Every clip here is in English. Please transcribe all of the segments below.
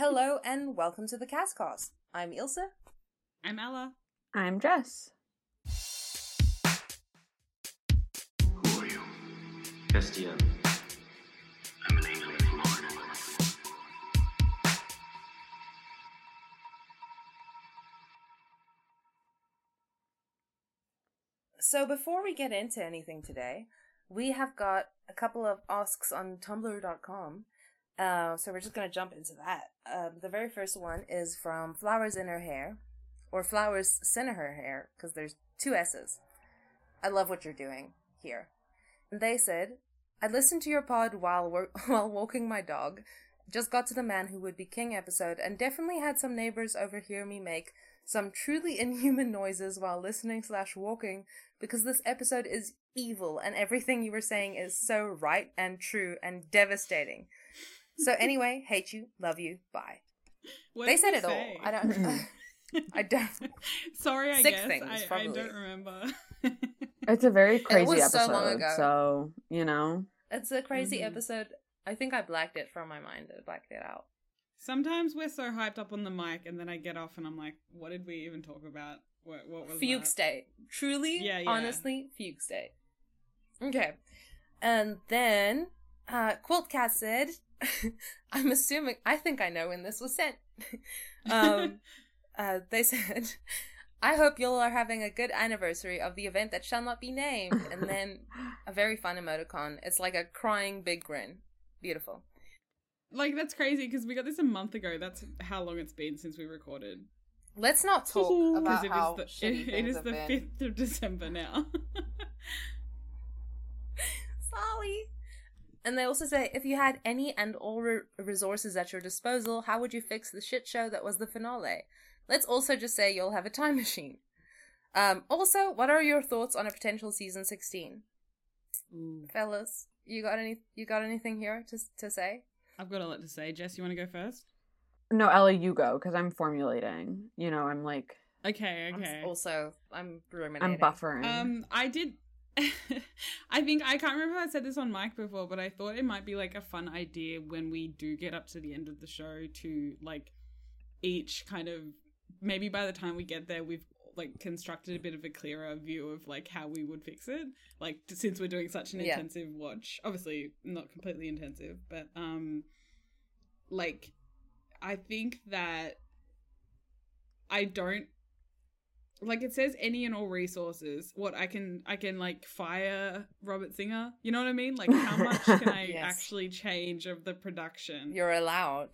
Hello and welcome to the Castcast. I'm Ilse. I'm Ella. I'm Jess. Who are you? Castiel. I'm an angel of the Lord. So before we get into anything today, we have got a couple of asks on Tumblr.com. So we're just going to jump into that. The very first one is from Flowers in Her Hair, or Flowers Center Her Hair, because there's two S's. I love what you're doing here. And they said, I listened to your pod while walking my dog, just got to the Man Who Would Be King episode, and definitely had some neighbors overhear me make some truly inhuman noises while listening/walking, because this episode is evil, and everything you were saying is so right and true and devastating. So anyway, hate you, love you, bye. What they said it say? All. I don't. Sorry, I guess. Things, I don't remember. It's a very crazy episode. So long ago. So, you know. It's a crazy episode. I think I blacked it from my mind. I blacked it out. Sometimes we're so hyped up on the mic and then I get off and I'm like, what did we even talk about? What was fugue that? State. Truly, yeah. Honestly, fugue state. Okay. And then Quilt Cat said, I'm assuming, I think I know when this was sent. They said, I hope you all are having a good anniversary of the event that shall not be named. And then a very fun emoticon. It's like a crying big grin. Beautiful. Like, that's crazy because we got this a month ago. That's how long it's been since we recorded. Let's not talk about how it is the 5th of December now. Sorry. And they also say, if you had any and all resources at your disposal, how would you fix the shit show that was the finale? Let's also just say you'll have a time machine. Also, what are your thoughts on a potential season 16? Mm. Fellas, you got anything here to say? I've got a lot to say. Jess, you want to go first? No, Ella, you go, because I'm formulating. You know, I'm like... Okay. I'm ruminating. I'm buffering. I can't remember if I said this on mic before, but I thought it might be like a fun idea when we do get up to the end of the show to like each kind of, maybe by the time we get there, we've like constructed a bit of a clearer view of like how we would fix it. Like, since we're doing such an intensive watch, obviously not completely intensive, but like, I think that I don't, like, it says any and all resources. What I can like fire Robert Singer. You know what I mean? Like, how much can I actually change of the production? You're allowed.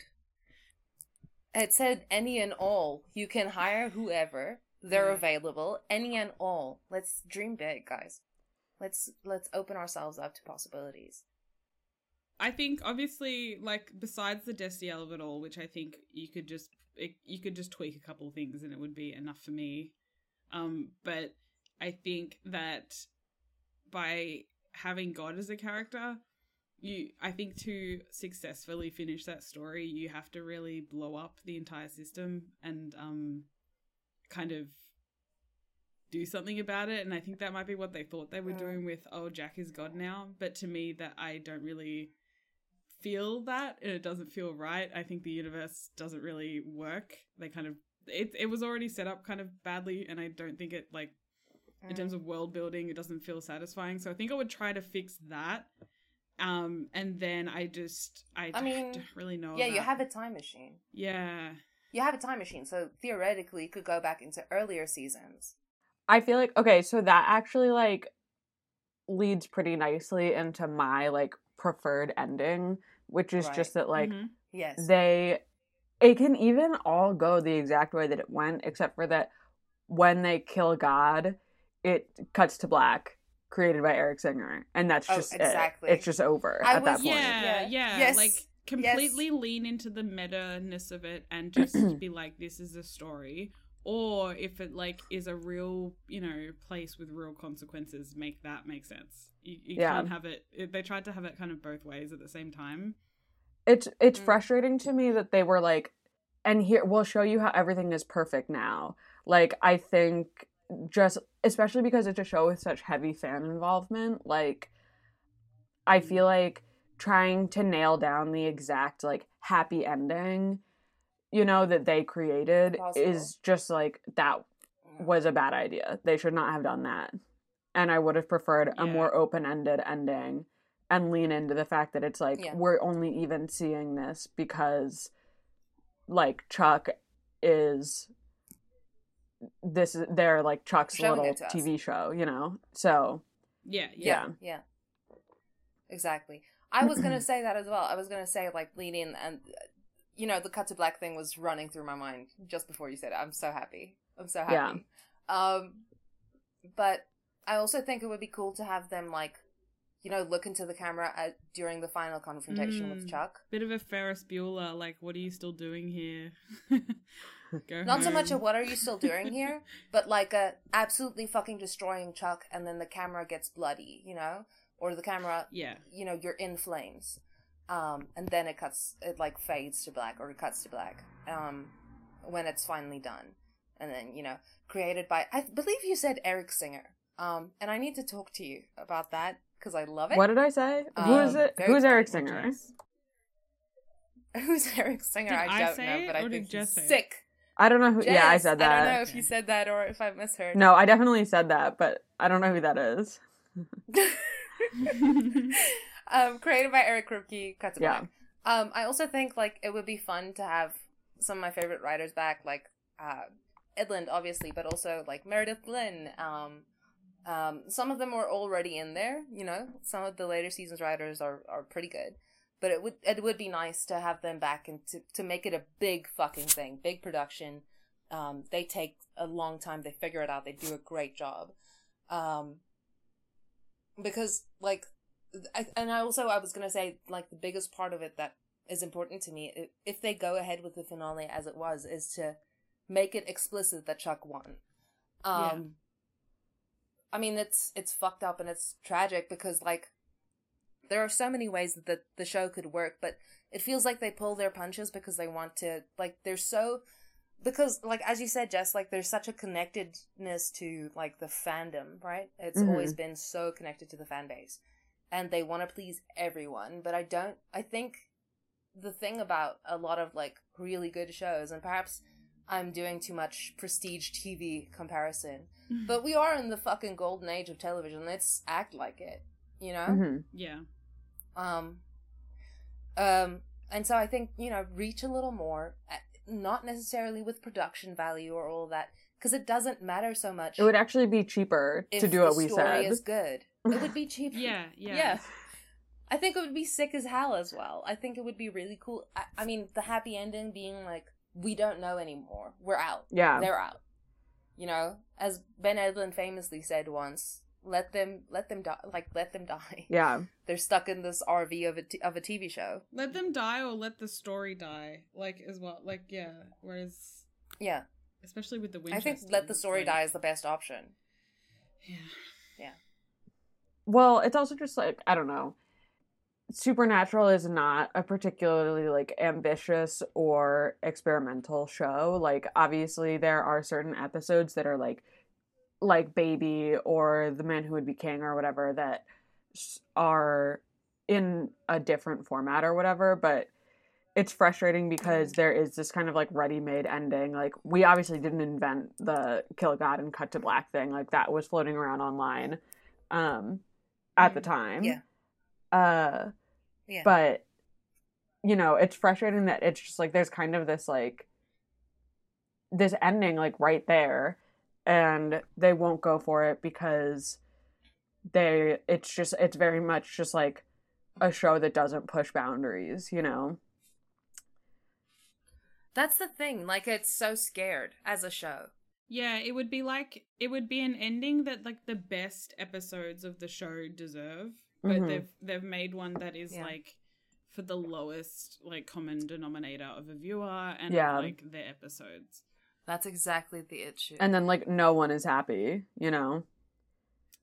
It said any and all. You can hire whoever. They're available. Any and all. Let's dream big, guys. Let's open ourselves up to possibilities. I think obviously, like, besides the Destiel of it all, which I think you could just tweak a couple of things and it would be enough for me. But I think that by having God as a character, I think to successfully finish that story, you have to really blow up the entire system and kind of do something about it. And I think that might be what they thought they were doing with, oh, Jack is God now. But to me, that I don't really feel that. It doesn't feel right. I think the universe doesn't really work. They kind of... It was already set up kind of badly, and I don't think it, like, in terms of world building, it doesn't feel satisfying. So I think I would try to fix that. And then I don't really know. Yeah, you have a time machine. Yeah. You have a time machine, so theoretically you could go back into earlier seasons. I feel like, okay, so that actually, like, leads pretty nicely into my, like, preferred ending, which is just that, like, it can even all go the exact way that it went, except for that when they kill God, it cuts to black, created by Eric Singer. And that's just exactly. It's just over at that point. Yeah. Yes. Like, completely lean into the meta-ness of it and just be like, this is a story. Or if it, like, is a real, you know, place with real consequences, make that make sense. You can't have it. They tried to have it kind of both ways at the same time. It's frustrating to me that they were like, and here, we'll show you how everything is perfect now. Like, I think just, especially because it's a show with such heavy fan involvement, like, I feel like trying to nail down the exact, like, happy ending you know, that they created is just like, that was a bad idea. They should not have done that. And I would have preferred a more open-ended ending and lean into the fact that it's like, we're only even seeing this because, like, Chuck is... this is their, like, Chuck's little TV show, you know? So... Yeah. Exactly. I was going to say that as well. I was going to say, like, leaning and... you know, the cut to black thing was running through my mind just before you said it. I'm so happy. Yeah. But I also think it would be cool to have them, like, you know, look into the camera at, during the final confrontation with Chuck. Bit of a Ferris Bueller, like, what are you still doing here? Not so much a what are you still doing here, but like a absolutely fucking destroying Chuck and then the camera gets bloody, you know? Or the camera, you know, you're in flames. And then it cuts, it like fades to black, or it cuts to black, when it's finally done. And then, you know, created by, I believe you said Eric Singer. And I need to talk to you about that because I love it. What did I say? Who is it? Who's Eric Singer? Who's Eric Singer? I don't know, but I think he's sick. I don't know who, yeah, I said that. I don't know if you said that or if I misheard. No, I definitely said that, but I don't know who that is. Created by Eric Kripke, cut to black. I also think, like, it would be fun to have some of my favorite writers back, like, Edlund, obviously, but also, like, Meredith Glenn. Some of them were already in there, you know? Some of the later seasons writers are pretty good. But it would be nice to have them back and to make it a big fucking thing, big production. They take a long time. They figure it out. They do a great job. Because, like... I was going to say, like, the biggest part of it that is important to me, if they go ahead with the finale as it was, is to make it explicit that Chuck won. I mean, it's fucked up and it's tragic because, like, there are so many ways that the show could work, but it feels like they pull their punches because they want to, like, they're so... because, like, as you said, Jess, like, there's such a connectedness to, like, the fandom, right? It's always been so connected to the fan base. And they want to please everyone, but I think the thing about a lot of, like, really good shows, and perhaps I'm doing too much prestige TV comparison, but we are in the fucking golden age of television. Let's act like it, you know? And so I think, you know, reach a little more, not necessarily with production value or all that, because it doesn't matter so much. It would actually be cheaper to do what we said. If the story is good. It would be cheap. Yeah. I think it would be sick as hell as well. I think it would be really cool. I mean, the happy ending being like, we don't know anymore. We're out. Yeah. They're out. You know, as Ben Edlund famously said once, let them die. Like, let them die. Yeah. They're stuck in this RV of a TV show. Let them die or let the story die. Like, as well. Like, yeah. Whereas. Yeah. Especially with the Winchesters. I think let the story die is the best option. Yeah. Yeah. Well, it's also just, like, I don't know. Supernatural is not a particularly, like, ambitious or experimental show. Like, obviously there are certain episodes that are, like Baby or The Man Who Would Be King or whatever that are in a different format or whatever. But it's frustrating because there is this kind of, like, ready-made ending. Like, we obviously didn't invent the kill God and cut to black thing. Like, that was floating around online. At the time. But, you know, it's frustrating that it's just, like, there's kind of this, like, this ending, like, right there, and they won't go for it because it's very much just, like, a show that doesn't push boundaries, you know? That's the thing. Like, it's so scared as a show. Yeah, it would be an ending that, like, the best episodes of the show deserve, but they've made one that is like for the lowest, like, common denominator of a viewer and like their episodes. That's exactly the issue. And then, like, no one is happy, you know?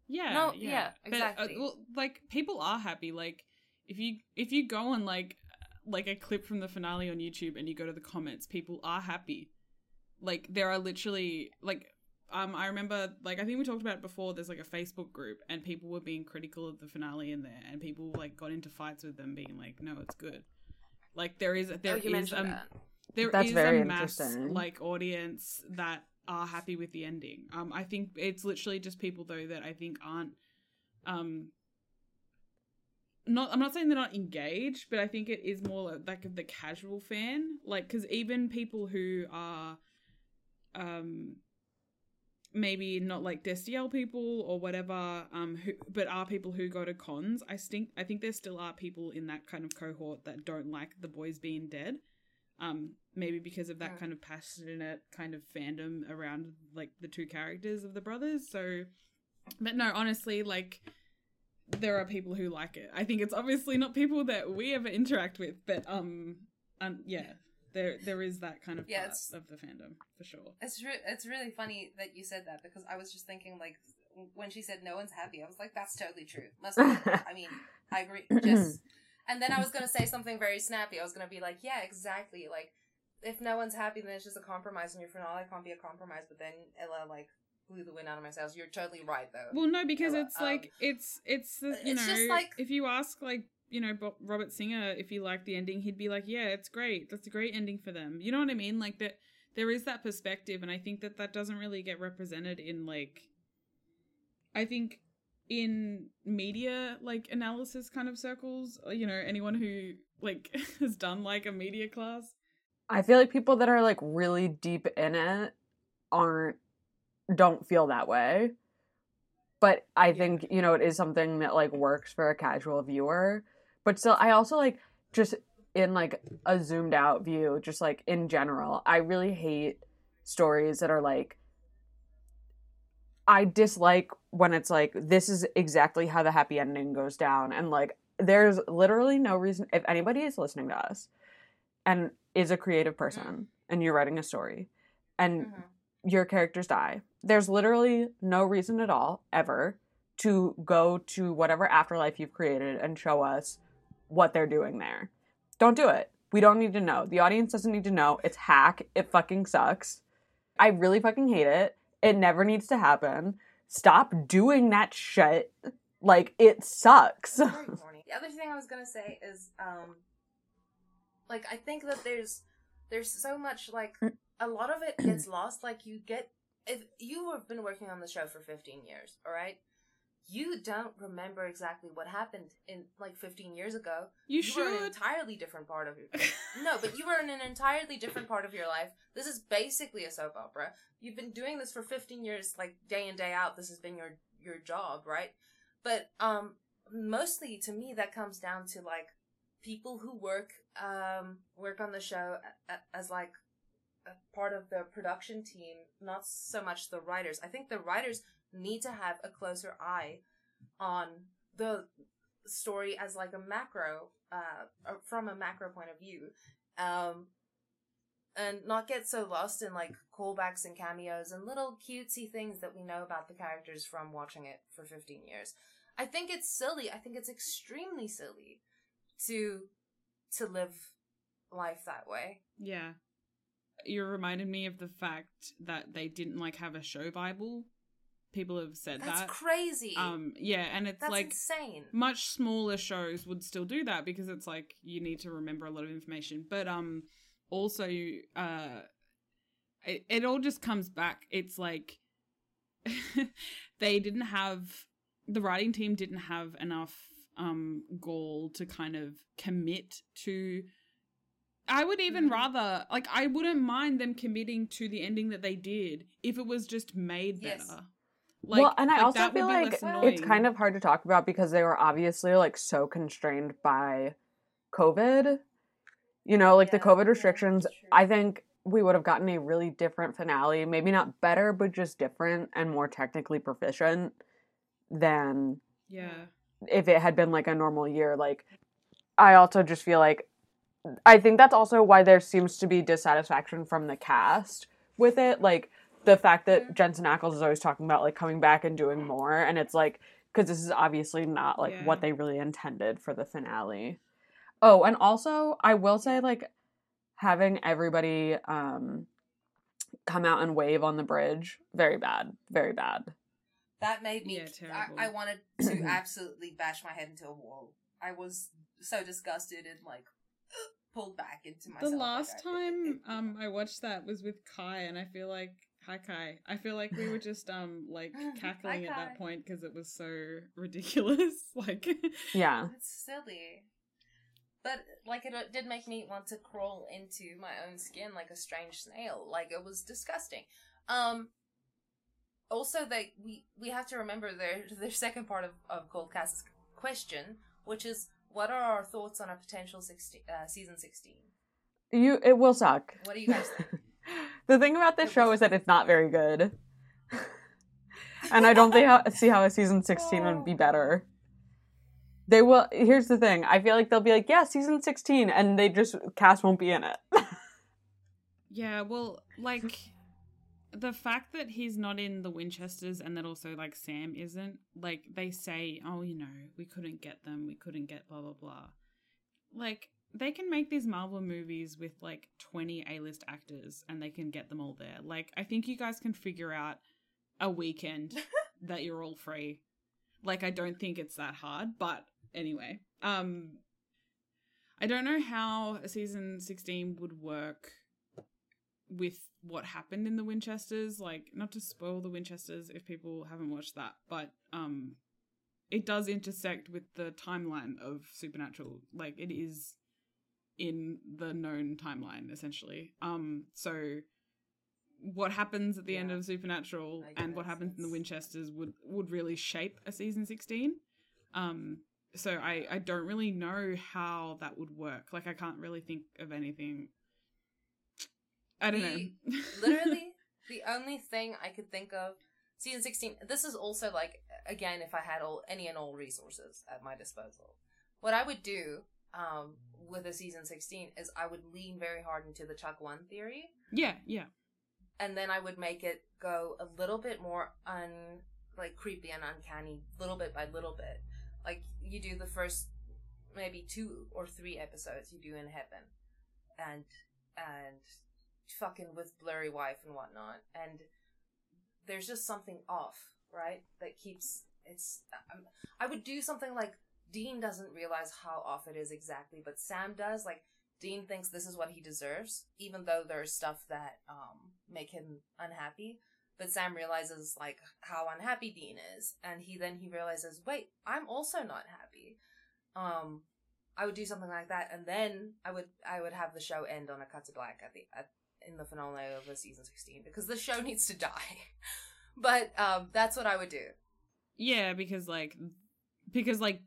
Yeah. No, yeah, exactly. But, well, like, people are happy. Like, if you go on like a clip from the finale on YouTube and you go to the comments, people are happy. Like, there are literally, like, I remember, like, I think we talked about it before, there's, like, a Facebook group, and people were being critical of the finale in there, and people, like, got into fights with them being like, no, it's good. Like, there is There is a mass like audience that are happy with the ending. I think it's literally just people though that I think aren't I'm not saying they're not engaged, but I think it is more like the casual fan, like, because even people who are maybe not like Destiel people or whatever, but are people who go to cons, I think there still are people in that kind of cohort that don't like the boys being dead, maybe because of that kind of passionate kind of fandom around like the two characters of the brothers. So, but no, honestly, like, there are people who like it. I think it's obviously not people that we ever interact with, but yeah, there is that kind of part of the fandom for sure. It's really funny that you said that, because I was just thinking, like, when she said no one's happy, I was like, that's totally true. Must be. I mean, I agree. And then I was gonna say something very snappy. I was gonna be like, yeah, exactly. Like, if no one's happy, then it's just a compromise, and your finale can't be a compromise. But then Ella like blew the wind out of my sails. You're totally right, though. Well, no, because Ella, it's like it's just like, if you ask like, you know, Robert Singer if he liked the ending, he'd be like, yeah, it's great. That's a great ending for them. You know what I mean? Like that, there is that perspective, and I think that doesn't really get represented in like, I think, in media like analysis kind of circles, you know, anyone who like has done like a media class. I feel like people that are like really deep in it don't feel that way. But I think, you know, it is something that like works for a casual viewer. But still, I also like, just in like a zoomed out view, just like in general, I really hate stories that are like, I dislike when it's like, this is exactly how the happy ending goes down. And like, there's literally no reason. If anybody is listening to us and is a creative person and you're writing a story and your characters die, there's literally no reason at all ever to go to whatever afterlife you've created and show us what they're doing there. Don't do it. We don't need to know. The audience doesn't need to know. It's hack. It fucking sucks. I really fucking hate it. It never needs to happen. Stop doing that shit. Like, it sucks. The other thing I was gonna say is, like, I think that there's so much, like, a lot of it gets lost. Like, if you have been working on the show for 15 years, all right? You don't remember exactly what happened in, like, 15 years ago. You were in an entirely different part of your life. No, but you were in an entirely different part of your life. This is basically a soap opera. You've been doing this for 15 years, like, day in, day out. This has been your job, right? But mostly, to me, that comes down to, like, people who work on the show as, like, a part of the production team, not so much the writers. I think the writers need to have a closer eye on the story as like a macro, from a macro point of view, and not get so lost in like callbacks and cameos and little cutesy things that we know about the characters from watching it for 15 years. I think it's silly. I think it's extremely silly to live life that way. Yeah. You reminded me of the fact that they didn't like have a show Bible. People have said that's crazy. Yeah, and it's that's like insane. Much smaller shows would still do that because it's like you need to remember a lot of information. But also it all just comes back. It's like the writing team didn't have enough gall to kind of commit to. I would even rather, like, I wouldn't mind them committing to the ending that they did if it was just made better. Yes. Like, well, and I also feel like it's kind of hard to talk about because they were obviously, like, so constrained by COVID. You know, like, the COVID restrictions, I think we would have gotten a really different finale. Maybe not better, but just different and more technically proficient than if it had been, like, a normal year. Like, I also just feel like, I think that's also why there seems to be dissatisfaction from the cast with it. Like, the fact that Jensen Ackles is always talking about, like, coming back and doing more. And it's, like, because this is obviously not, like, what they really intended for the finale. Oh, and also, I will say, like, having everybody come out and wave on the bridge, very bad. Very bad. That made me... Yeah, I wanted to absolutely bash my head into a wall. I was so disgusted and, like... pulled back into myself. The last time I watched that was with Kai, and I feel like, hi Kai, I feel like we were just like cackling at that point because it was so ridiculous. Like, yeah, it's silly. But, like, it did make me want to crawl into my own skin like a strange snail. Like, it was disgusting. Also, like, we have to remember their second part of Coldcast's question, which is, what are our thoughts on a potential season 16? It will suck. What do you guys think? The thing about this show is that it's not very good. And I don't see how a season 16 would be better. They will. Here's the thing. I feel like they'll be like, yeah, season 16, and they just Cass won't be in it. Yeah, well, like, the fact that he's not in the Winchesters and that also, like, Sam isn't, like, they say, oh, you know, we couldn't get them. We couldn't get blah, blah, blah. Like, they can make these Marvel movies with, like, 20 A-list actors and they can get them all there. Like, I think you guys can figure out a weekend that you're all free. Like, I don't think it's that hard, but anyway. I don't know how season 16 would work with what happened in the Winchesters. Like, not to spoil the Winchesters if people haven't watched that, but it does intersect with the timeline of Supernatural. Like, it is in the known timeline, essentially. So what happens at the end of Supernatural and what happens in the Winchesters would really shape a season 16. So I don't really know how that would work. Like, I can't really think of anything. I don't know. Literally, the only thing I could think of, season 16, this is also, like, again, if I had any and all resources at my disposal, what I would do with a season 16 is I would lean very hard into the Chuck 1 theory. Yeah, yeah. And then I would make it go a little bit more creepy and uncanny, little bit by little bit. Like, you do the first maybe 2 or 3 episodes you do in heaven, and fucking with Blurry Wife and whatnot. And there's just something off, right? That keeps I would do something like Dean doesn't realize how off it is exactly, but Sam does. Like, Dean thinks this is what he deserves, even though there's stuff that make him unhappy. But Sam realizes, like, how unhappy Dean is, and he realizes, wait, I'm also not happy. I would do something like that, and then I would have the show end on a cut to black in the finale of the season 16 because the show needs to die. But that's what I would do. Yeah, because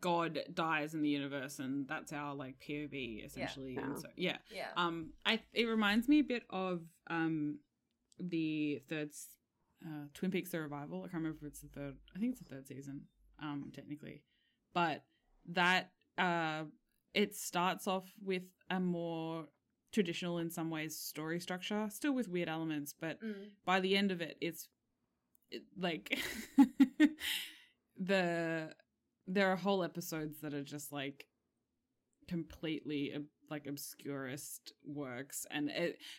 God dies in the universe, and that's our, like, POV essentially. Yeah. And so, yeah. It reminds me a bit of the third Twin Peaks: The Revival. I can't remember if it's the third. I think it's the third season, technically, but that it starts off with a more traditional, in some ways, story structure, still with weird elements, but by the end of it, it's like There are whole episodes that are just, like, completely, like, obscurest works.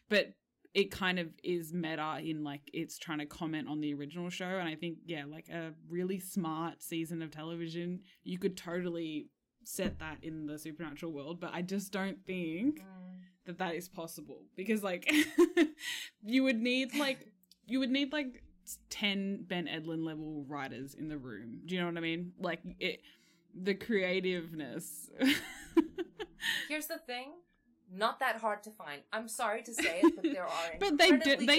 But it kind of is meta in, like, it's trying to comment on the original show. And I think, yeah, like, a really smart season of television, you could totally set that in the Supernatural world. But I just don't think that is possible. Because, like, you would need, like, 10 Ben Edlund level writers in the room. Do you know what I mean? Like, the creativeness. Here's the thing, not that hard to find. I'm sorry to say it, but there are but they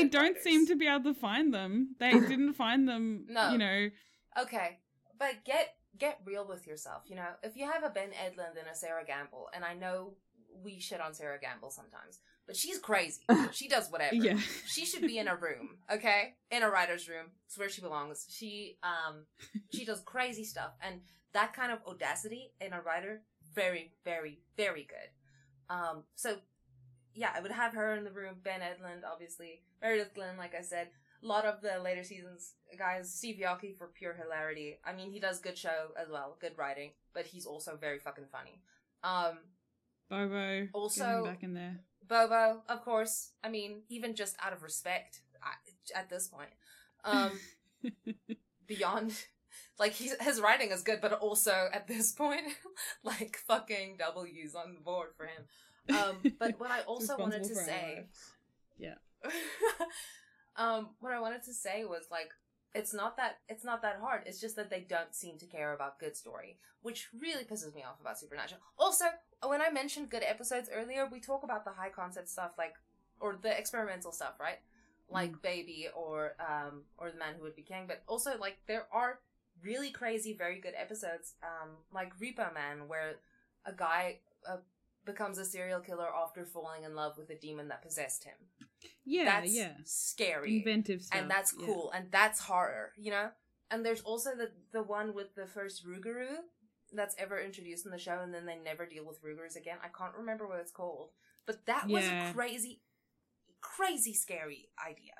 don't writers. Seem to be able to find them. They didn't find them. No. You know. Okay, but get real with yourself. You know, if you have a Ben Edlund and a Sera Gamble, and I know we shit on Sera Gamble sometimes, but she's crazy. She does whatever. Yeah. She should be in a room, okay? In a writer's room. It's where she belongs. She does crazy stuff. And that kind of audacity in a writer, very, very, very good. So, yeah, I would have her in the room. Ben Edlund, obviously. Meredith Glenn, like I said. A lot of the later seasons, guys. Steve Yockey for pure hilarity. I mean, he does good show as well. Good writing. But he's also very fucking funny. Bobo. Also. Get him back in there. Bobo, of course. I mean, even just out of respect at this point. Beyond, like, his writing is good, but also at this point, like, fucking W's on the board for him. But what I also wanted to say... Yeah. What I wanted to say was, like, it's not that hard. It's just that they don't seem to care about good story, which really pisses me off about Supernatural. Also, when I mentioned good episodes earlier, we talk about the high concept stuff, like, or the experimental stuff, right? Like Baby or The Man Who Would Be King. But also, like, there are really crazy, very good episodes, like Repo Man, where a guy becomes a serial killer after falling in love with a demon that possessed him. Yeah, that's scary. Inventive stuff. And that's cool. Yeah. And that's horror, you know? And there's also the one with the first Rougarou that's ever introduced in the show, and then they never deal with Rougarous again. I can't remember what it's called. But that was a crazy, crazy scary idea.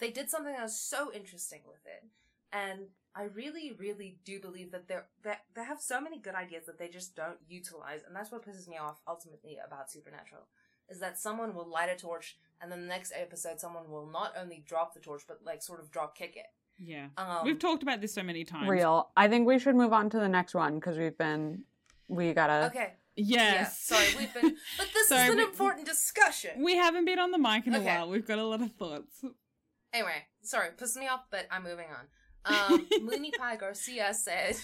They did something that was so interesting with it. And I really, really do believe that they have so many good ideas that they just don't utilize, and that's what pisses me off ultimately about Supernatural, is that someone will light a torch, and then the next episode someone will not only drop the torch, but, like, sort of drop kick it. Yeah. We've talked about this so many times. Real. I think we should move on to the next one, because we gotta... Okay. Yes. Yeah, sorry, we've been... But this is an important discussion. We haven't been on the mic in a while. We've got a lot of thoughts. Anyway, sorry, pissed me off, but I'm moving on. Moonie Pai Garcia said,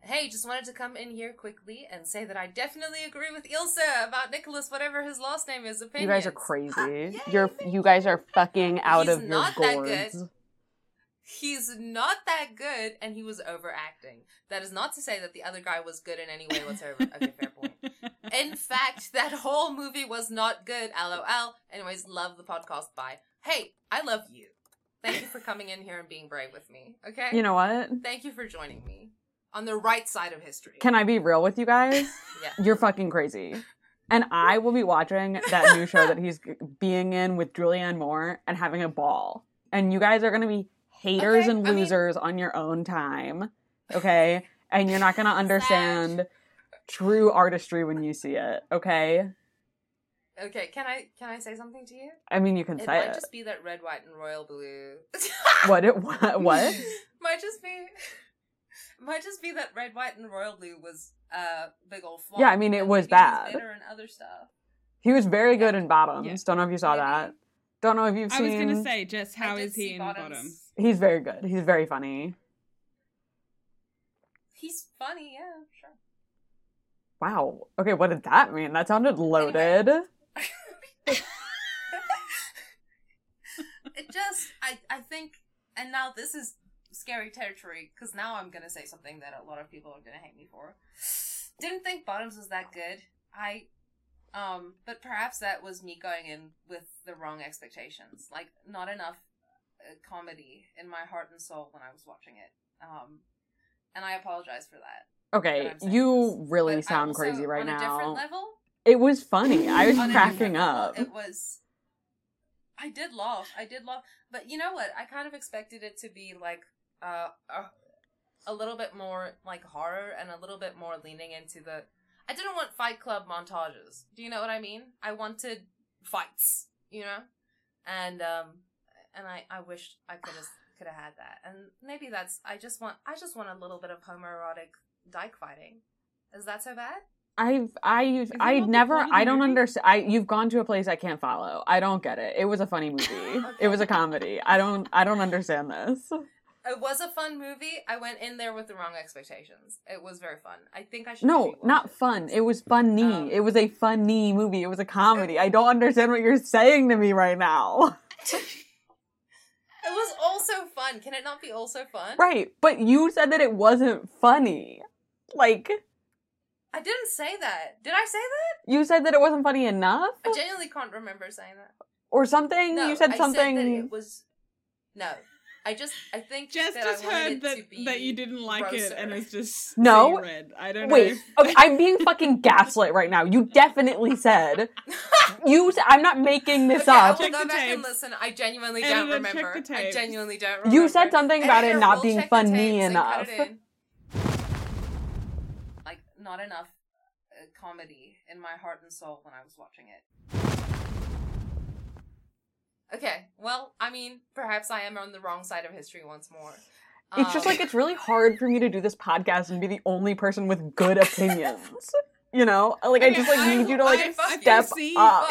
hey, just wanted to come in here quickly and say that I definitely agree with Ilsa about Nicholas, whatever his last name is, opinion. You guys are crazy. You guys are fucking out of your gourds. He's not that good, and he was overacting. That is not to say that the other guy was good in any way whatsoever. Okay, fair point. In fact, that whole movie was not good, LOL. Anyways, love the podcast, bye. Hey, I love you. Thank you for coming in here and being brave with me, okay? You know what? Thank you for joining me on the right side of history. Can I be real with you guys? Yeah. You're fucking crazy. And I will be watching that new show that he's being in with Julianne Moore and having a ball. And you guys are going to be haters and losers on your own time, okay? And you're not going to understand true artistry when you see it, okay? Okay, can I say something to you? I mean, you can say it. It might just be that Red, White, and Royal Blue. What? Might just be that Red, White, and Royal Blue was big old flop. Yeah, I mean, it was bad. He was better in other stuff. He was very good in Bottoms. Yeah. Don't know if you saw that. Don't know if you've seen... I was going to say, Jess, how is he in Bottoms? He's very good. He's very funny. He's funny, yeah, sure. Wow. Okay, what did that mean? That sounded loaded. Anyway. I think, and now this is scary territory, because now I'm going to say something that a lot of people are going to hate me for. Didn't think Bottoms was that good. But perhaps that was me going in with the wrong expectations. Like, not enough comedy in my heart and soul when I was watching it. And I apologize for that. Okay, you really sound crazy right now. On a different level? It was funny. I was cracking up. It was... I did laugh. But you know what? I kind of expected it to be, like, a little bit more, like, horror and a little bit more leaning into the... I didn't want Fight Club montages. Do you know what I mean? I wanted fights, you know? And I wished I could have had that. And maybe that's... I just want a little bit of homoerotic... dyke fighting. Is that so bad? You've gone to a place I can't follow. I don't get it. It was a funny movie. Okay. It was a comedy. I don't understand this. It was a fun movie. I went in there with the wrong expectations. It was very fun. I think I should... No, not fun. It was funny. It was a funny movie. It was a comedy. I don't understand what you're saying to me right now. It was also fun. Can it not be also fun? Right, but you said that it wasn't funny. Like... I didn't say that. Did I say that? You said that it wasn't funny enough? I genuinely can't remember saying that. Or something? No, you said something... I said that it was... No. I think Jess that just I heard it that, to be that you didn't like grosser. It and it's just... No? Red. I don't Wait. Know. Wait, okay, I'm being fucking gaslit right now. You definitely said... I'm not making this up. I will go back and listen. I genuinely don't remember. You said something about it not being funny enough. Like, not enough comedy in my heart and soul when I was watching it. Okay, well, I mean, perhaps I am on the wrong side of history once more. It's just like, it's really hard for me to do this podcast and be the only person with good opinions. You know, like, okay, I just, like, need you to, like, step up.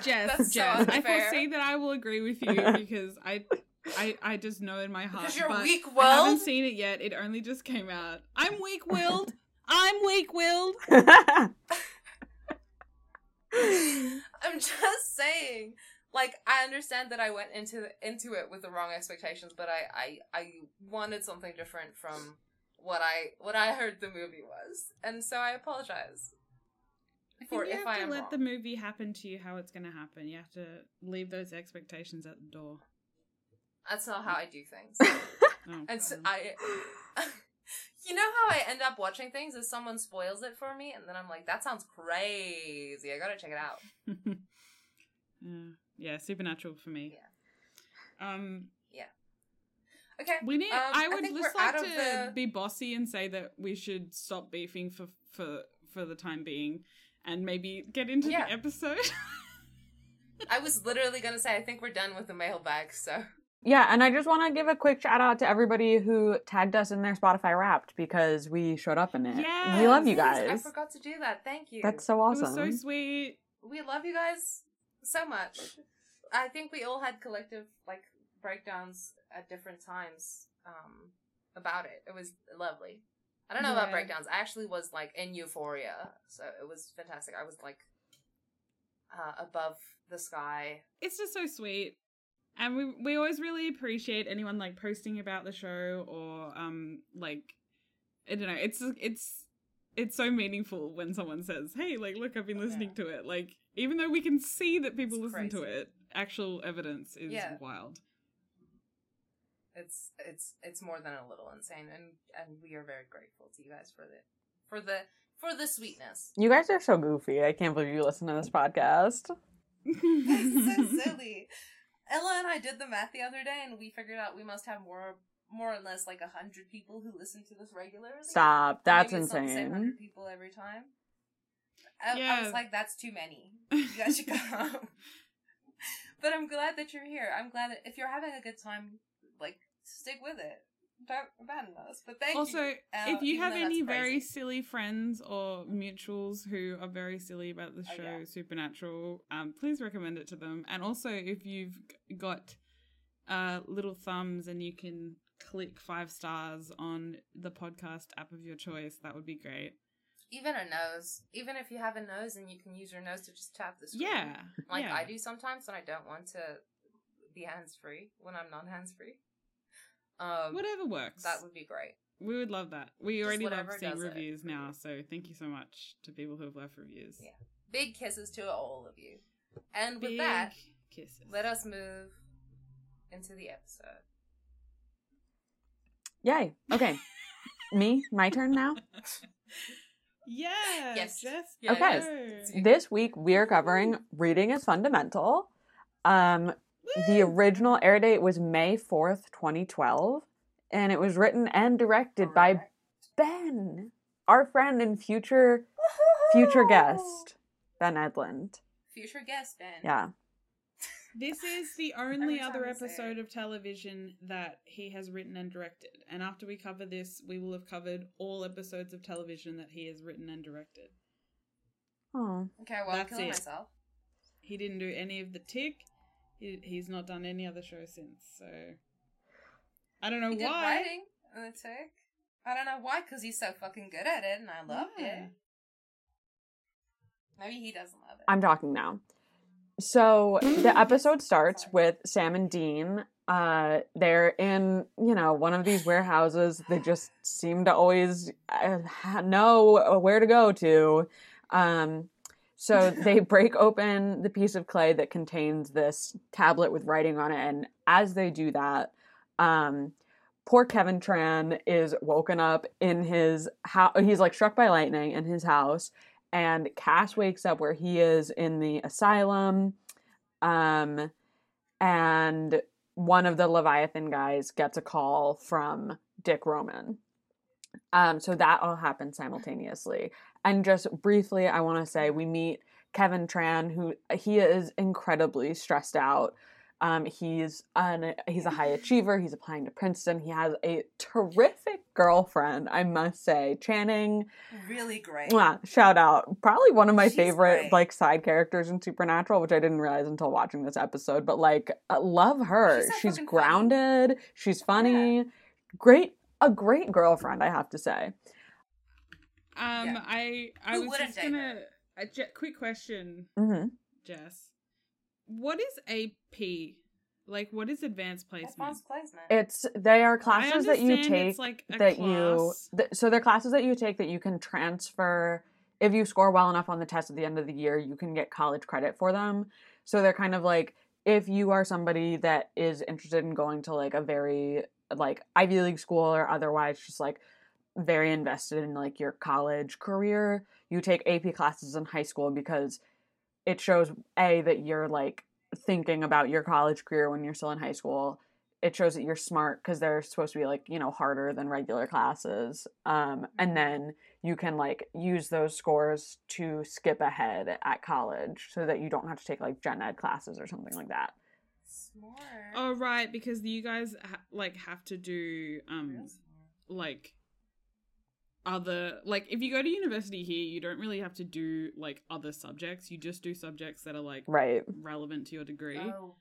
Jess, I will say that I will agree with you because I just know in my heart. Because you're weak-willed? I haven't seen it yet. It only just came out. I'm weak-willed. I'm just saying. Like, I understand that I went into it with the wrong expectations, but I wanted something different from what I heard the movie was, and so I apologize. I think you have to let the movie happen to you how it's going to happen. You have to leave those expectations at the door. That's not how I do things. You know how I end up watching things is someone spoils it for me, and then I'm like, that sounds crazy. I gotta check it out. Yeah, Supernatural for me. Yeah. Okay. We need. I would just like to be bossy and say that we should stop beefing for the time being, and maybe get into the episode. I was literally gonna say I think we're done with the mailbag. So. Yeah, and I just want to give a quick shout out to everybody who tagged us in their Spotify Wrapped because we showed up in it. Yeah. We love you guys. I forgot to do that. Thank you. That's so awesome. It was so sweet. We love you guys so much. I think we all had collective like breakdowns at different times about it. It was lovely. I don't know about breakdowns. I actually was like in euphoria, so it was fantastic. I was like above the sky. It's just so sweet, and we always really appreciate anyone like posting about the show or like I don't know. It's so meaningful when someone says, "Hey, like, look, I've been listening to it." Like, even though we can see that people listen to it, actual evidence is wild. It's more than a little insane, and we are very grateful to you guys for the sweetness. You guys are so goofy. I can't believe you listen to this podcast. It's so silly. Ella and I did the math the other day, and we figured out we must have more or less like 100 people who listen to this regularly. Stop. That's insane. Maybe it's not the same 100 people every time. I was like, that's too many. You guys should go home. But I'm glad that you're here. I'm glad that if you're having a good time, like, stick with it. Don't abandon us. But thank you. Also, if you have any very silly friends or mutuals who are very silly about the show Supernatural, please recommend it to them. And also, if you've got little thumbs and you can click 5 stars on the podcast app of your choice, that would be great. Even a nose. Even if you have a nose and you can use your nose to just tap the screen. Yeah. Like I do sometimes when I don't want to be hands-free, when I'm not hands-free. Whatever works. That would be great. We would love that. We just already love seeing reviews now, so thank you so much to people who have left reviews. Yeah. Big kisses to all of you. And with that, let us move into the episode. Yay. Okay. My turn now? Yes. Okay. This week we are covering Reading is Fundamental. The original air date was May 4th, 2012, and it was written and directed by Ben, our friend and future guest, Ben Edlund. Future guest Ben. Yeah. This is the only other episode of television that he has written and directed. And after we cover this, we will have covered all episodes of television that he has written and directed. Oh. Okay, well, I'm killing myself. He didn't do any of The Tick. He's not done any other show since, so... I don't know why. He did writing in The Tick. I don't know why, because he's so fucking good at it, and I love it. Maybe he doesn't love it. I'm talking now. So the episode starts with Sam and Dean. They're in, you know, one of these warehouses. They just seem to always know where to go to. So they break open the piece of clay that contains this tablet with writing on it. And as they do that, poor Kevin Tran is woken up in his house. He's like struck by lightning in his house. And Cass wakes up where he is in the asylum, and one of the Leviathan guys gets a call from Dick Roman. So that all happens simultaneously. And just briefly, I want to say we meet Kevin Tran, who he is incredibly stressed out He's a high achiever. He's applying to Princeton. He has a terrific girlfriend, I must say. Channing. Really great. Yeah, shout out. Probably one of my favorite great. Like side characters in Supernatural, which I didn't realize until watching this episode. But like, I love her. She's grounded. Funny. She's funny. Yeah. A great girlfriend, I have to say. Yeah. I was just gonna quick question, mm-hmm. Jess. What is AP? Like, what is advanced placement? Advanced placement. They are classes that you take so they're classes that you take that you can transfer. If you score well enough on the test at the end of the year, you can get college credit for them. So they're kind of like, if you are somebody that is interested in going to like a very like Ivy League school or otherwise just like very invested in like your college career, you take AP classes in high school because it shows, A, that you're, like, thinking about your college career when you're still in high school. It shows that you're smart because they're supposed to be, like, you know, harder than regular classes. And then you can, like, use those scores to skip ahead at college so that you don't have to take, like, gen ed classes or something like that. Smart. Oh, right, because you guys, have to do, like... other, like, if you go to university here, you don't really have to do, like, other subjects. You just do subjects that are, like, relevant to your degree. Oh.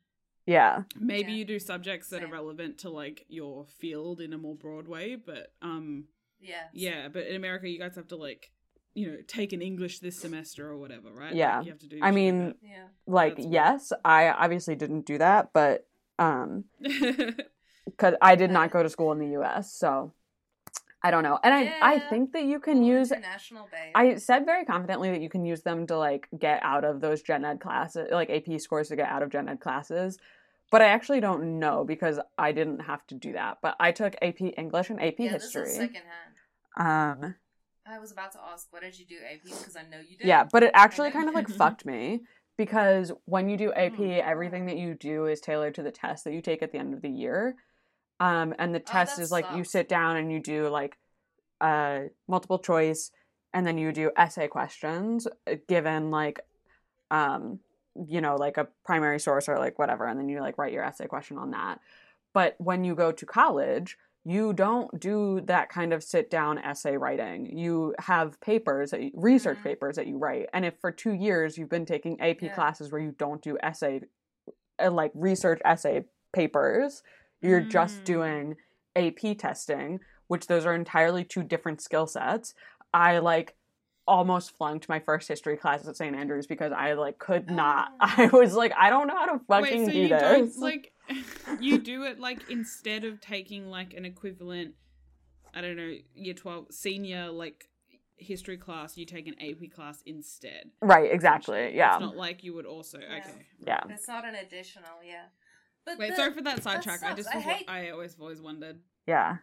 Yeah. Maybe you do subjects that are relevant to, like, your field in a more broad way, but, yeah, but in America, you guys have to, like, you know, take an English this semester or whatever, right? Yeah. Like, you have to do I obviously didn't do that, but, because I did not go to school in the U.S., so... I don't know. And I think that you can use... international base. I said very confidently that you can use them to, like, get out of those gen ed classes, like, AP scores to get out of gen ed classes. But I actually don't know because I didn't have to do that. But I took AP English and AP History. This is secondhand. I was about to ask, what did you do AP? Because I know you did. Yeah, but it actually kind of, like, fucked me. Because when you do AP, everything that you do is tailored to the test that you take at the end of the year. And the test is like sucks. You sit down and you do like multiple choice and then you do essay questions given like you know like a primary source or like whatever and then you like write your essay question on that. But when you go to college, you don't do that kind of sit down essay writing. You have papers, research papers that you write. And if for 2 years you've been taking AP classes where you don't do essay like research essay papers, you're just doing AP testing, which those are entirely two different skill sets. I, like, almost flunked my first history class at St. Andrews because I, like, could not. I was like, I don't know how to fucking do this. Wait, so you do it, like, instead of taking, like, an equivalent, I don't know, year 12 senior, like, history class, you take an AP class instead. Right, exactly, yeah. It's not like you would also, okay. Yeah. It's not an additional, But sorry for that sidetrack. I always wondered. Yeah.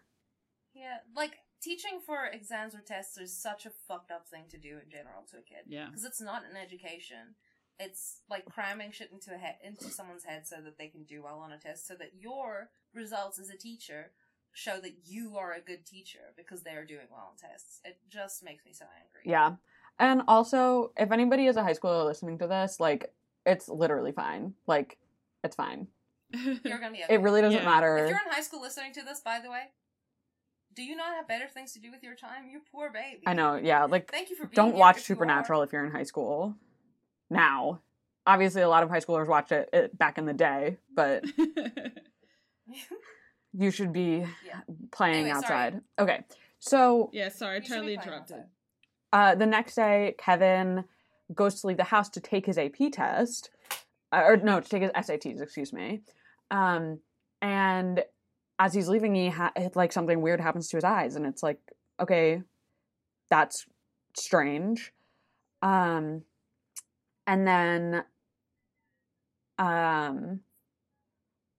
Yeah, like, teaching for exams or tests is such a fucked up thing to do in general to a kid. Yeah. Because it's not an education. It's, like, cramming shit into someone's head so that they can do well on a test, so that your results as a teacher show that you are a good teacher because they are doing well on tests. It just makes me so angry. Yeah. And also, if anybody is a high schooler listening to this, like, it's literally fine. Like, it's fine. You're gonna be okay. It really doesn't matter. If you're in high school listening to this, by the way, do you not have better things to do with your time? You poor baby. I know, yeah. Like, thank you for being don't watch Supernatural if you're in high school. Now. Obviously, a lot of high schoolers watched it back in the day, but you should be playing outside. Sorry. Okay, so... Yeah, sorry, totally interrupted. The next day, Kevin goes to leave the house to take his AP test. To take his SATs, excuse me. And as he's leaving, like, something weird happens to his eyes. And it's like, okay, that's strange. And then,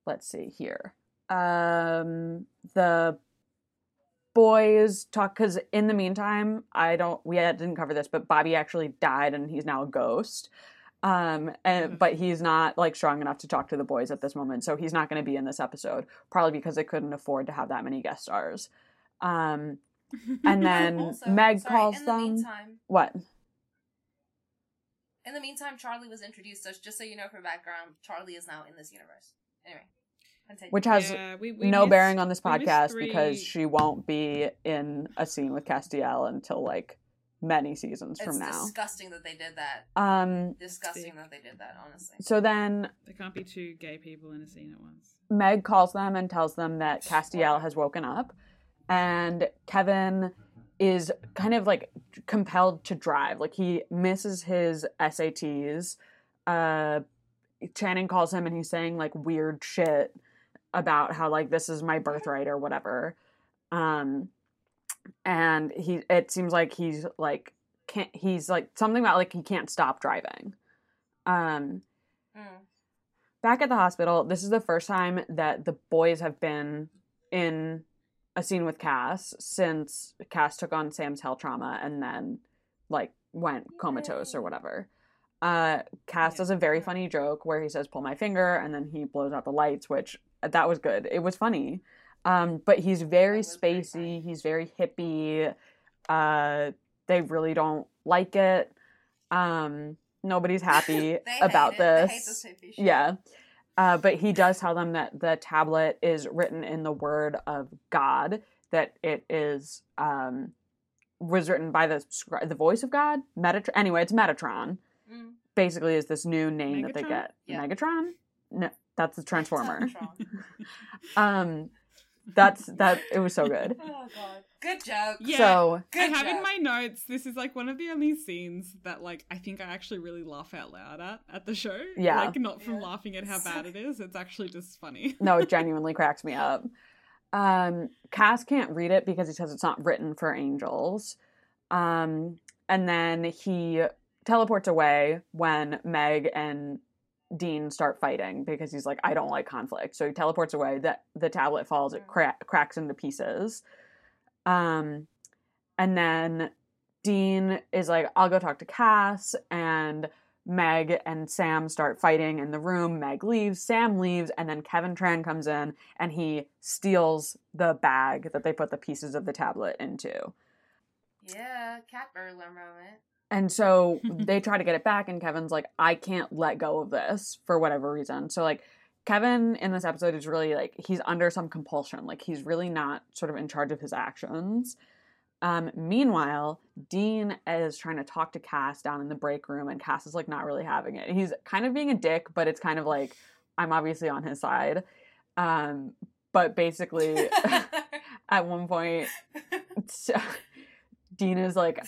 let's see here. The boys talk, because in the meantime, we didn't cover this, but Bobby actually died and he's now a ghost. But he's not, like, strong enough to talk to the boys at this moment, so he's not going to be in this episode, probably because they couldn't afford to have that many guest stars. And then Meg calls them. The meantime, what? In the meantime, Charlie was introduced, so just so you know for background, Charlie is now in this universe. Anyway. Continue. Which has no bearing on this podcast because she won't be in a scene with Castiel until, like, many seasons from now. It's disgusting that they did that. Disgusting that they did that, honestly. So then... There can't be two gay people in a scene at once. Meg calls them and tells them that Castiel has woken up. And Kevin is kind of, like, compelled to drive. Like, he misses his SATs. Channing calls him and he's saying, like, weird shit about how, like, this is my birthright or whatever. And it seems like he can't stop driving. Back at the hospital, this is the first time that the boys have been in a scene with Cass since Cass took on Sam's hell trauma and then, like, went comatose or whatever. Cass does a very funny joke where he says, pull my finger, and then he blows out the lights, which, that was good. It was funny. But he's very spacey. He's very hippie. They really don't like it. Nobody's happy about this. They hate this hippie shit. Yeah. But he does tell them that the tablet is written in the word of God, that it is was written by the voice of God. Anyway, it's Metatron. Basically is this new name Megatron? That they get. Yeah. Megatron? No, that's the Transformer. It was so good. Oh god. Good joke. Yeah. So, I have in my notes, this is like one of the only scenes that, like, I think I actually really laugh out loud at the show. Yeah. Like, not from laughing at how bad it is. It's actually just funny. No, it genuinely cracks me up. Cass can't read it because he says it's not written for angels. And then he teleports away when Meg and Dean start fighting because he's like, I don't like conflict. So he teleports away. The tablet falls, it cracks into pieces. And then Dean is like, I'll go talk to Cass, and Meg and Sam start fighting in the room. Meg leaves, Sam leaves, and then Kevin Tran comes in and he steals the bag that they put the pieces of the tablet into. Yeah, cat burglar moment. And so they try to get it back, and Kevin's like, I can't let go of this for whatever reason. So, like, Kevin in this episode is really, like, he's under some compulsion. Like, he's really not sort of in charge of his actions. Meanwhile, Dean is trying to talk to Cass down in the break room, and Cass is, like, not really having it. He's kind of being a dick, but it's kind of like, I'm obviously on his side. But basically, at one point, Dean is like...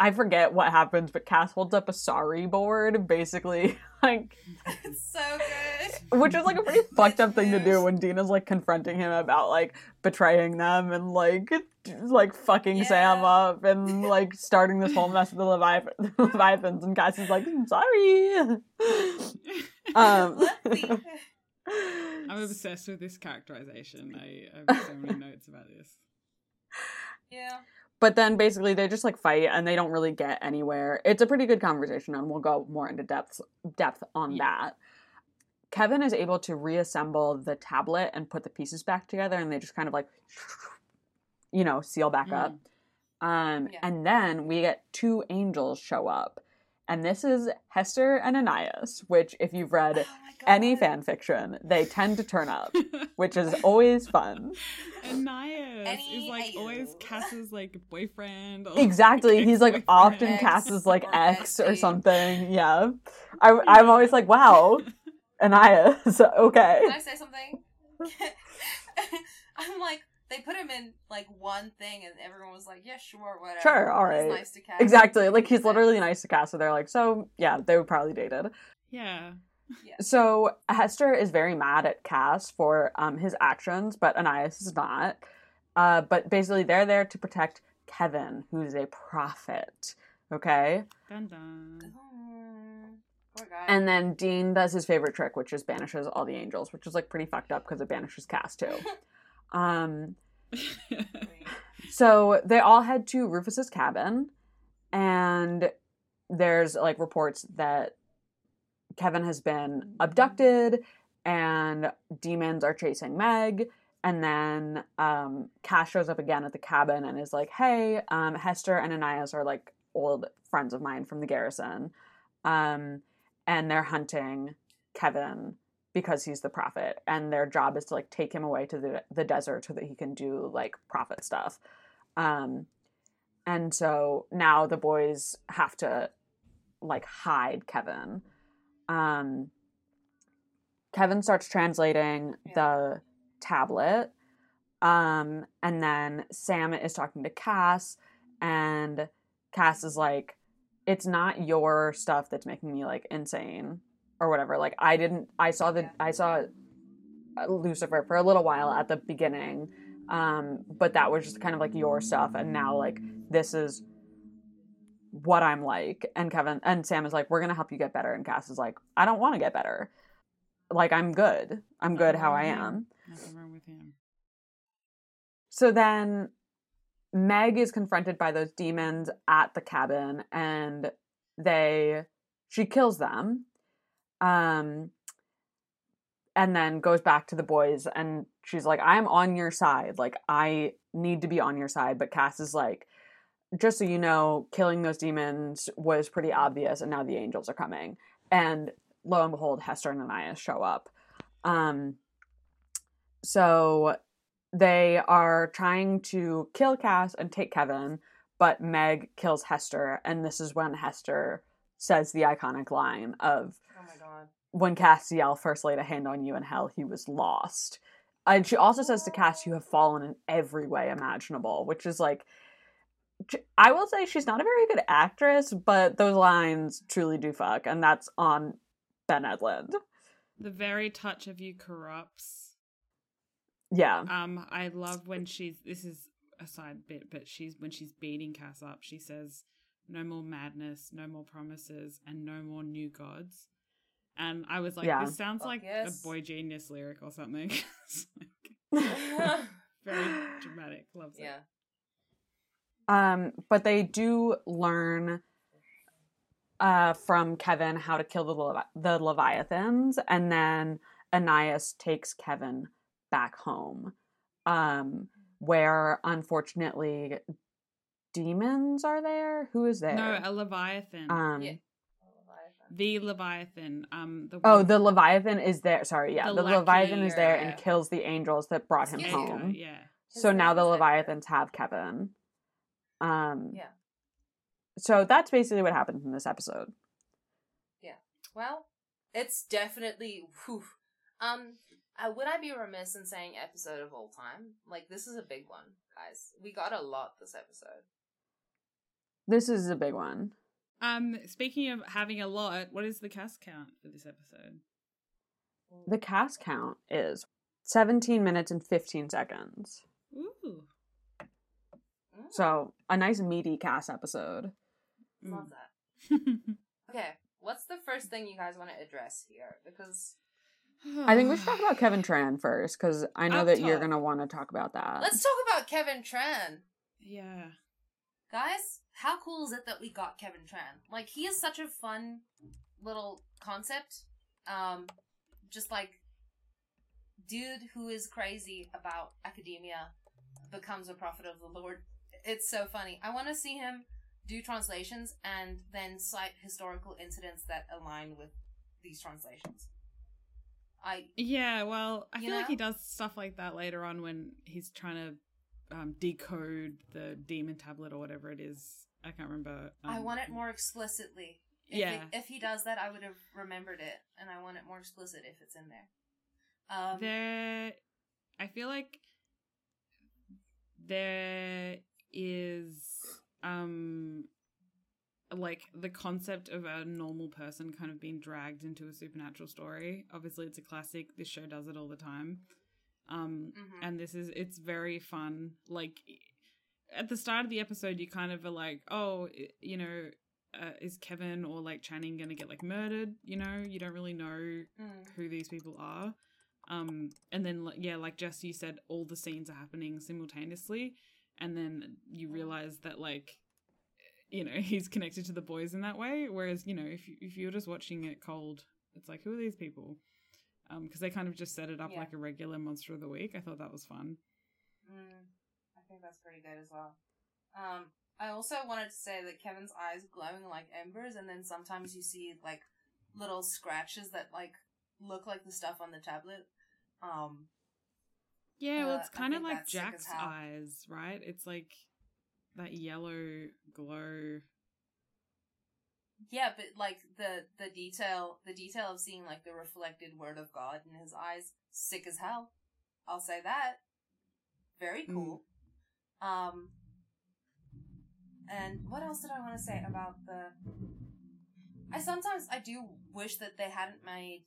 I forget what happens, but Cass holds up a sorry board, basically, like... It's so good. Which is, like, a pretty fucked up thing to do when Dina's, like, confronting him about, like, betraying them and, like fucking Sam up and, like, starting this whole mess with the Leviathans, and Cass is like, I'm sorry. I'm obsessed with this characterization. I have so many notes about this. Yeah. But then basically they just, like, fight and they don't really get anywhere. It's a pretty good conversation, and we'll go more into depth on that. Kevin is able to reassemble the tablet and put the pieces back together, and they just kind of, like, you know, seal back up. And then we get two angels show up. And this is Hester and Ananias, which, if you've read any fan fiction, they tend to turn up, which is always fun. Ananias is, like, always Cass's, like, boyfriend. Or, exactly. Like, he's, like, often Cass's, like, ex or something. Yeah. I'm always like, wow, Ananias, okay. Can I say something? I'm like... They put him in, like, one thing, and everyone was like, yeah, sure, whatever. Sure, all right. He's nice to Cass. Exactly. Like, he's literally nice to Cass, so they're like, so, yeah, they were probably dated. Yeah. So, Hester is very mad at Cass for his actions, but Ananias is not. But basically, they're there to protect Kevin, who's a prophet. Okay? Dun-dun. Poor guy. And then Dean does his favorite trick, which is banishes all the angels, which is, like, pretty fucked up because it banishes Cass, too. So they all head to Rufus's cabin, and there's, like, reports that Kevin has been abducted and demons are chasing Meg. And then Cass shows up again at the cabin and is like, hey, Hester and Ananias are, like, old friends of mine from the garrison. And they're hunting Kevin because he's the prophet, and their job is to like take him away to the desert so that he can do like prophet stuff. And so now the boys have to like hide Kevin. Kevin starts translating the tablet. And then Sam is talking to Cass, and Cass is like, it's not your stuff that's making me like insane or whatever. Like I saw Lucifer for a little while at the beginning. But that was just kind of like your stuff. And now like, this is what I'm like. And Kevin and Sam is like, we're going to help you get better. And Cass is like, I don't want to get better. Like, I'm good. I'm good how I am. Nothing wrong with him. So then Meg is confronted by those demons at the cabin, and she kills them. And then goes back to the boys, and she's like, I'm on your side. Like, I need to be on your side. But Cass is like, just so you know, killing those demons was pretty obvious, and now the angels are coming. And lo and behold, Hester and Ananias show up. So they are trying to kill Cass and take Kevin, but Meg kills Hester. And this is when Hester says the iconic line of, oh my God, when Castiel first laid a hand on you in hell, he was lost. And she also says to Cass, you have fallen in every way imaginable, which is like, I will say she's not a very good actress, but those lines truly do fuck. And that's on Ben Edlund. The very touch of you corrupts. Yeah. I love when this is a side bit, but when she's beating Cass up, she says, no more madness, no more promises, and no more new gods. And I was like, This sounds like a Boy Genius lyric or something. Very dramatic. Loves it. But they do learn from Kevin how to kill the Leviathans, and then Ananias takes Kevin back home, where unfortunately demons are there. Who is there? No, a Leviathan. The Leviathan. The Leviathan is there. Sorry, yeah. The Leviathan is there and kills the angels that brought him home. Yeah. So now the Leviathans have Kevin. So that's basically what happened in this episode. Yeah. Well, it's definitely would I be remiss in saying episode of all time? Like, this is a big one, guys. We got a lot this episode. This is a big one. Speaking of having a lot, what is the cast count for this episode? The cast count is 17 minutes and 15 seconds. Ooh. So, a nice meaty cast episode. Love that. Okay, what's the first thing you guys want to address here? Because I think we should talk about Kevin Tran first, because I know you're going to want to talk about that. Let's talk about Kevin Tran. Yeah. Guys, how cool is it that we got Kevin Tran? Like, he is such a fun little concept. Just like, dude who is crazy about academia becomes a prophet of the Lord. It's so funny. I want to see him do translations and then cite historical incidents that align with these translations. I feel like he does stuff like that later on when he's trying to decode the demon tablet or whatever it is. I can't remember. I want it more explicitly. If he does that, I would have remembered it, and I want it more explicit if it's in there. I feel like there is like the concept of a normal person kind of being dragged into a supernatural story. Obviously, it's a classic. This show does it all the time. And it's very fun. Like, at the start of the episode, you kind of are like, oh, you know, is Kevin or like Channing going to get like murdered? You know, you don't really know who these people are. And then, like Jess, you said all the scenes are happening simultaneously. And then you realize that, like, you know, he's connected to the boys in that way. Whereas, you know, if you're just watching it cold, it's like, who are these people? Because they kind of just set it up like a regular Monster of the Week. I thought that was fun. I think that's pretty good as well. I also wanted to say that Kevin's eyes glowing like embers, and then sometimes you see, like, little scratches that, like, look like the stuff on the tablet. Yeah, well, it's kind of like Jack's eyes, right? It's like that yellow glow. Yeah, but, like, the detail of seeing, like, the reflected word of God in his eyes, sick as hell. I'll say that. Very cool. Mm. And what else did I want to say about the... I do wish that they hadn't made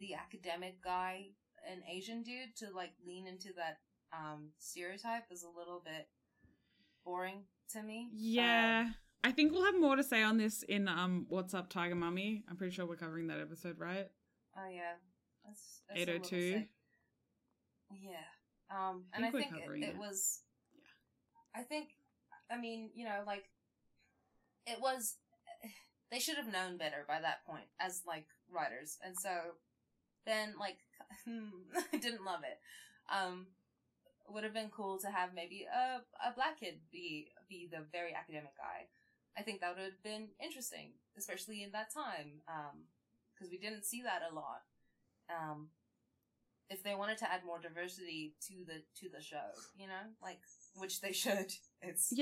the academic guy an Asian dude to, like, lean into that stereotype is a little bit boring to me. Yeah. I think we'll have more to say on this in What's Up, Tiger Mummy. I'm pretty sure we're covering that episode, right? Oh, yeah. That's 802. Yeah. And I think it was... Yeah. it was... They should have known better by that point as, like, writers. And so then, like, I didn't love it. Would have been cool to have maybe a black kid be the very academic guy. I think that would have been interesting, especially in that time, because we didn't see that a lot. If they wanted to add more diversity to the show, you know, like, which they should. It's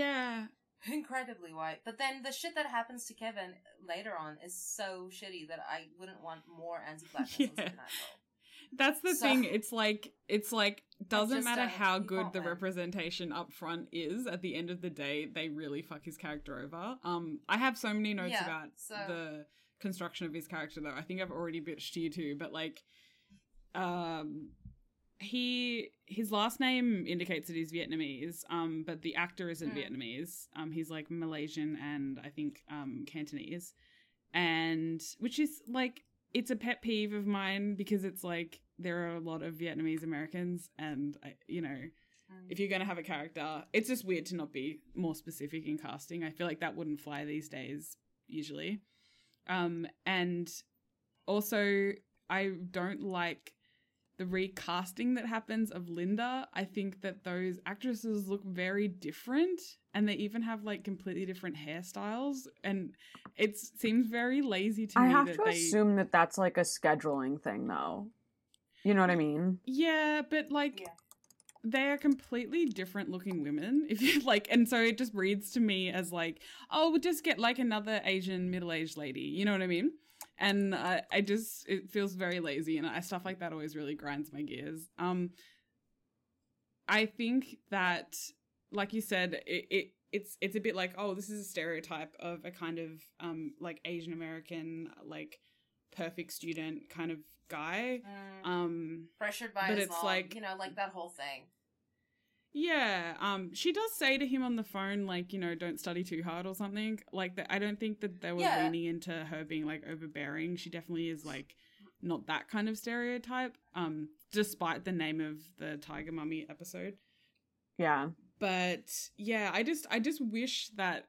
incredibly white. But then the shit that happens to Kevin later on is so shitty that I wouldn't want more anti-blackness on Supernatural. That's the thing. It's like doesn't matter how good the representation up front is. At the end of the day, they really fuck his character over. I have so many notes about the construction of his character, though. I think I've already bitched you too, but like, his last name indicates that he's Vietnamese, but the actor isn't Vietnamese. He's like Malaysian and I think Cantonese, and which is like. It's a pet peeve of mine because it's like there are a lot of Vietnamese Americans and, if you're going to have a character, it's just weird to not be more specific in casting. I feel like that wouldn't fly these days usually. And also I don't like the recasting that happens of Linda. I think that those actresses look very different and they even have like completely different hairstyles, and it seems very lazy to me. I have to assume that that's like a scheduling thing, though. You know what I mean? Yeah, but like they are completely different looking women. If you like, and so it just reads to me as like, oh, we'll just get like another Asian middle-aged lady. You know what I mean? And it feels very lazy, and stuff like that always really grinds my gears. I think that, like you said, it's a bit like, oh, this is a stereotype of a kind of like Asian American, like perfect student kind of guy, pressured by his mom, like, you know, like that whole thing. Yeah, she does say to him on the phone, like, you know, don't study too hard or something. Like, I don't think that they were leaning into her being, like, overbearing. She definitely is, like, not that kind of stereotype, despite the name of the Tiger Mummy episode. Yeah. But, yeah, I just wish that...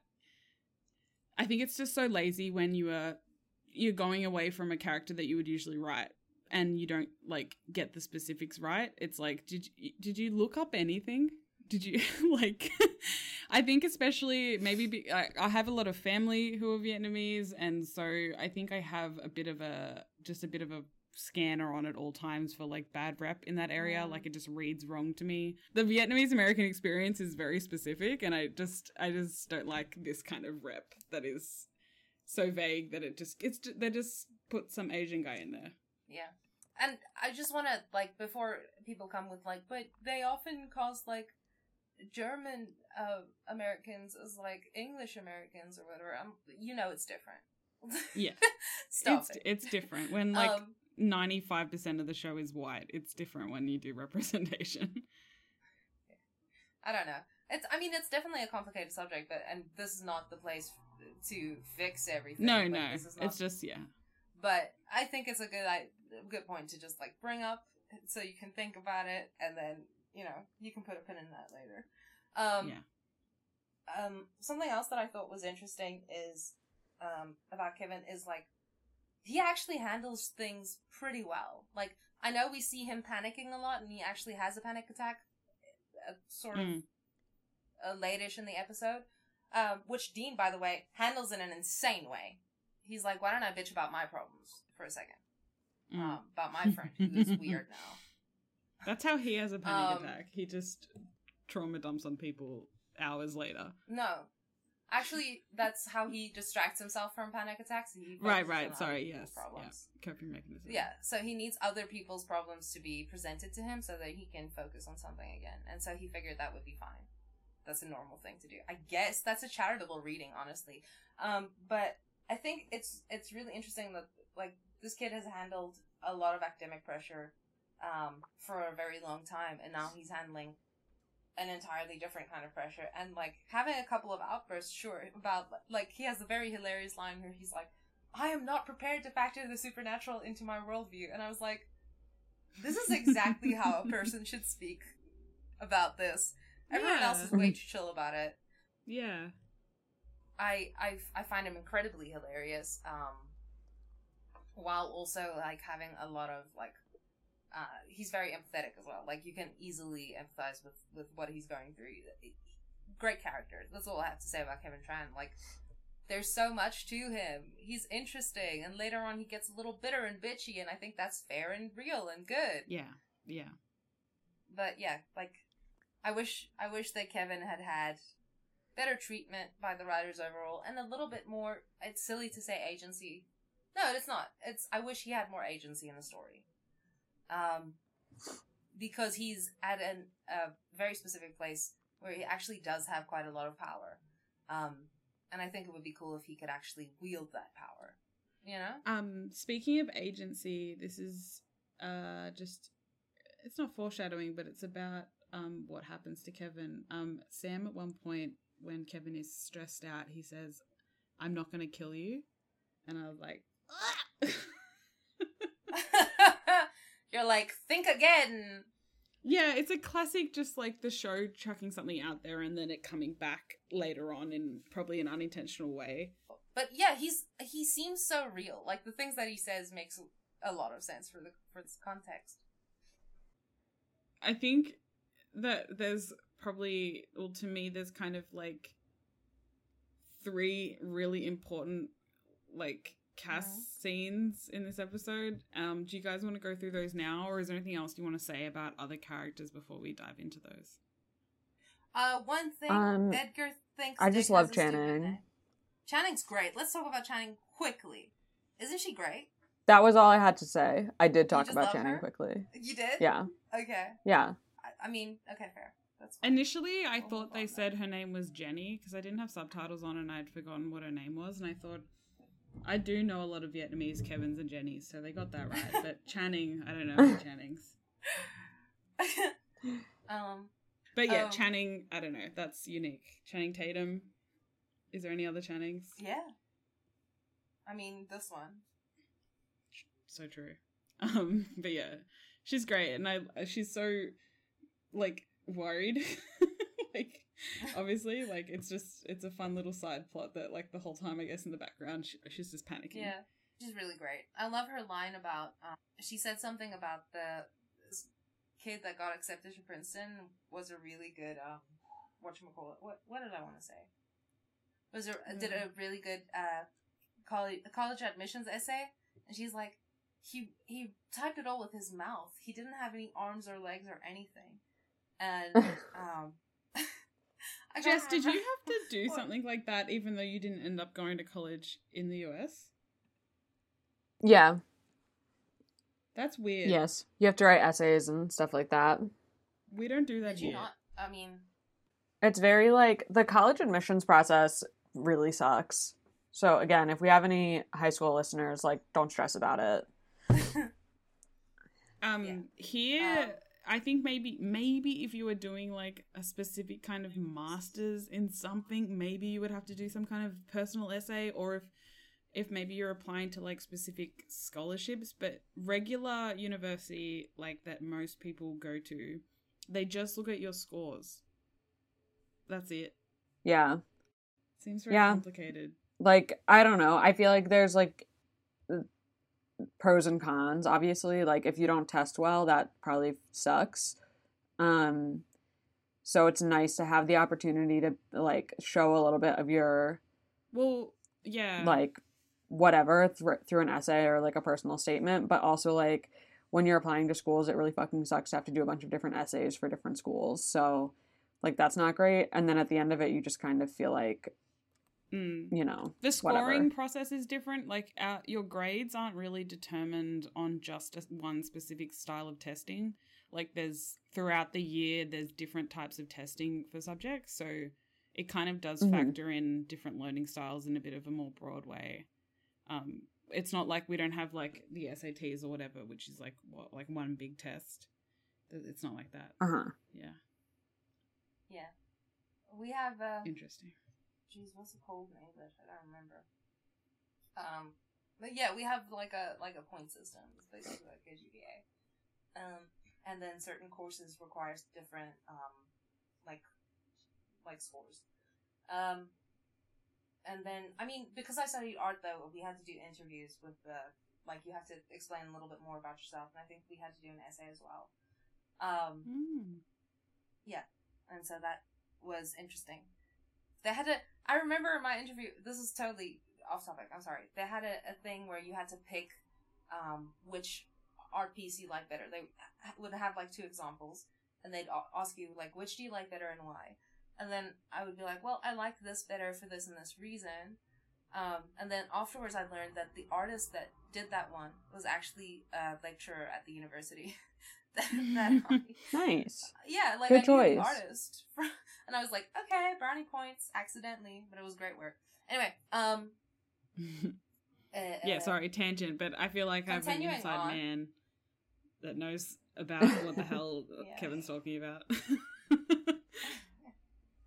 I think it's just so lazy when you're going away from a character that you would usually write. And you don't, like, get the specifics right. It's like, did you look up anything? Did you, like... I think especially I have a lot of family who are Vietnamese, and so I think I have a bit of a scanner on at all times for, like, bad rep in that area. Like, it just reads wrong to me. The Vietnamese-American experience is very specific, and I just don't like this kind of rep that is so vague that they just put some Asian guy in there. Yeah. And I just want to, like, before people come with, like, but they often cast, like, German Americans as, like, English Americans or whatever. It's different. Yeah. It's different. When, like, 95% of the show is white, it's different when you do representation. I don't know. It's definitely a complicated subject, but this is not the place to fix everything. No, no. It's just, yeah. But I think it's a good point to just, like, bring up so you can think about it, and then, you know, you can put a pin in that later. Something else that I thought was interesting is, about Kevin is, like, he actually handles things pretty well. Like, I know we see him panicking a lot, and he actually has a panic attack, sort of late-ish in the episode. which Dean, by the way, handles in an insane way. He's like, why don't I bitch about my problems for a second? About my friend who's weird now. That's how he has a panic attack. He just trauma dumps on people hours later. No. Actually, that's how he distracts himself from panic attacks. And he problems. Yeah. Coping mechanism. Yeah, so he needs other people's problems to be presented to him so that he can focus on something again. And so he figured that would be fine. That's a normal thing to do. I guess that's a charitable reading, honestly. But I think it's really interesting that, like, this kid has handled a lot of academic pressure for a very long time, and now he's handling an entirely different kind of pressure, and, like, having a couple of outbursts, sure, about, like, he has a very hilarious line where he's like, I am not prepared to factor the supernatural into my worldview, and I was like, this is exactly how a person should speak about this. Everyone else is way too chill about it. Yeah. I find him incredibly hilarious, while also, like, having a lot of, like, he's very empathetic as well. Like, you can easily empathize with what he's going through. Great character. That's all I have to say about Kevin Tran. Like, there's so much to him. He's interesting, and later on he gets a little bitter and bitchy, and I think that's fair and real and good. Yeah, yeah. But yeah, like, I wish that Kevin had better treatment by the writers overall, and a little bit more. It's silly to say agency. No, it's not. I wish he had more agency in the story. Because he's at a very specific place where he actually does have quite a lot of power. And I think it would be cool if he could actually wield that power, you know? Speaking of agency, this is it's not foreshadowing, but it's about what happens to Kevin. Sam, at one point, when Kevin is stressed out, he says, I'm not going to kill you. And I was like, ah! You're like, think again. Yeah, it's a classic, just like the show chucking something out there and then it coming back later on in probably an unintentional way. But yeah, he seems so real. Like, the things that he says makes a lot of sense for this context. I think that there's probably, well, to me, there's kind of like three really important, like, cast scenes in this episode. Do you guys want to go through those now, or is there anything else you want to say about other characters before we dive into those? One thing Edgar thinks. I just love Channing. Channing's great. Let's talk about Channing quickly. Isn't she great? That was all I had to say. I did talk about Channing quickly. You did? Yeah. Okay. Yeah. I mean, okay, fair. That's fine. Initially, I thought they said her name was Jenny because I didn't have subtitles on and I'd forgotten what her name was, and I thought. I do know a lot of Vietnamese Kevins and Jennys, so they got that right. But Channing, I don't know about Channings. But yeah, Channing, I don't know. That's unique. Channing Tatum. Is there any other Channings? Yeah. I mean, this one. So true. But yeah, she's great, and she's so, like, worried. Like, obviously, like, it's a fun little side plot that, like, the whole time, I guess, in the background, she's just panicking. Yeah, she's really great. I love her line about, she said something about this kid that got accepted to Princeton was a really good, whatchamacallit, what did I want to say? Did a really good college admissions essay, and she's like, he typed it all with his mouth. He didn't have any arms or legs or anything. And, Jess, did you have to do something like that even though you didn't end up going to college in the US? Yeah. That's weird. Yes. You have to write essays and stuff like that. We don't do that yet. I mean... It's very, like, the college admissions process really sucks. So, again, if we have any high school listeners, like, don't stress about it. I think maybe if you were doing, like, a specific kind of master's in something, maybe you would have to do some kind of personal essay, or if maybe you're applying to, like, specific scholarships. But regular university, like, that most people go to, they just look at your scores. That's it. Yeah. Seems very complicated. Like, I don't know. I feel like there's, like... pros and cons, obviously. Like, if you don't test well, that probably sucks. So it's nice to have the opportunity to, like, show a little bit of your... Well, yeah. Like, whatever, through an essay or, like, a personal statement. But also, like, when you're applying to schools, it really fucking sucks to have to do a bunch of different essays for different schools. So, like, that's not great. And then at the end of it, you just kind of feel like, you know, the scoring process is different. Like, your grades aren't really determined on just one specific style of testing. Like, there's, throughout the year, there's different types of testing for subjects. So it kind of does factor in different learning styles in a bit of a more broad way. It's not like we don't have, like, the SATs or whatever, which is, like, what, like, one big test. It's not like that. Yeah. Yeah. We have, interesting. Geez, what's it called in English? I don't remember. But yeah, we have, like a point system. It's basically like a GPA. And then certain courses requires different, like scores. And then, I mean, because I studied art, though, we had to do interviews with the, like, you have to explain a little bit more about yourself, and I think we had to do an essay as well. Yeah, and so that was interesting. They had a, I remember my interview, this is totally off topic, I'm sorry. They had a thing where you had to pick which art piece you like better. They would have, like, two examples, and they'd ask you, like, which do you like better and why? And then I would be like, well, I like this better for this and this reason. And then afterwards I learned that the artist that did that one was actually a lecturer at the university. Nice. Yeah, like, good choice. I knew the artist. And I was like, okay, brownie points, accidentally, but it was great work. Anyway, yeah, sorry, tangent, but I feel like I have an inside man that knows about what the hell Kevin's talking about.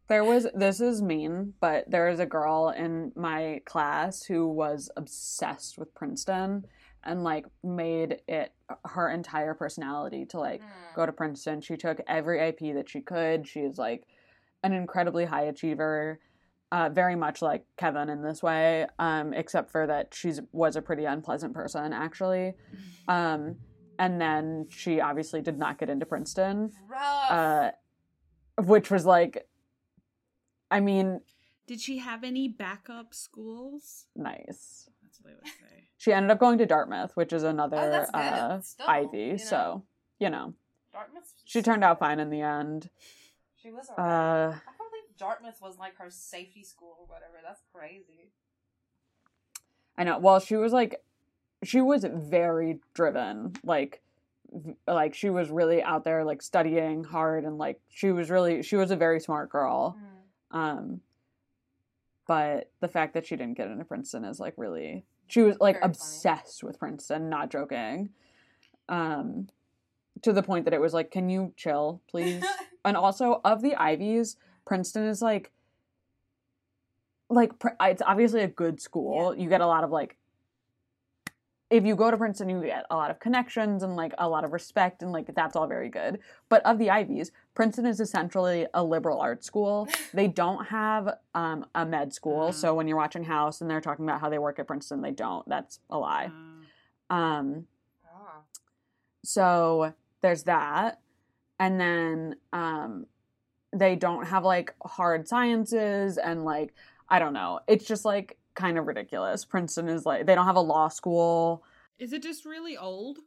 There was, this is mean, but there was a girl in my class who was obsessed with Princeton and, like, made it her entire personality to, like, go to Princeton. She took every AP that she could. She is, like, an incredibly high achiever, very much like Kevin in this way, except for that she was a pretty unpleasant person, actually. And then she obviously did not get into Princeton, which was, like... I mean... Did she have any backup schools? Nice. That's what I would say. She ended up going to Dartmouth, which is another Ivy, you know. So, you know. Dartmouth? She turned out fine in the end. She was alright. I can't believe Dartmouth was, like, her safety school or whatever. That's crazy. I know. Well, she was, like... She was very driven. Like, she was really out there, like, studying hard, and, like, she was really... She was a very smart girl. But the fact that she didn't get into Princeton is, like, really, she was, like, obsessed with Princeton, not joking, to the point that it was like, can you chill, please? And also, of the Ivies, Princeton is, like, it's obviously a good school. You get a lot of, like, if you go to Princeton, you get a lot of connections and, like, a lot of respect, and, like, that's all very good. But of the Ivies, Princeton is essentially a liberal arts school. They don't have a med school. So when you're watching House and they're talking about how they work at Princeton, they don't. That's a lie. So there's that. And then they don't have, like, hard sciences and, like, I don't know. It's just, like, kind of ridiculous. Princeton is, like, they don't have a law school. Is it just really old?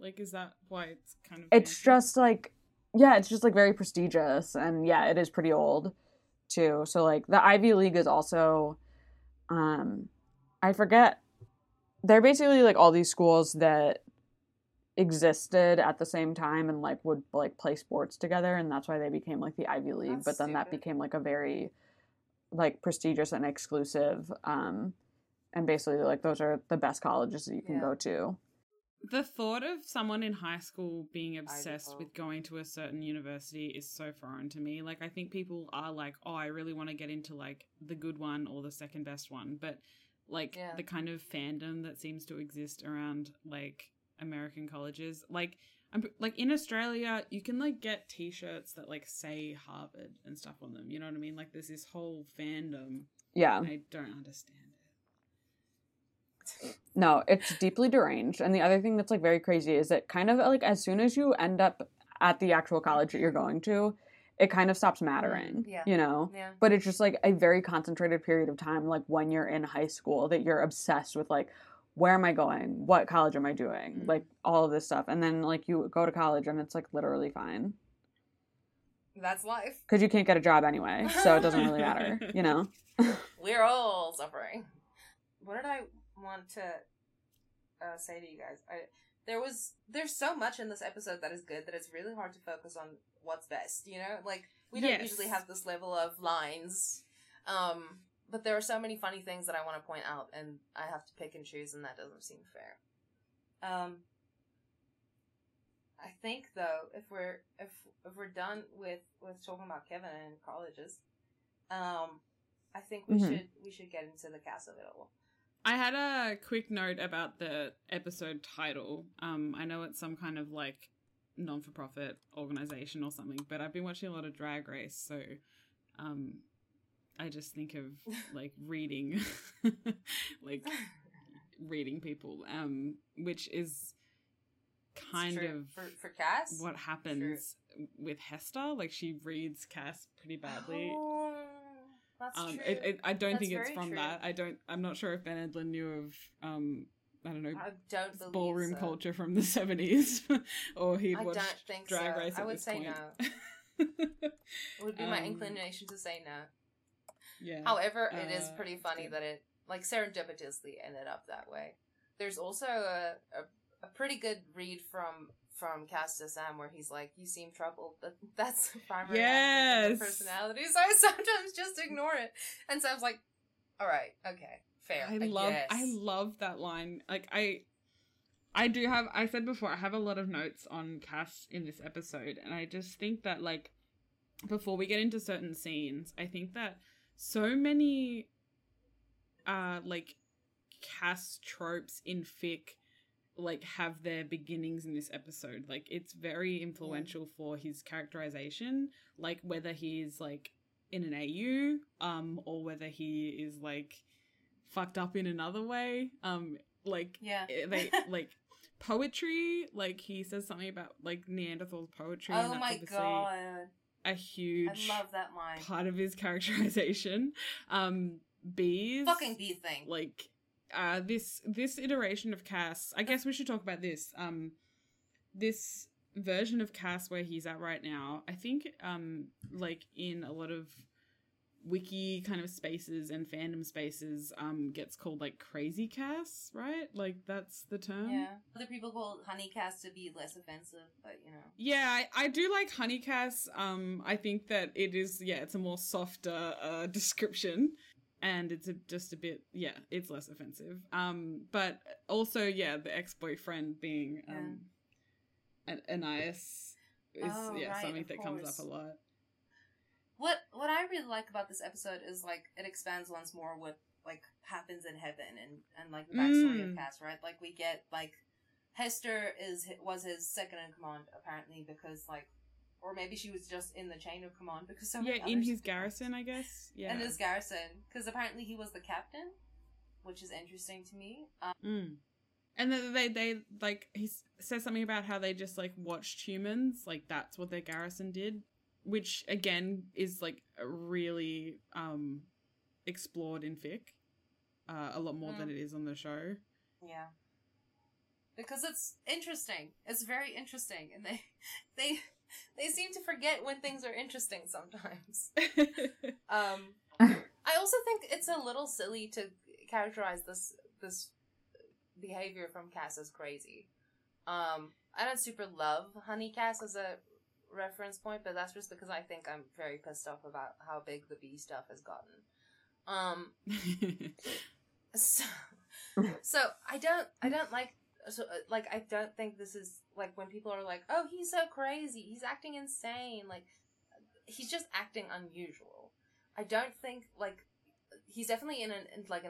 Like, is that why it's kind of... It's just, like, yeah, it's just, like, very prestigious, and yeah, it is pretty old too. So, like, the Ivy League is also I forget, they're basically, like, all these schools that existed at the same time and, like, would, like, play sports together, and that's why they became, like, the Ivy League. That's but then that became, like, a very, like, prestigious and exclusive, and basically, like, those are the best colleges that you can go to. The thought of someone in high school being obsessed with going to a certain university is so foreign to me. Like, I think people are like, oh, I really want to get into, like, the good one or the second best one, but, like, the kind of fandom that seems to exist around, like, American colleges, like, I'm, like, in Australia, you can, like, get t-shirts that, like, say Harvard and stuff on them. You know what I mean? Like, there's this whole fandom. Yeah. I don't understand it. No, it's deeply deranged. And the other thing that's, like, very crazy is that kind of, like, as soon as you end up at the actual college that you're going to, it kind of stops mattering, you know? Yeah. But it's just, like, a very concentrated period of time, like, when you're in high school, that you're obsessed with, like, where am I going? What college am I doing? Mm-hmm. Like, all of this stuff. And then, like, you go to college and it's, like, literally fine. That's life. Because you can't get a job anyway, so it doesn't really matter, you know? We're all suffering. What did I want to say to you guys? There's so much in this episode that is good that it's really hard to focus on what's best, you know? Like, we don't usually have this level of lines, but there are so many funny things that I want to point out, and I have to pick and choose, and that doesn't seem fair. I think, though, if we're done with talking about Kevin and colleges, I think we should get into the cast of it all. I had a quick note about the episode title. I know it's some kind of, like, non-for-profit organization or something, but I've been watching a lot of Drag Race, so I just think of, like, reading, like, reading people, which is kind of for Cass, what happens with Hester. Like, she reads Cass pretty badly. Oh. That's true. I don't think it's from that. I'm not sure if Ben Edlund knew of, ballroom culture from the 70s, or he'd watched Drag Race at this point. I would say no. It would be my inclination to say no. Yeah. However, it is pretty funny that it, like, serendipitously ended up that way. There's also a pretty good read from Cass to Sam, where he's like, "You seem troubled, but that's the primary aspect of your personality, so I sometimes just ignore it." And Sam's like, "All right, okay, fair." I love that line. Like, I said before, I have a lot of notes on Cass in this episode, and I just think that, like, before we get into certain scenes, I think that so many, like, Cass tropes in fic, like, have their beginnings in this episode. Like, it's very influential for his characterization, like, whether he's, like, in an AU, or whether he is, like, fucked up in another way. Poetry, like, he says something about, like, Neanderthal poetry. Oh, and that's my God. A huge I love that line. Part of his characterization. Bees. Fucking bee thing. Like, this iteration of Cass, I guess we should talk about this. This version of Cass where he's at right now, I think, like, in a lot of wiki kind of spaces and fandom spaces, gets called, like, crazy Cass, right? Like, that's the term. Yeah. Other people call honey Cass to be less offensive, but, you know. Yeah, I do like honey Cass. I think that it is, it's a more softer description. And it's just a bit, it's less offensive. But also, the ex-boyfriend being Ananias is something that comes up a lot. What I really like about this episode is, like, it expands once more what, like, happens in heaven and like the backstory of Cass, right? Like, we get, like, Hester was his second in command apparently, because, like, or maybe she was just in the chain of command because so many in his garrison, I guess. Yeah. In his garrison. Because apparently he was the captain, which is interesting to me. And then they like, he says something about how they just, like, watched humans. Like, that's what their garrison did. Which, again, is, like, really explored in fic. A lot more than it is on the show. Yeah. Because it's interesting. It's very interesting. And They seem to forget when things are interesting sometimes. I also think it's a little silly to characterize this behavior from Cass as crazy. I don't super love honey Cass as a reference point, but that's just because I think I'm very pissed off about how big the bee stuff has gotten. So I don't like. So, like, I don't think this is, like, when people are like, oh, he's so crazy, he's acting insane, like, he's just acting unusual. I don't think, like, he's definitely in an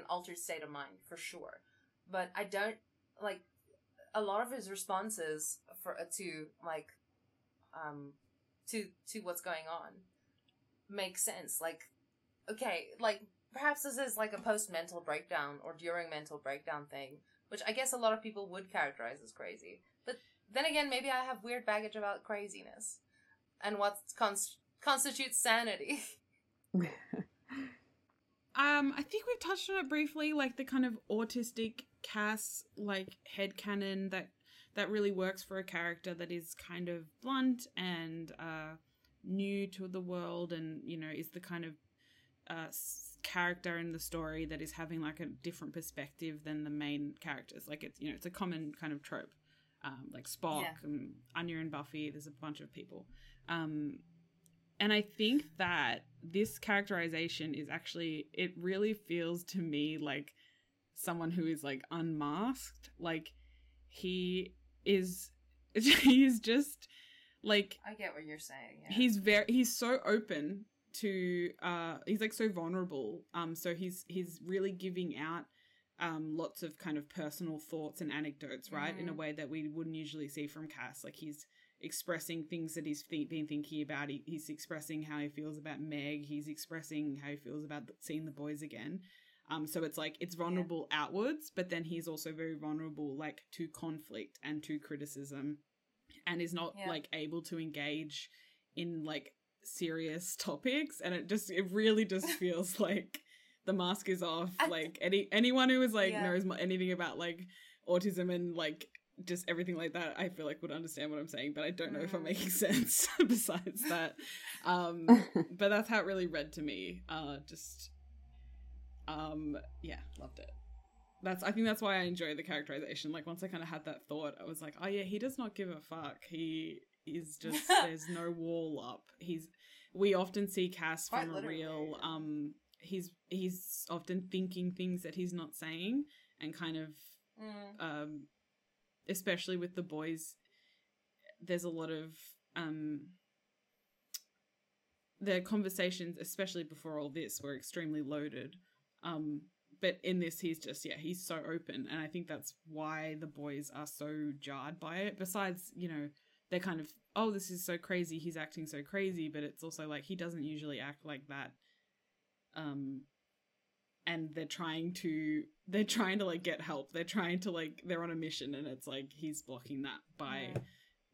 altered state of mind, for sure. But I don't, like, a lot of his responses to what's going on make sense. Like, okay, like, perhaps this is, like, a post-mental breakdown or during mental breakdown thing, which I guess a lot of people would characterize as crazy. But then again, maybe I have weird baggage about craziness and what's constitutes sanity. I think we've touched on it briefly, like the kind of autistic Cass, like, headcanon that really works for a character that is kind of blunt and new to the world and, you know, is the kind of character in the story that is having, like, a different perspective than the main characters. Like, it's, you know, it's a common kind of trope. Like Spock and Anya and Buffy, there's a bunch of people. And I think that this characterization is actually, it really feels to me like someone who is, like, unmasked. Like, he is just, like... I get what you're saying, yeah. He's so open to, he's, like, so vulnerable. So he's really giving out lots of kind of personal thoughts and anecdotes, right? Mm-hmm. In a way that we wouldn't usually see from Cass. Like, he's expressing things that he's been thinking about. He's expressing how he feels about Meg. He's expressing how he feels about seeing the boys again. So it's like, it's vulnerable outwards, but then he's also very vulnerable, like, to conflict and to criticism, and is not like able to engage in, like, serious topics. And it really just feels like the mask is off. Like, anyone who is like knows anything about, like, autism and, like, just everything like that, I feel like would understand what I'm saying, but I don't know if I'm making sense besides that. But that's how it really read to me. Loved it. I think that's why I enjoy the characterization. Like, once I kind of had that thought, I was like, oh yeah, he does not give a fuck. He is just, there's no wall up. We often see Cass quite from a real, he's often thinking things that he's not saying, and kind of, especially with the boys, there's a lot of, the conversations, especially before all this, were extremely loaded. But in this, he's just, he's so open. And I think that's why the boys are so jarred by it. Besides, you know, they're kind of, oh, this is so crazy, he's acting so crazy. But it's also like, he doesn't usually act like that. And they're trying to like get help. They're trying to, like, they're on a mission, and it's like, he's blocking that by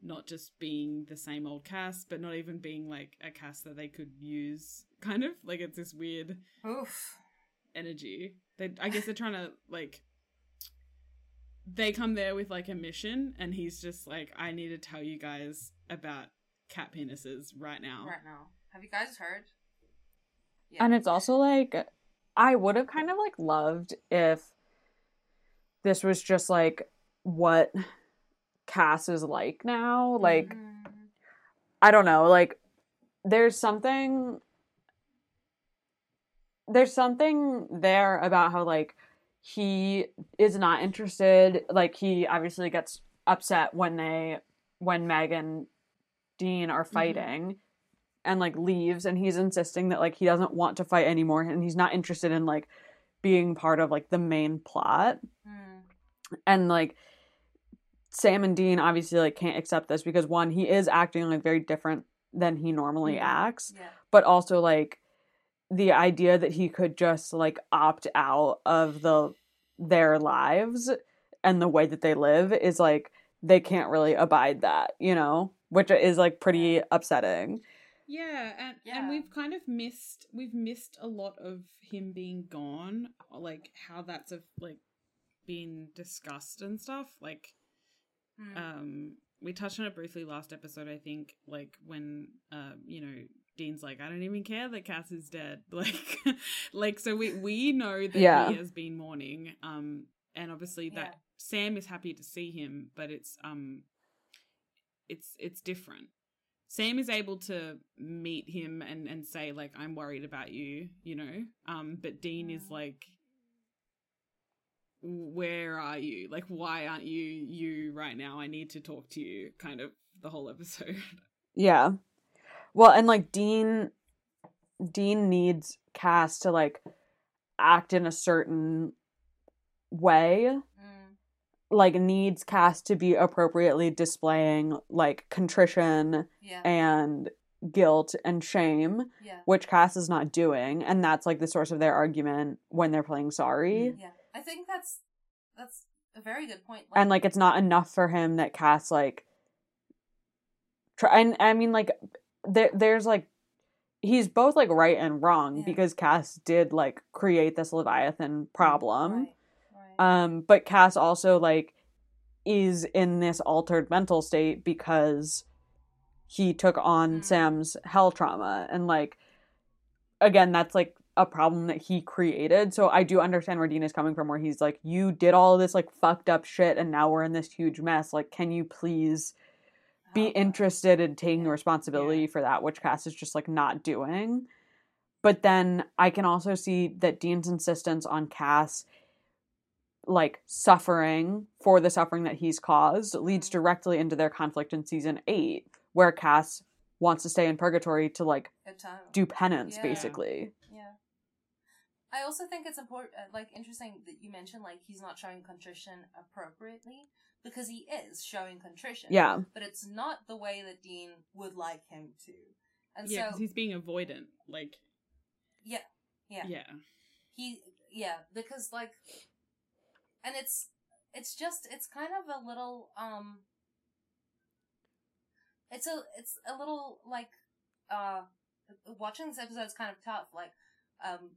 not just being the same old cast, but not even being like a cast that they could use, kind of. Like, it's this weird energy. I guess they're trying to, like, they come there with, like, a mission, and he's just like, I need to tell you guys about cat penises right now. Right now. Have you guys heard? Yeah. And it's also like, I would have kind of, like, loved if this was just, like, what Cass is like now. Like, I don't know, like, there's something there about how, like, he is not interested. Like, he obviously gets upset when Meg and Dean are fighting, and, like, leaves, and he's insisting that, like, he doesn't want to fight anymore, and he's not interested in, like, being part of, like, the main plot. And, like, Sam and Dean obviously, like, can't accept this because, one, he is acting, like, very different than he normally acts, but also, like, the idea that he could just, like, opt out of their lives and the way that they live is, like, they can't really abide that, you know, which is, like, pretty upsetting. Yeah, and we've kind of missed a lot of him being gone, like, how that's like been discussed and stuff. Like, we touched on it briefly last episode, I think, like, when you know, Dean's like, I don't even care that Cass is dead. Like, like, so we know that he has been mourning, and obviously that Sam is happy to see him, but it's different. Sam is able to meet him and say, like, I'm worried about you, you know? But Dean is like, where are you? Like, why aren't you right now? I need to talk to you, kind of the whole episode. Yeah. Well, and, like, Dean needs Cass to, like, act in a certain way. Like, needs Cass to be appropriately displaying, like, contrition and guilt and shame, which Cass is not doing, and that's, like, the source of their argument when they're playing sorry. Yeah, I think that's a very good point. Like, and, like, it's not enough for him that Cass, like, try. And I mean, like, there's like he's both like right and wrong, yeah, because Cass did like create this Leviathan problem. Right. But Cass also like is in this altered mental state because he took on Sam's hell trauma, and like, again, that's like a problem that he created. So I do understand where Dean is coming from, where he's like, you did all this like fucked up shit and now we're in this huge mess. Like, can you please be interested in taking responsibility for that, which Cass is just like not doing. But then I can also see that Dean's insistence on Cass like suffering for the suffering that he's caused leads directly into their conflict in season 8, where Cass wants to stay in purgatory to like do penance, basically. Yeah. I also think it's important, like, interesting that you mentioned like he's not showing contrition appropriately, because he is showing contrition. Yeah. But it's not the way that Dean would like him to. And yeah, because so, he's being avoidant. Like. Yeah. Yeah. Yeah. He. Yeah. Because like, and it's just, it's kind of a little It's a little like, watching this episode is kind of tough. Like,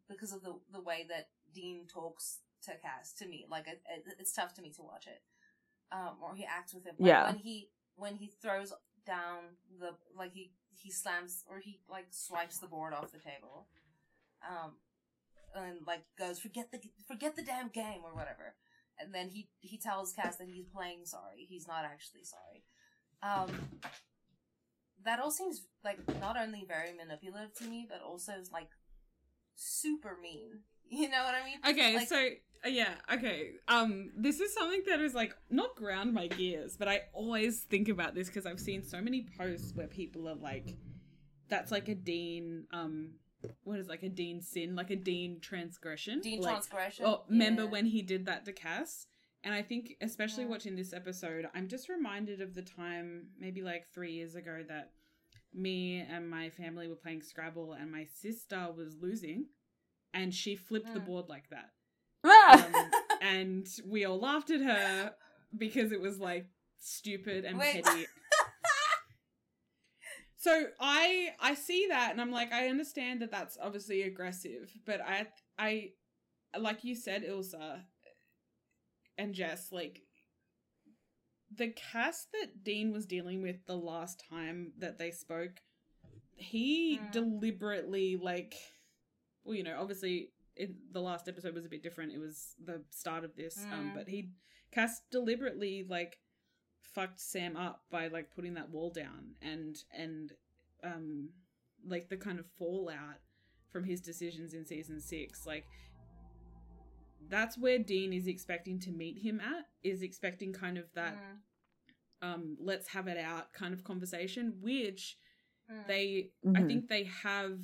because of the way that Dean talks to Cass, to me, like it's tough to me to watch it. Or he acts with him. Like, yeah. When he throws down the, like he slams, or he like swipes the board off the table, and like goes forget the damn game or whatever, and then he tells Cass that he's playing sorry. He's not actually sorry. That all seems like not only very manipulative to me, but also like super mean. You know what I mean? Okay, like, so yeah, okay. This is something that is like not ground my gears, but I always think about this because I've seen so many posts where people are like, "That's like a Dean, what is like a Dean sin, like a Dean transgression, Dean like, transgression." Oh, remember when he did that to Cass? And I think, especially watching this episode, I'm just reminded of the time, maybe like 3 years ago, that me and my family were playing Scrabble and my sister was losing and she flipped the board like that. And we all laughed at her because it was like stupid and petty. So I see that and I'm like, I understand that that's obviously aggressive, but I like you said, Ilsa, and Jess, like, the Cass that Dean was dealing with the last time that they spoke, he deliberately, like, well, you know, obviously the last episode was a bit different. It was the start of this, but Cass deliberately, like, fucked Sam up by, like, putting that wall down and like, the kind of fallout from his decisions in season 6, like, that's where Dean is expecting to meet him at, is expecting kind of that let's have it out kind of conversation, which they, I think they have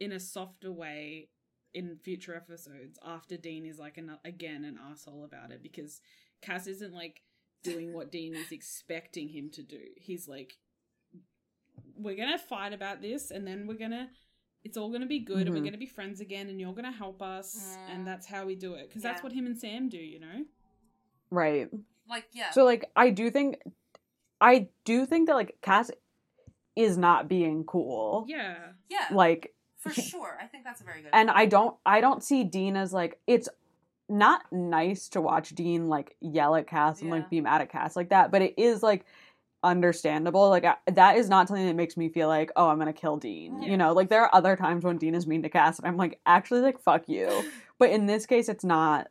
in a softer way in future episodes after Dean is like, again, an asshole about it, because Cass isn't like doing what Dean is expecting him to do. He's like, we're going to fight about this and then we're going to, it's all going to be good and we're going to be friends again and you're going to help us and that's how we do it. Because that's what him and Sam do, you know? Right. Like, yeah. So, like, I do think that, like, Cass is not being cool. Yeah. Yeah. Like. For sure. I think that's a very good point. And I don't see Dean as, like, it's not nice to watch Dean, like, yell at Cass and, like, be mad at Cass like that. But it is, like, understandable. Like that is not something that makes me feel like, oh, I'm gonna kill Dean. You know, like there are other times when Dean is mean to Cass and I'm like, actually, like, fuck you. But in this case, it's not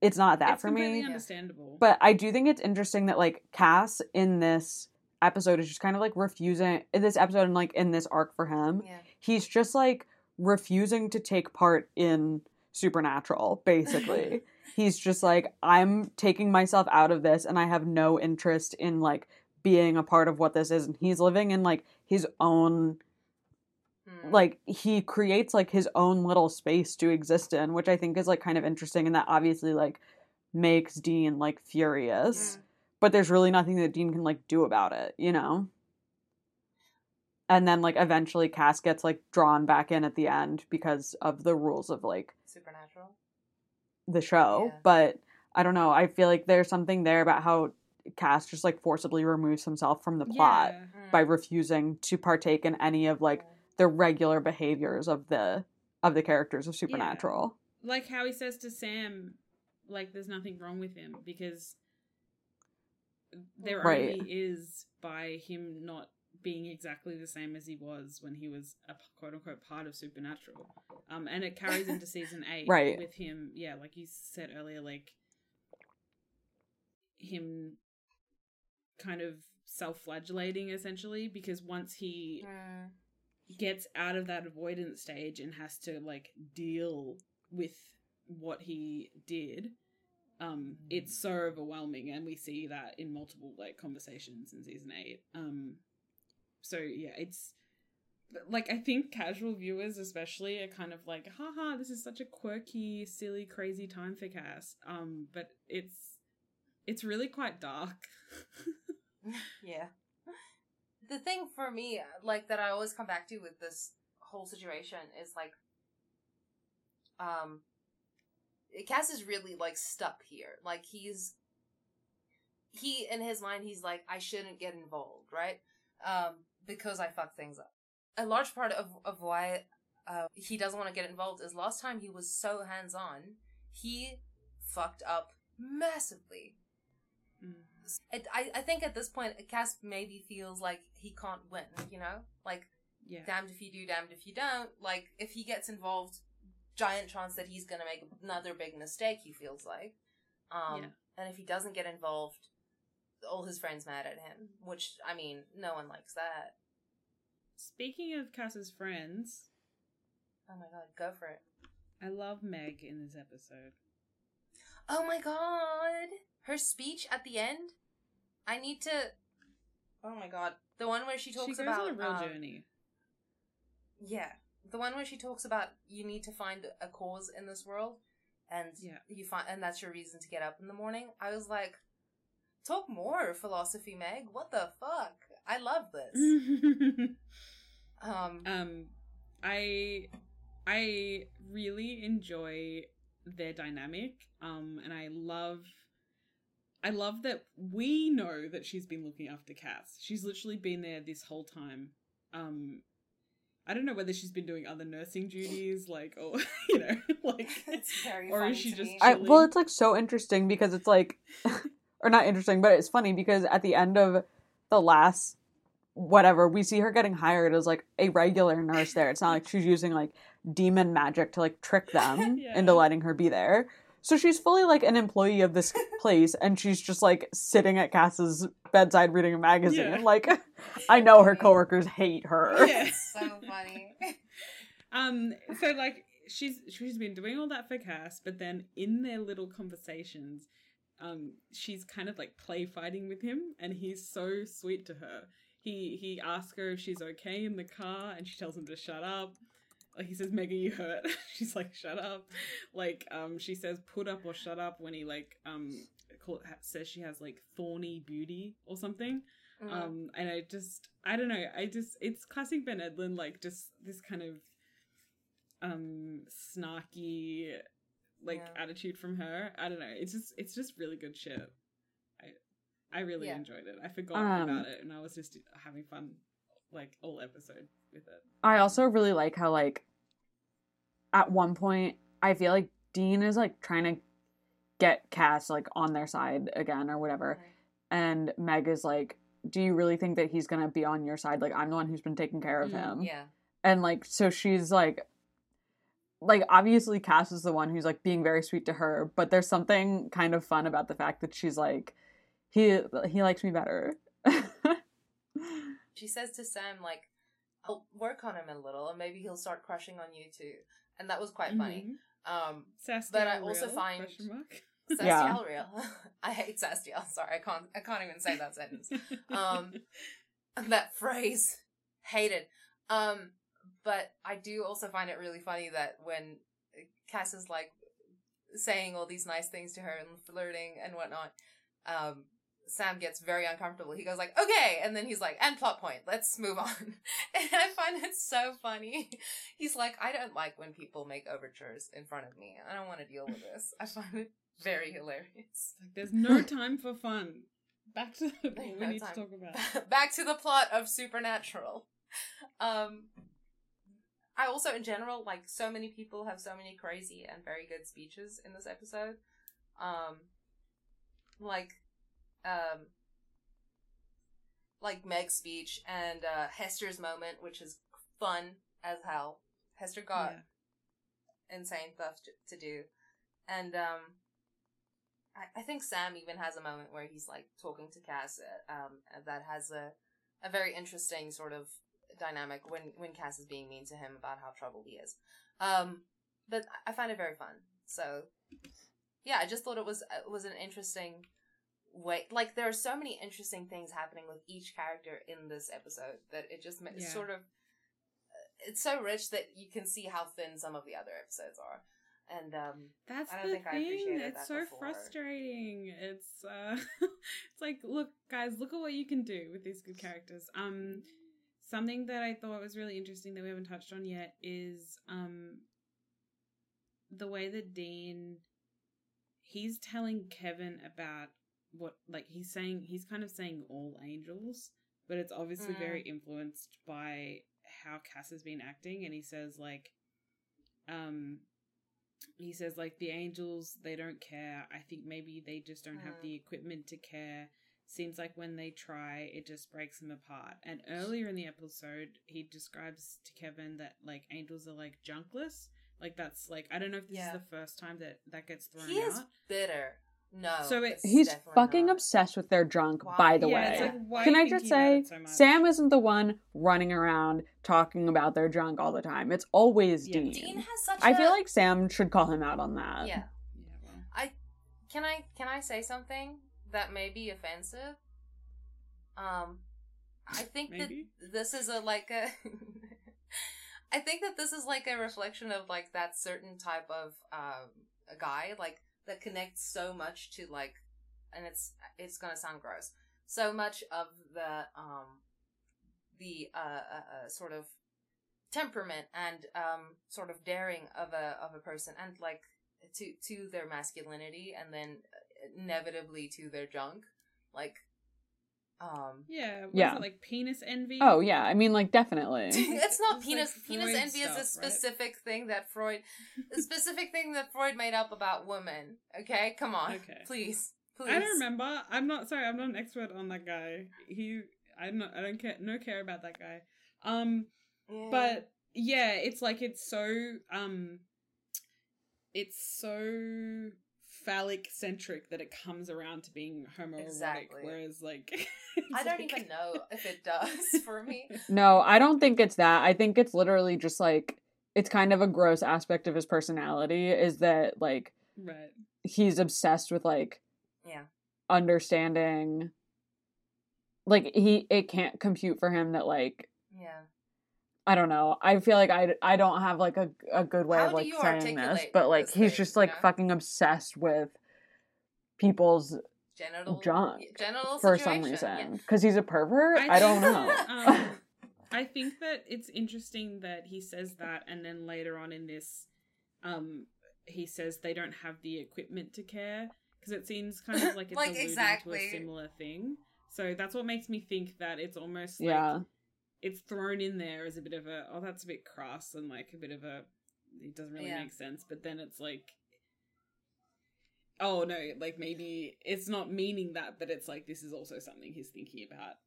that, it's for completely me understandable. But I do think it's interesting that, like, Cass in this episode is just kind of like refusing, in this episode and like in this arc for him, he's just like refusing to take part in Supernatural, basically. He's just like, I'm taking myself out of this and I have no interest in like being a part of what this is, and he's living in like his own like he creates like his own little space to exist in, which I think is like kind of interesting, and that obviously like makes Dean like furious, but there's really nothing that Dean can like do about it, you know? And then like eventually Cass gets like drawn back in at the end because of the rules of like Supernatural, the show, but I don't know, I feel like there's something there about how Cass just like forcibly removes himself from the plot by refusing to partake in any of like the regular behaviors of the characters of Supernatural. Yeah. Like how he says to Sam, like, there's nothing wrong with him because there right. only is by him not being exactly the same as he was when he was a quote-unquote part of Supernatural. And it carries into season 8 right. with him, yeah, like you said earlier, like him kind of self-flagellating essentially because once he gets out of that avoidance stage and has to like deal with what he did, it's so overwhelming, and we see that in multiple like conversations in season 8. So yeah, it's like I think casual viewers especially are kind of like, haha, this is such a quirky, silly, crazy time for Cass. But it's really quite dark. Yeah. The thing for me, like, that I always come back to with this whole situation is, like, Cass is really, like, stuck here. Like, he, in his mind, he's like, I shouldn't get involved, right? Because I fuck things up. A large part of why he doesn't want to get involved is last time he was so hands-on, he fucked up massively. Mm. I think at this point, Cass maybe feels like he can't win, you know? Like, yeah. Damned if you do, damned if you don't. Like, if he gets involved, giant chance that he's going to make another big mistake, he feels like. Yeah. And if he doesn't get involved, all his friends mad at him, which, I mean, no one likes that. Speaking of Cass's friends... Oh my god, go for it. I love Meg in this episode. Oh my god! Her speech at the end, I need to... Oh my god. The one where she talks about... She goes on a real journey. Yeah. The one where she talks about you need to find a cause in this world, and yeah. you find, and that's your reason to get up in the morning. I was like, talk more, philosophy Meg. What the fuck? I love this. I really enjoy their dynamic, and I love that we know that she's been looking after Cass. She's literally been there this whole time. I don't know whether she's been doing other nursing duties, like, or, you know, like, it's very or is she just well, it's, like, so interesting because it's, like, or not interesting, but it's funny because at the end of the last whatever, we see her getting hired as, like, a regular nurse there. It's not like she's using, like, demon magic to, like, trick them yeah. into letting her be there. So she's fully, like, an employee of this place, and she's just, like, sitting at Cass's bedside reading a magazine. Yeah. Like, I know her coworkers hate her. Yeah. It's so funny. So, like, she's been doing all that for Cass, but then in their little conversations, she's kind of, like, play fighting with him, and he's so sweet to her. He asks her if she's okay in the car, and she tells him to shut up. Like, he says, Megan, you hurt. She's like, shut up. Like, she says, put up or shut up when he, like, says she has, like, thorny beauty or something. Mm-hmm. And I don't know. It's classic Ben Edlund, like, just this kind of snarky, like, yeah. attitude from her. I don't know. It's just really good shit. I really yeah. enjoyed it. I forgot about it, and I was just having fun, like, all episode with it. I also really like how, like, at one point, I feel like Dean is, like, trying to get Cass, like, on their side again or whatever. Right. And Meg is like, do you really think that he's going to be on your side? Like, I'm the one who's been taking care of him. Yeah. And, like, so she's, like, obviously Cass is the one who's, like, being very sweet to her, but there's something kind of fun about the fact that she's, like, he likes me better. She says to Sam, like, I'll work on him a little and maybe he'll start crushing on you too. And that was quite funny. Sastiel but I also real? Find Sastiel yeah. real. I hate Sastiel. Sorry, I can't even say that sentence. That phrase. Hated. But I do also find it really funny that when Cass is, like, saying all these nice things to her and flirting and whatnot, Sam gets very uncomfortable. He goes like, okay, and then he's like, and plot point, let's move on. And I find it so funny. He's like, I don't like when people make overtures in front of me. I don't want to deal with this. I find it very hilarious. Like, there's no time for fun. Back to the we need to talk about. Back to the plot of Supernatural. I also, in general, like, so many people have so many crazy and very good speeches in this episode. Like Meg's speech and Hester's moment, which is fun as hell. Hester got insane stuff to do. And I think Sam even has a moment where he's, like, talking to Cass that has a very interesting sort of dynamic when Cass is being mean to him about how troubled he is. But I find it very fun. So, yeah, I just thought it was an interesting way. Like, there are so many interesting things happening with each character in this episode that it just sort of... It's so rich that you can see how thin some of the other episodes are. And that's I don't think thing. I appreciated that. It's so before. Frustrating. It's it's like, look, guys, look at what you can do with these good characters. Something that I thought was really interesting that we haven't touched on yet is the way that Dean, he's telling Kevin about what, like, he's kind of saying all angels, but it's obviously very influenced by how Cass has been acting. And he says, like, the angels, they don't care. I think maybe they just don't have the equipment to care. Seems like when they try, it just breaks them apart. And earlier in the episode, he describes to Kevin that, like, angels are, like, junkless. Like, that's, like, I don't know if this is the first time that gets thrown out. He is bitter. No. So he's fucking obsessed with their junk, why? By the way. Like, why can I just say, so Sam isn't the one running around talking about their junk all the time. It's always Dean. Dean has such I feel like Sam should call him out on that. Yeah. Can I say something that may be offensive? I think that this is I think that this is, like, a reflection of, like, that certain type of a guy, like, that connects so much to, like, and it's gonna sound gross, so much of the sort of temperament and sort of daring of a person, and, like, to their masculinity, and then inevitably to their junk, like, it, like, penis envy. Oh yeah, I mean, like, definitely. It's not it's penis. Like penis envy stuff, is a specific thing that Freud, made up about women. Okay, come on, please. I don't remember. I'm not sorry. I'm not an expert on that guy. I don't care. No care about that guy. But yeah, it's like it's so phallic centric that it comes around to being homoerotic, whereas, like, I don't even know if it does for me. No, I don't think it's that. I think it's literally just, like, it's kind of a gross aspect of his personality, is that, like, he's obsessed with, like, understanding, like, it can't compute for him that, like, I don't know. I feel like I don't have, like, a good way of, like, saying this, but, like, he's just, like, fucking obsessed with people's genital for some reason. Because he's a pervert? I don't know. I think that it's interesting that he says that, and then later on in this, he says they don't have the equipment to care, because it seems kind of like it's like, alluding to a similar thing. So that's what makes me think that it's almost like... Yeah. It's thrown in there as a bit of a, oh, that's a bit crass, and, like, a bit of a, it doesn't really make sense. But then it's like, oh no, like, maybe it's not meaning that, but it's like, this is also something he's thinking about.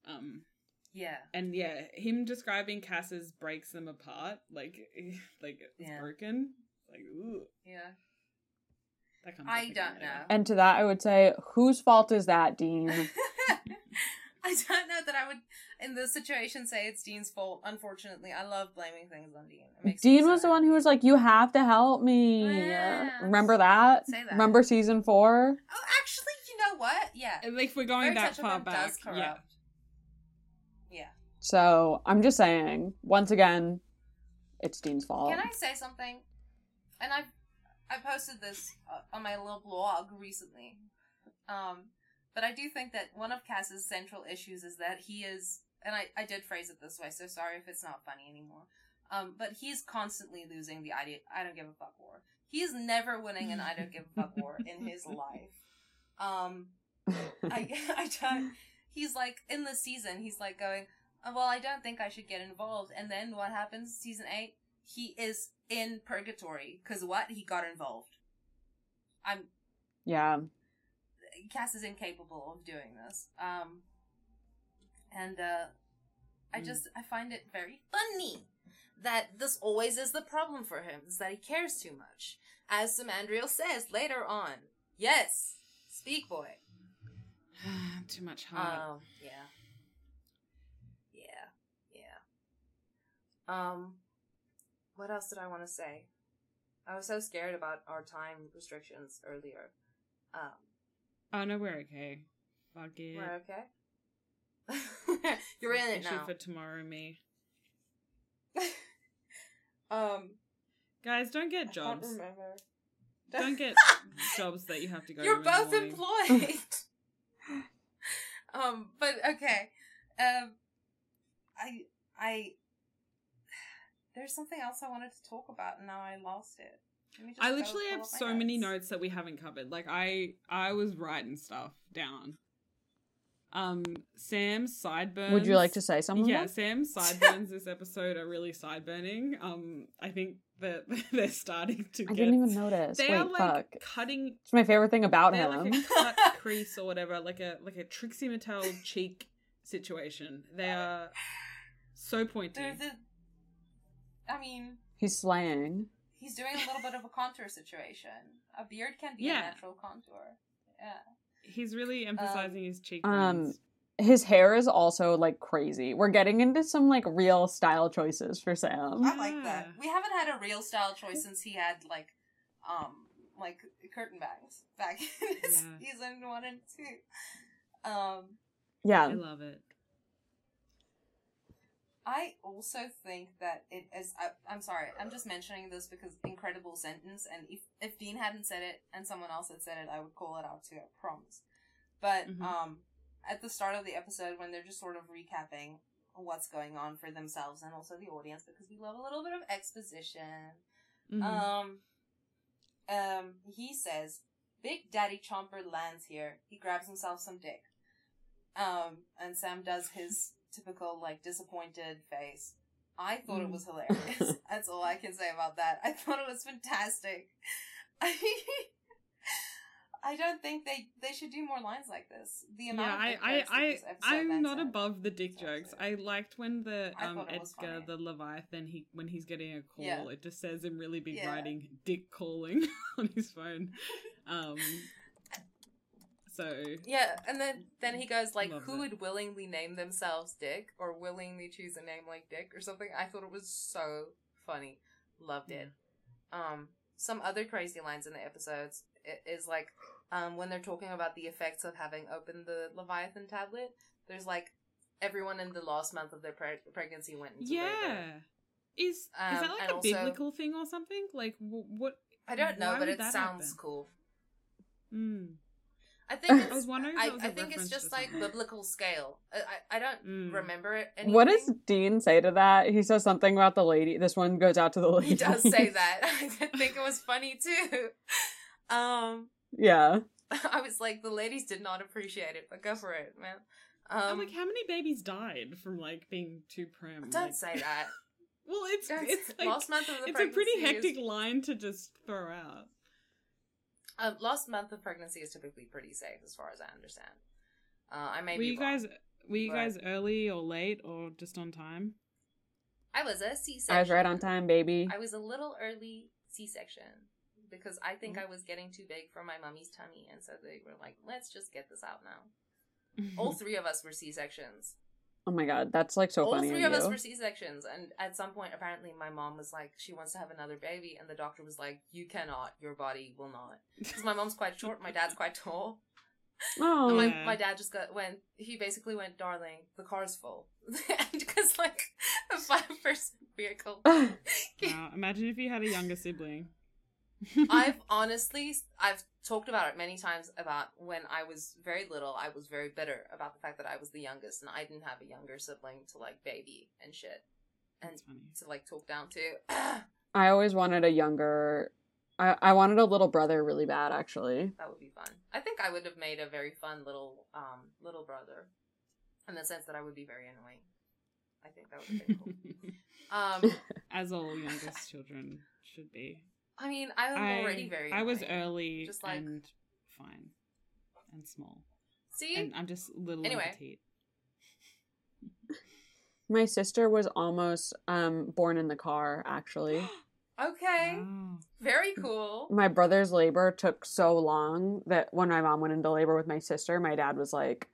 And him describing Cass's breaks them apart, like it's broken, like, ooh, yeah. That comes I don't know. And to that, I would say, whose fault is that, Dean? I don't know that I would, in this situation, say it's Dean's fault. Unfortunately, I love blaming things on Dean. Dean was the one who was like, you have to help me. Yeah. Remember that? Say that? Remember season 4? Oh, actually, you know what? Yeah. If we're going that far back. Yeah. So, I'm just saying, once again, it's Dean's fault. Can I say something? And I posted this on my little blog recently. But I do think that one of Cass's central issues is that he is, and I did phrase it this way, so sorry if it's not funny anymore, but he's constantly losing the I don't give a fuck war. He's never winning an I don't give a fuck war in his life. He's like, in this season, he's like going, oh, well, I don't think I should get involved. And then what happens? Season 8, he is in purgatory because what? He got involved. Yeah. Cass is incapable of doing this. I find it very funny that this always is the problem for him, is that he cares too much. As Samandriel says later on. Yes! Speak, boy. Too much heart. Oh, yeah. What else did I want to say? I was so scared about our time restrictions earlier. Oh, no, we're okay. Fuck it. We're okay? You're in it now. For tomorrow, me. Guys, don't get jobs. I can't remember. Don't get jobs that you have to go You're to both employed. But okay. There's something else I wanted to talk about and now I lost it. I literally have so many notes that we haven't covered. Like I was writing stuff down. Sam's sideburns. Would you like to say something? Yeah, Sam's sideburns this episode are really sideburning. I think that they're starting to I didn't even notice. They are like fuck. Cutting. It's my favorite thing about him. Like a cut crease or whatever, like a Trixie Mattel cheek situation. They are so pointy. He's slaying. He's doing a little bit of a contour situation. A beard can be a natural contour. Yeah. He's really emphasizing his cheekbones. His hair is also, like, crazy. We're getting into some, like, real style choices for Sam. I like that. We haven't had a real style choice since he had, like curtain bangs back in his season 1 and 2. Yeah. I love it. I also think that it is... I'm sorry, I'm just mentioning this because incredible sentence, and if Dean hadn't said it and someone else had said it, I would call it out too, I promise. But at the start of the episode, when they're just sort of recapping what's going on for themselves and also the audience, because we love a little bit of exposition, he says, Big Daddy Chomper lands here. He grabs himself some dick. And Sam does his... typical, like, disappointed face. I thought it was hilarious. That's all I can say about that. I thought it was fantastic. I don't think they should do more lines like this. The amount of I'm not above the dick jokes. I liked when the Edgar, the Leviathan, when he's getting a call, it just says in really big writing, dick calling on his phone. So yeah, and then he goes like, who would willingly name themselves Dick or willingly choose a name like Dick or something? I thought it was so funny. Loved it. Some other crazy lines in the episodes is like when they're talking about the effects of having opened the Leviathan tablet, there's like everyone in the last month of their pregnancy went into labor. Is that like a biblical thing or something? Like what? I don't know, but it sounds cool. I think it's, I was wondering. I think it's just like biblical scale. I don't remember it anymore. What does Dean say to that? He says something about the lady. This one goes out to the lady. He does say that. I think it was funny too. Yeah. I was like, the ladies did not appreciate it, but go for it, man. I'm like, how many babies died from like being too prim? Don't say that. Well, it's like, last month of the pregnancy. It's a pretty hectic line to just throw out. Last month of pregnancy is typically pretty safe, as far as I understand. I may be wrong. Were you guys early or late or just on time? I was a C-section. I was right on time, baby. I was a little early C-section because I think I was getting too big for my mummy's tummy, and so they were like, "Let's just get this out now." All three of us were C-sections. Oh my god, that's like so funny. All three of us were C-sections, and at some point, apparently, my mom was like, she wants to have another baby, and the doctor was like, you cannot, your body will not. Because my mom's quite short, my dad's quite tall. Oh, and my dad just went, darling, the car's full. Because, like, a 5-person vehicle. Wow, imagine if you had a younger sibling. I've talked about it many times about when I was very little, I was very bitter about the fact that I was the youngest and I didn't have a younger sibling to like baby and shit and to like talk down to. I always wanted a younger, I wanted a little brother really bad actually. That would be fun. I think I would have made a very fun little brother in the sense that I would be very annoying. I think that would have been cool. As all youngest children should be. I mean, I was already very early. I was early, just like, and fine and small. See? And I'm just little and petite. My sister was almost born in the car, actually. Okay. Wow. Very cool. My brother's labor took so long that when my mom went into labor with my sister, my dad was like,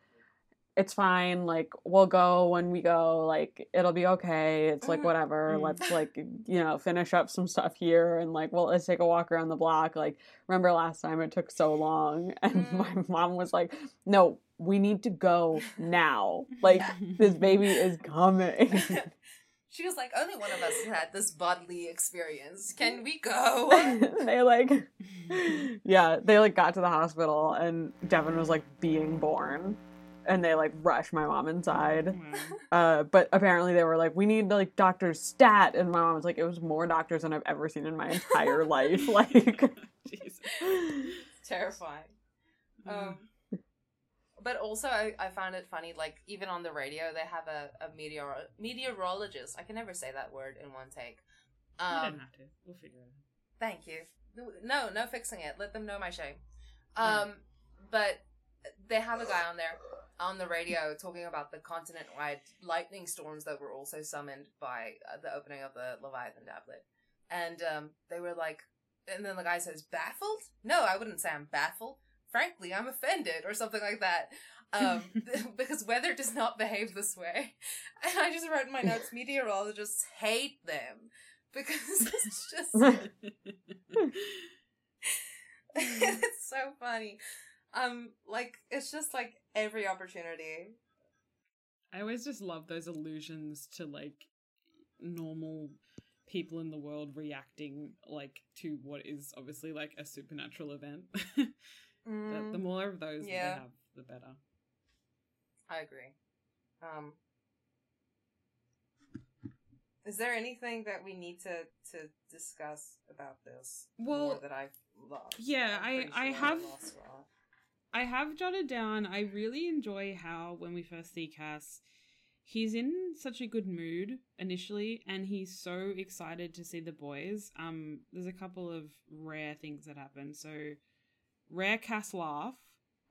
it's fine, like, we'll go when we go, like, it'll be okay, it's, like, whatever, let's, like, you know, finish up some stuff here, and, like, well, let's take a walk around the block, like, remember last time it took so long, and my mom was like, no, we need to go now, like, this baby is coming. She was like, only one of us had this bodily experience. Can we go? They got to the hospital, and Devin was, like, being born. And they, like, rushed my mom inside. Mm-hmm. But apparently they were like, we need, like, Dr. Stat. And my mom was like, it was more doctors than I've ever seen in my entire life. Like, Jesus. It's terrifying. But also, I found it funny, like, even on the radio, they have a meteorologist. I can never say that word in one take. You don't have to. We'll figure it out. Thank you. No fixing it. Let them know my shame. But they have a guy on there, on the radio, talking about the continent-wide lightning storms that were also summoned by the opening of the Leviathan tablet. And they were like, and then the guy says, baffled? No, I wouldn't say I'm baffled. Frankly, I'm offended, or something like that. Because weather does not behave this way. And I just wrote in my notes, meteorologists hate them. Because it's just... it's so funny. It's just, like, every opportunity. I always just love those allusions to, like, normal people in the world reacting, like, to what is obviously, like, a supernatural event. The more of those that they have, the better. I agree. Is there anything that we need to discuss about this? Well, more that I've lost? Yeah, I have jotted down, I really enjoy how when we first see Cass, he's in such a good mood initially, and he's so excited to see the boys. There's a couple of rare things that happen. So rare Cass laugh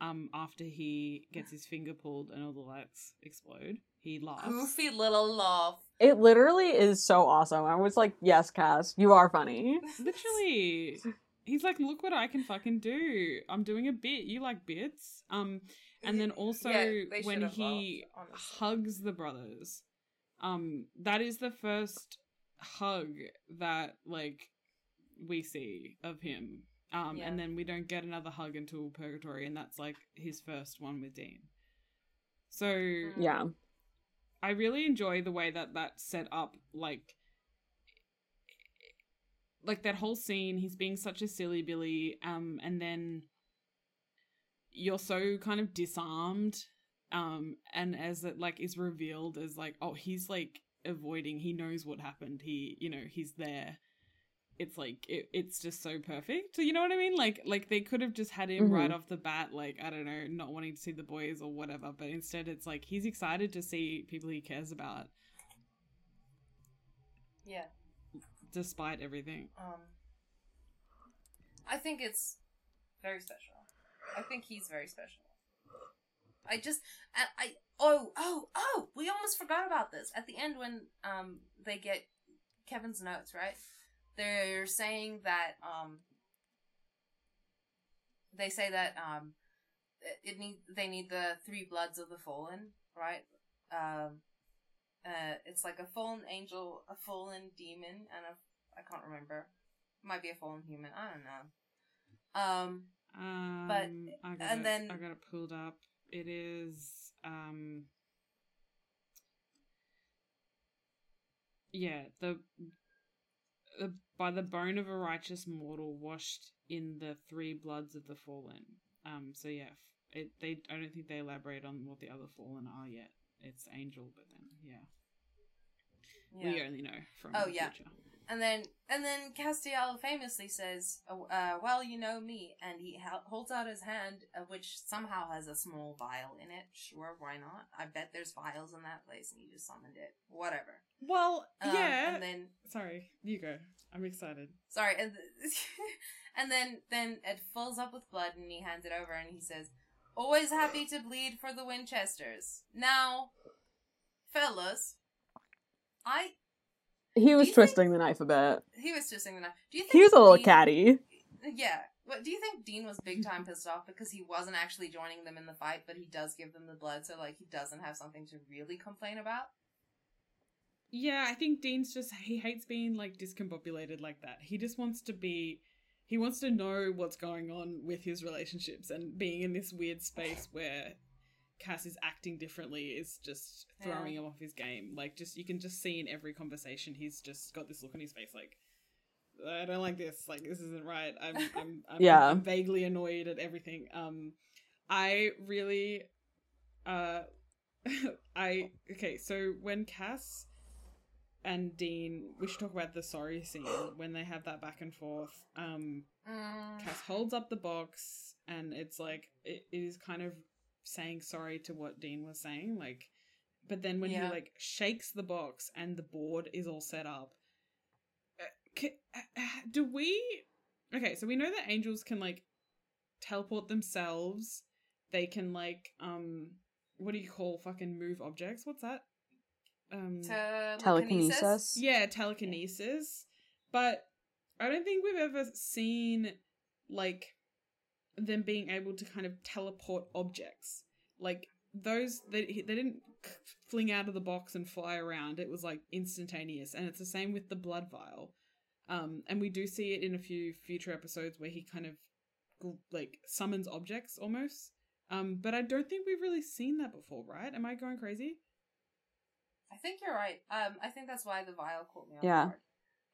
after he gets his finger pulled and all the lights explode. He laughs. Goofy little laugh. It literally is so awesome. I was like, yes, Cass, you are funny. Literally. He's like, look what I can fucking do. I'm doing a bit. You like bits? And then also when he hugs the brothers, that is the first hug that, like, we see of him. And then we don't get another hug until Purgatory, and that's, like, his first one with Dean. So yeah, I really enjoy the way that that's set up, like that whole scene, he's being such a silly Billy, and then you're so kind of disarmed, and as it, like, is revealed as, like, oh, he's, like, avoiding, he knows what happened, he, you know, he's there. It's, like, it's just so perfect. You know what I mean? Like they could have just had him right off the bat, like, I don't know, not wanting to see the boys or whatever, but instead it's, like, he's excited to see people he cares about. Yeah. Despite everything. I think it's very special. I think he's very special. We almost forgot about this. At the end when they get Kevin's notes, right? They're saying that they need the three bloods of the fallen, right? It's like a fallen angel, a fallen demon, and I can't remember. Might be a fallen human. I don't know. I got it pulled up. It is by the bone of a righteous mortal washed in the three bloods of the fallen. I don't think they elaborate on what the other fallen are yet. It's angel, but then, yeah. We only know from the future. And then Castiel famously says, well, you know me, and he holds out his hand, which somehow has a small vial in it. Sure, why not? I bet there's vials in that place, and he just summoned it. Whatever. Well, yeah. And then... Sorry, you go. I'm excited. Sorry. And then it fills up with blood, and he hands it over, and he says, always happy to bleed for the Winchesters. Now, fellas, He was twisting the knife a bit. He was twisting the knife. Do you think he was a little catty? Yeah. What, do you think Dean was big time pissed off because he wasn't actually joining them in the fight, but he does give them the blood, so like he doesn't have something to really complain about? Yeah, I think Dean's he hates being like discombobulated like that. He just wants to be. He wants to know what's going on with his relationships, and being in this weird space where Cass is acting differently is just throwing him off his game. Like, just you can just see in every conversation he's just got this look on his face like, I don't like this, like this isn't right. I'm vaguely annoyed at everything. So when Cass and Dean, we should talk about the sorry scene when they have that back and forth. Cass holds up the box and it's like it is kind of saying sorry to what Dean was saying, like, but then when he like shakes the box and the board is all set up, so we know that angels can like teleport themselves, they can like what do you call fucking move objects, what's that, telekinesis? Yeah, telekinesis, but I don't think we've ever seen like them being able to kind of teleport objects like those. They didn't fling out of the box and fly around. It was like instantaneous, and it's the same with the blood vial. And we do see it in a few future episodes where he kind of like summons objects almost. But I don't think we've really seen that before, right? Am I going crazy? I think you're right. I think that's why the vial caught me on guard.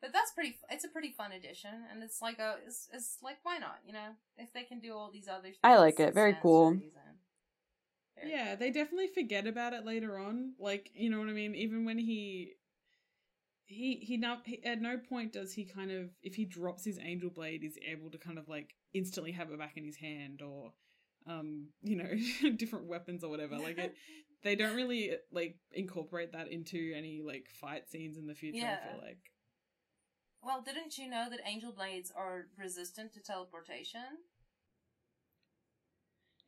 But that's pretty. It's a pretty fun addition, and it's like it's like, why not? You know, if they can do all these other things, I like it. Very cool. Yeah, they definitely forget about it later on. Like, you know what I mean? Even when he at no point does he kind of, if he drops his angel blade, is able to kind of like instantly have it back in his hand, or you know, different weapons or whatever. Like it. They don't really like incorporate that into any like fight scenes in the future. Yeah. I feel like. Well, didn't you know that angel blades are resistant to teleportation?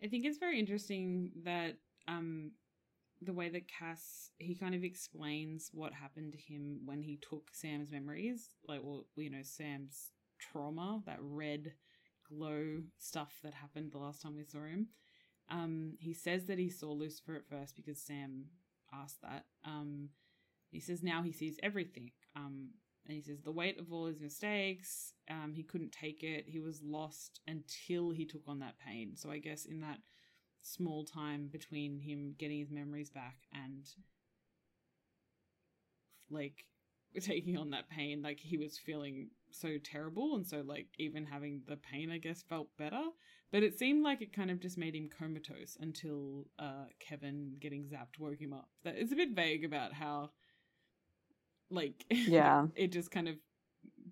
I think it's very interesting that the way that Cass, he kind of explains what happened to him when he took Sam's memories, like, well, you know, Sam's trauma, that red glow stuff that happened the last time we saw him. He says that he saw Lucifer at first because Sam asked that. He says now he sees everything. And he says the weight of all his mistakes, he couldn't take it. He was lost until he took on that pain. So I guess in that small time between him getting his memories back and like taking on that pain, like he was feeling so terrible. And so like even having the pain, I guess, felt better. But it seemed like it kind of just made him comatose until Kevin getting zapped woke him up. That it's a bit vague about how... Like, yeah, it just kind of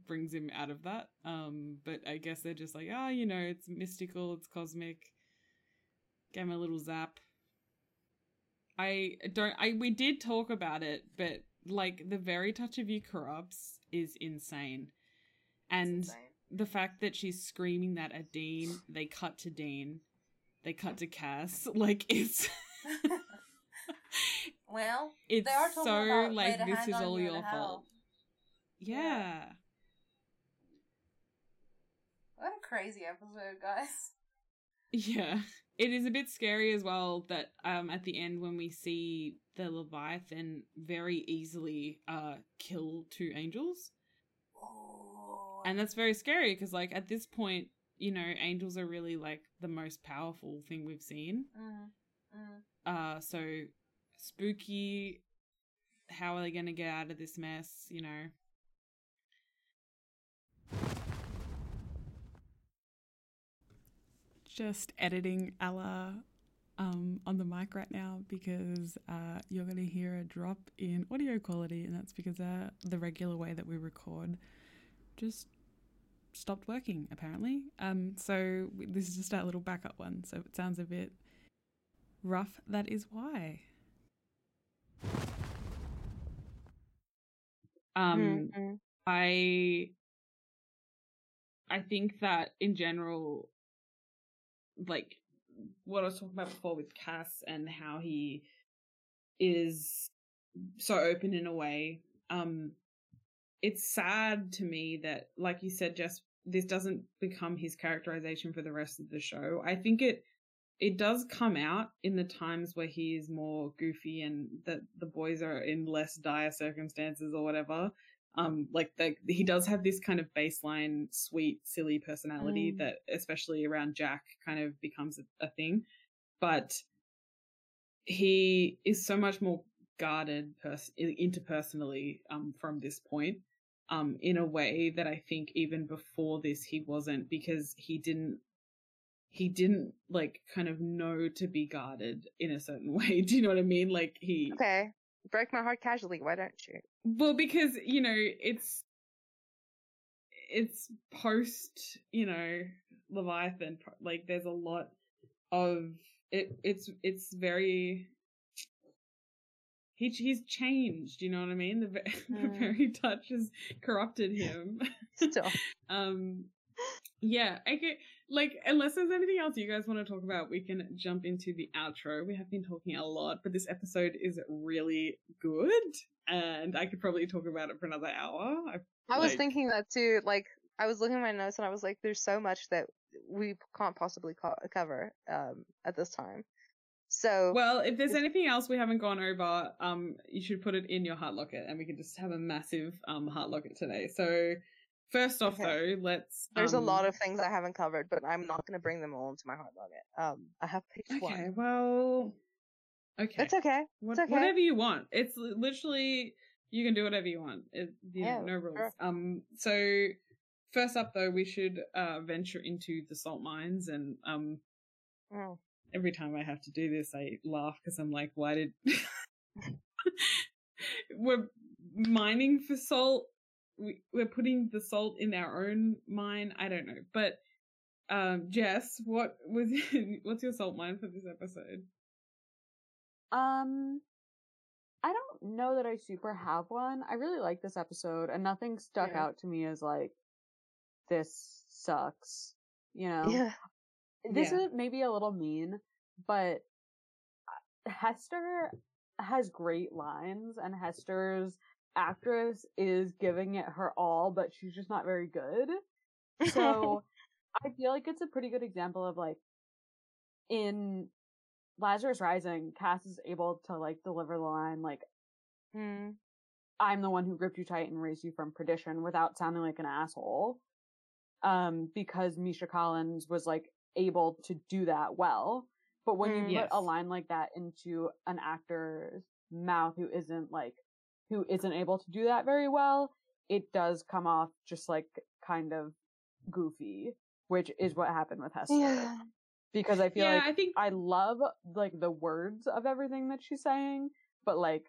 brings him out of that. But I guess they're just like, oh, you know, it's mystical, it's cosmic. Gave him a little zap. We did talk about it, but like the very touch of you corrupts is insane. And insane. The fact that she's screaming that at Dean, they cut to Dean, they cut to Cass, like it's... Well, it's so about like this is all your fault. Yeah. What a crazy episode, guys. Yeah, it is a bit scary as well that at the end when we see the Leviathan very easily kill two angels. Oh. And that's very scary because like at this point, you know, angels are really like the most powerful thing we've seen. So spooky, how are they gonna get out of this mess, you know? Just editing a la on the mic right now because you're going to hear a drop in audio quality, and that's because the regular way that we record just stopped working, apparently. So this is just our little backup one, so if it sounds a bit rough, that is why. Mm-hmm. I think that in general, like what I was talking about before with Cass and how he is so open in a way, it's sad to me that, like you said, Jess, this doesn't become his characterization for the rest of the show. I think it does come out in the times where he is more goofy and that the boys are in less dire circumstances or whatever. He does have this kind of baseline, sweet, silly personality that, especially around Jack, kind of becomes a thing. But he is so much more guarded interpersonally from this point, in a way that I think even before this he wasn't, because he didn't like kind of know to be guarded in a certain way. Do you know what I mean? Like he. Okay. Break my heart casually, why don't you? Well, because, you know, it's post, you know, Leviathan, like there's a lot of it. It's very he's changed, you know what I mean? The very touch has corrupted him. Stop. Yeah, I get, like, unless there's anything else you guys want to talk about, we can jump into the outro. We have been talking a lot, but this episode is really good, and I could probably talk about it for another hour. I was thinking that too. Like, I was looking at my notes, and I was like, "There's so much that we can't possibly cover at this time." So, well, if there's anything else we haven't gone over, you should put it in your heart locket, and we can just have a massive heart locket today. So. First off, okay. Though, let's... There's a lot of things I haven't covered, but I'm not going to bring them all into my heart locket. I have picked one. Okay, well... Okay. It's okay. It's okay. Whatever you want. It's literally... You can do whatever you want. No rules. Sure. So, first up, though, we should venture into the salt mines, and every time I have to do this, I laugh, because I'm like, why did... We're mining for salt... We're putting the salt in our own mine. I don't know, but Jess, what's your salt mine for this episode? I don't know that I super have one. I really like this episode, and nothing stuck out to me as like this sucks. You know, this is maybe a little mean, but Hester has great lines, and Hester's actress is giving it her all, but she's just not very good. So I feel like it's a pretty good example of, like, in Lazarus Rising, Cass is able to, like, deliver the line, like, I'm the one who gripped you tight and raised you from perdition, without sounding like an asshole, because Misha Collins was, like, able to do that well. But when you put a line like that into an actor's mouth who isn't able to do that very well, it does come off just, like, kind of goofy, which is what happened with Hester. Yeah. Because I feel I love, like, the words of everything that she's saying, but, like,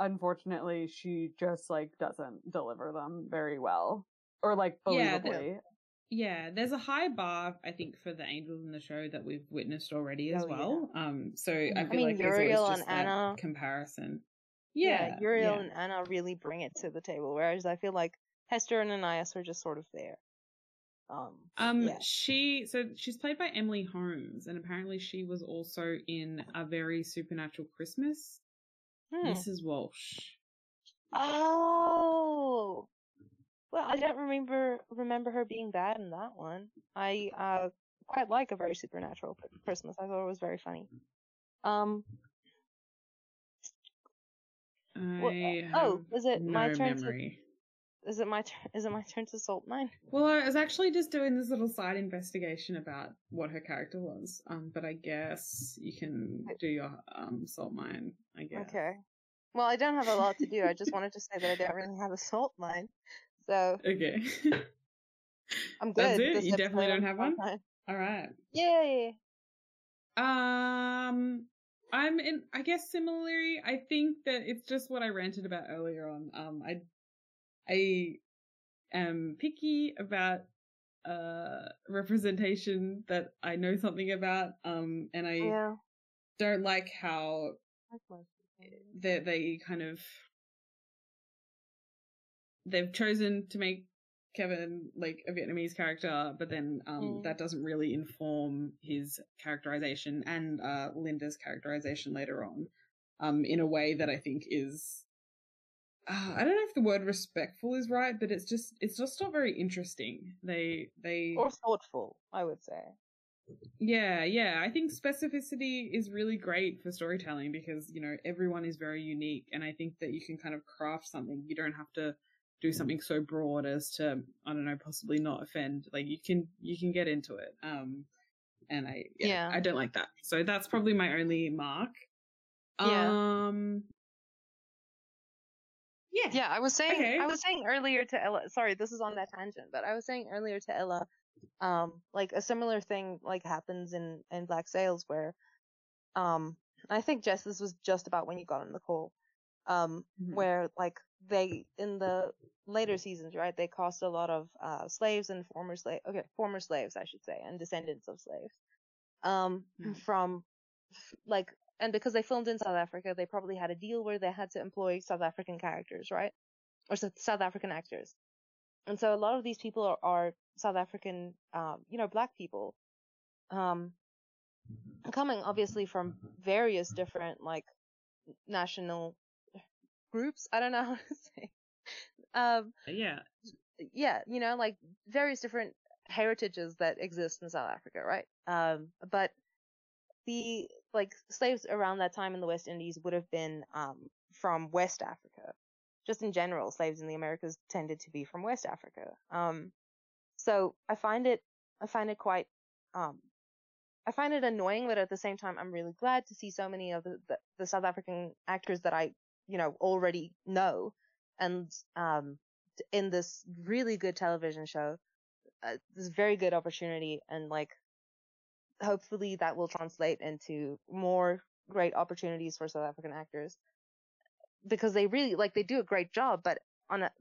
unfortunately, she just, like, doesn't deliver them very well. Or, like, believably. Yeah, there's a high bar, I think, for the angels in the show that we've witnessed already as well. Yeah. So I feel like there's always just that comparison. Yeah, Uriel and Anna really bring it to the table, whereas I feel like Hester and Ananias are just sort of there. She's played by Emily Holmes, and apparently she was also in A Very Supernatural Christmas. Mrs. Walsh. Oh, well, I don't remember her being bad in that one. I quite like A Very Supernatural Christmas. I thought it was very funny. Is it my turn to salt mine? Well, I was actually just doing this little side investigation about what her character was. But I guess you can do your salt mine, I guess. Okay. Well, I don't have a lot to do. I just wanted to say that I don't really have a salt mine. So okay. I'm good. That's it. You definitely don't have one? All right. Yay. I'm in, I guess, similarly, I think that it's just what I ranted about earlier on. I am picky about representation that I know something about, and I don't like how they kind of, they've chosen to make Kevin like a Vietnamese character, but then that doesn't really inform his characterization and Linda's characterization later on, in a way that I think is, I don't know if the word respectful is right, but it's just not very interesting. They or thoughtful, I would say. Yeah. I think specificity is really great for storytelling because, you know, everyone is very unique, and I think that you can kind of craft something. You don't have to do something so broad as to, I don't know, possibly not offend. Like you can get into it. And I don't like that. So that's probably my only mark. Yeah. Yeah, I was saying earlier to Ella, sorry, this is on that tangent, but I was saying earlier to Ella, like a similar thing like happens in Black Sails where, I think Jess, this was just about when you got on the call, where like they, in the later seasons, right, they cast a lot of slaves and former slaves, I should say, and descendants of slaves, from like. And because they filmed in South Africa, they probably had a deal where they had to employ South African characters, right? Or South African actors. And so a lot of these people are South African, black people, coming obviously from various different, like, national groups. I don't know how to say. Like various different heritages that exist in South Africa, right? But the, like, slaves around that time in the West Indies would have been from West Africa. Just in general, slaves in the Americas tended to be from West Africa. So I find it quite, I find it annoying, but at the same time, I'm really glad to see so many of the South African actors that I, already know. And in this really good television show, this very good opportunity, and like, hopefully that will translate into more great opportunities for South African actors, because they really, like, they do a great job, but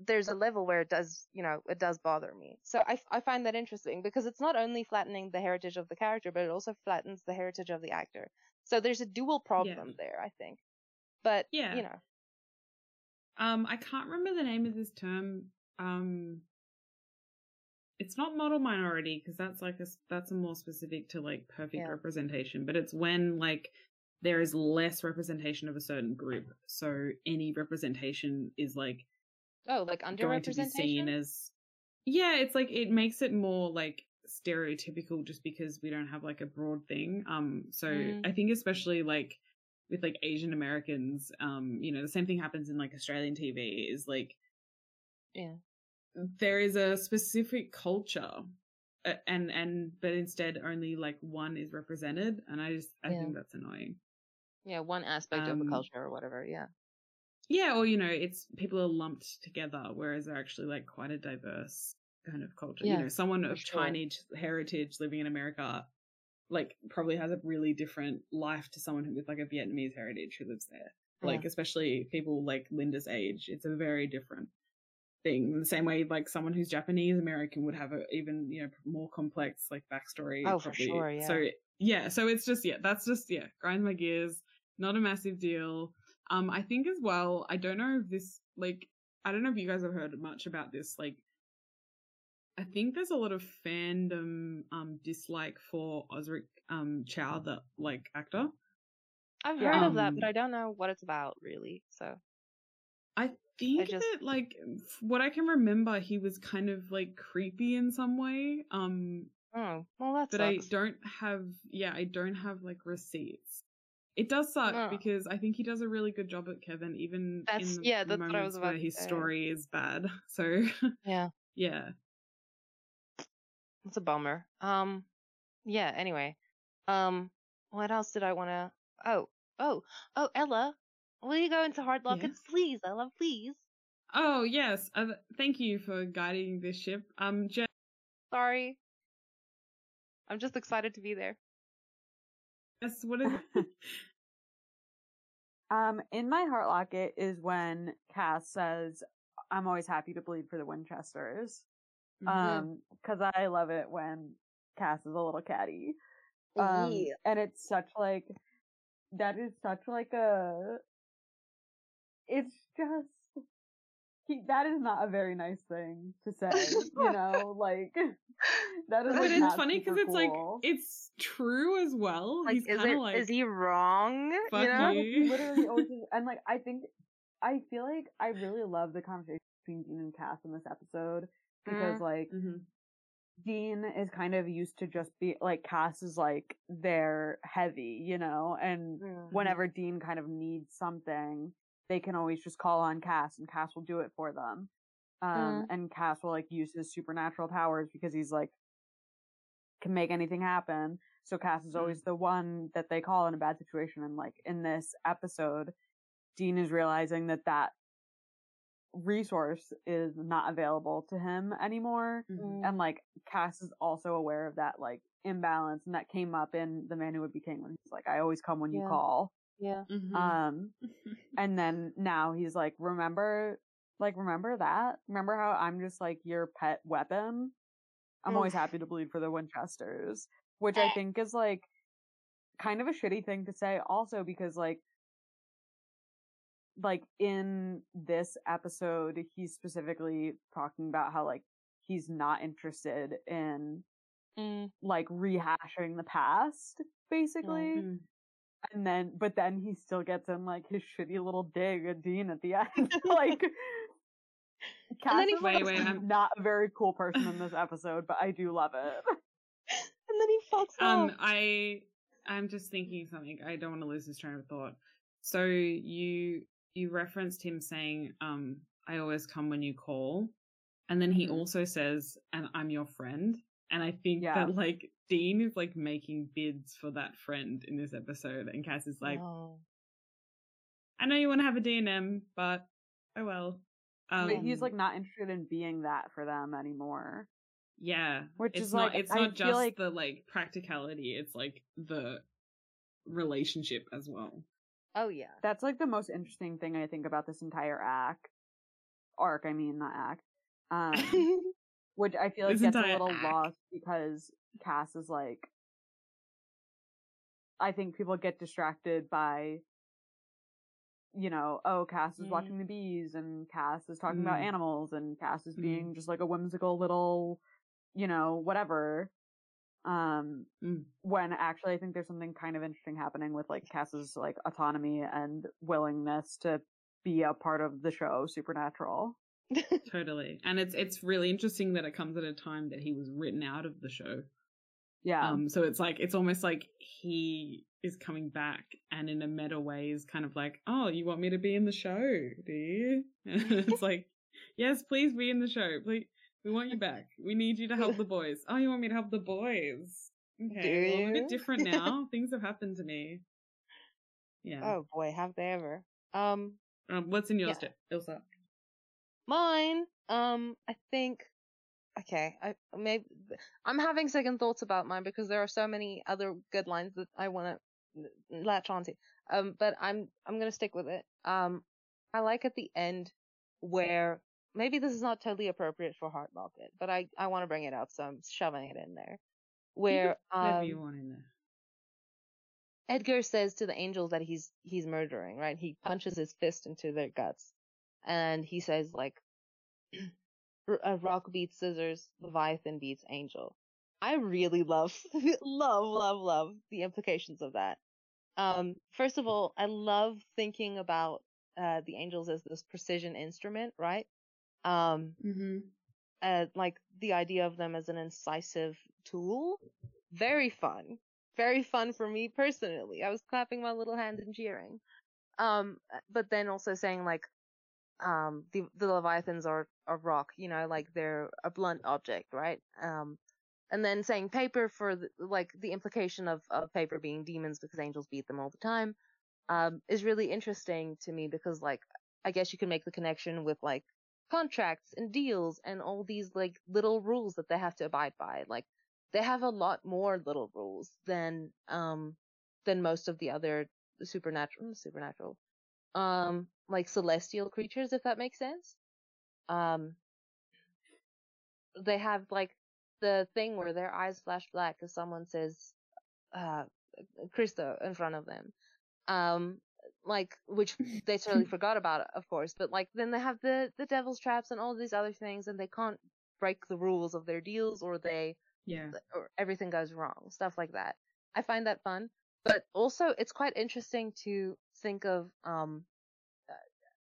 there's a level where it does, it does bother me. So I find that interesting because it's not only flattening the heritage of the character, but it also flattens the heritage of the actor. So there's a dual problem there, I think. But, I can't remember the name of this term. It's not model minority, because that's like that's a more specific to like perfect representation, but it's when like there is less representation of a certain group, so any representation is like underrepresentation. Going to be seen as it's like it makes it more like stereotypical just because we don't have like a broad thing. I think especially like with like Asian Americans, the same thing happens in like Australian TV is like there is a specific culture, and but instead only like one is represented, and I think that's annoying. Yeah, one aspect of a culture or whatever. Yeah, or it's people are lumped together, whereas they're actually like quite a diverse kind of culture. Someone of Chinese heritage living in America, like probably has a really different life to someone with like a Vietnamese heritage who lives there. Like especially people like Linda's age, it's a very different thing. In the same way, like someone who's Japanese American would have a even more complex like backstory. Oh, probably. For sure. Yeah. So it's just grind my gears. Not a massive deal. I think as well. I don't know if you guys have heard much about this. Like, I think there's a lot of fandom dislike for Osric Chow, the like actor. I've heard of that, but I don't know what it's about really. So. I think that, like, what I can remember, he was kind of, like, creepy in some way. Oh, well, that sucks. But I don't have, like, receipts. It does suck, because I think he does a really good job at Kevin, even in the moments what I was about where his story is bad. So, yeah. That's a bummer. Anyway. What else did I want to... Oh, Ella... Will you go into hard lock? Yes. Please, I love please. Oh, yes. Thank you for guiding this ship. Sorry. I'm just excited to be there. Yes, what is it? In my heart locket is when Cass says, "I'm always happy to bleed for the Winchesters." Because I love it when Cass is a little catty. And it's such like, that is such like a, it's just, that is not a very nice thing to say, you know, like, that is like, but it's funny because it's cool. Like, it's true as well. Like, he's kind of like, is he wrong? You know? Literally always, and like, I feel like I really love the conversation between Dean and Cass in this episode because like, Dean is kind of used to just be like, Cass is like their heavy, you know, and whenever Dean kind of needs something, they can always just call on Cass and Cass will do it for them. And Cass will like use his supernatural powers because he's like, can make anything happen. So Cass is always the one that they call in a bad situation. And like in this episode, Dean is realizing that that resource is not available to him anymore. And like Cass is also aware of that like imbalance, and that came up in The Man Who Would Be King when he's like, I always come when you call. And then now he's like, remember that? Remember how I'm just like your pet weapon? I'm always happy to bleed for the Winchesters, which I think is like kind of a shitty thing to say also, because like in this episode he's specifically talking about how like he's not interested in like rehashing the past basically, and then but then he still gets in like his shitty little dig at Dean at the end. Like Cass is not a very cool person in this episode, but I do love it. And then he fucks up. I'm just thinking something, I don't want to lose this train of thought. So you referenced him saying, I always come when you call. And then he also says, and I'm your friend. And I think that like Dean is like making bids for that friend in this episode. And Cass is like, I know you want to have a D&M, but oh well. But he's like not interested in being that for them anymore. Yeah. Which it's is not, like, it's not just like the like practicality. It's like the relationship as well. Oh yeah. That's like the most interesting thing I think about this entire arc, which I feel like gets a little lost because Cass is like, I think people get distracted by, you know, oh, Cass is watching the bees and Cass is talking about animals and Cass is being just like a whimsical little, you know, whatever. When actually I think there's something kind of interesting happening with like Cass's like autonomy and willingness to be a part of the show Supernatural. Totally. And it's really interesting that it comes at a time that he was written out of the show. Yeah. So it's like, it's almost like he is coming back and in a meta way is kind of like, oh, you want me to be in the show, do you? And it's like, yes, please be in the show. Please. We want you back. We need you to help the boys. Oh, you want me to help the boys? Okay, well, I'm a bit different now. Things have happened to me. Yeah. Oh boy, have they ever? What's in yours, Ilsa? Mine. I think. Okay, I'm having second thoughts about mine because there are so many other good lines that I want to latch onto. But I'm gonna stick with it. I like at the end where. Maybe this is not totally appropriate for Heart Locket, but I want to bring it up, so I'm shoving it in there. Where you want in there. Edgar says to the angels that he's murdering, right? He punches his fist into their guts, and he says like, "Rock beats scissors, Leviathan beats angel." I really love the implications of that. First of all, I love thinking about the angels as this precision instrument, right? Like the idea of them as an incisive tool, very fun for me personally. I was clapping my little hands and cheering. But then also saying like, the Leviathans are a rock, you know, like they're a blunt object, right? And then saying paper for the implication of paper being demons because angels beat them all the time, is really interesting to me because like I guess you can make the connection with like contracts and deals and all these like little rules that they have to abide by. Like they have a lot more little rules than than most of the other supernatural, like celestial creatures, if that makes sense. They have like the thing where their eyes flash black if someone says Cristo in front of them, like, which they totally forgot about, of course, but like then they have the devil's traps and all these other things, and they can't break the rules of their deals, or they or everything goes wrong, stuff like that. I find that fun, but also it's quite interesting to think of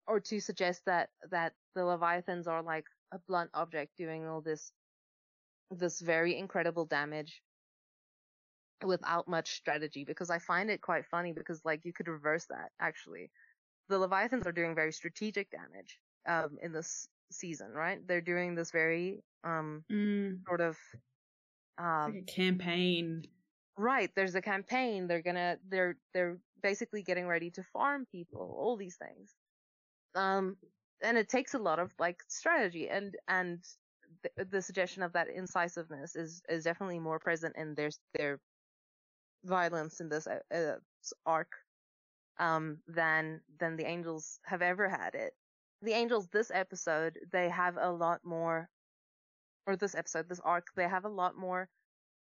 or to suggest that the Leviathans are like a blunt object doing all this very incredible damage without much strategy, because I find it quite funny, because like you could reverse that actually. The Leviathans are doing very strategic damage in this season, right? They're doing this very sort of like a campaign. Right, there's a campaign. They're basically getting ready to farm people, all these things. And it takes a lot of like strategy, and the suggestion of that incisiveness is definitely more present in their violence in this arc than the angels have ever had it. The angels this arc,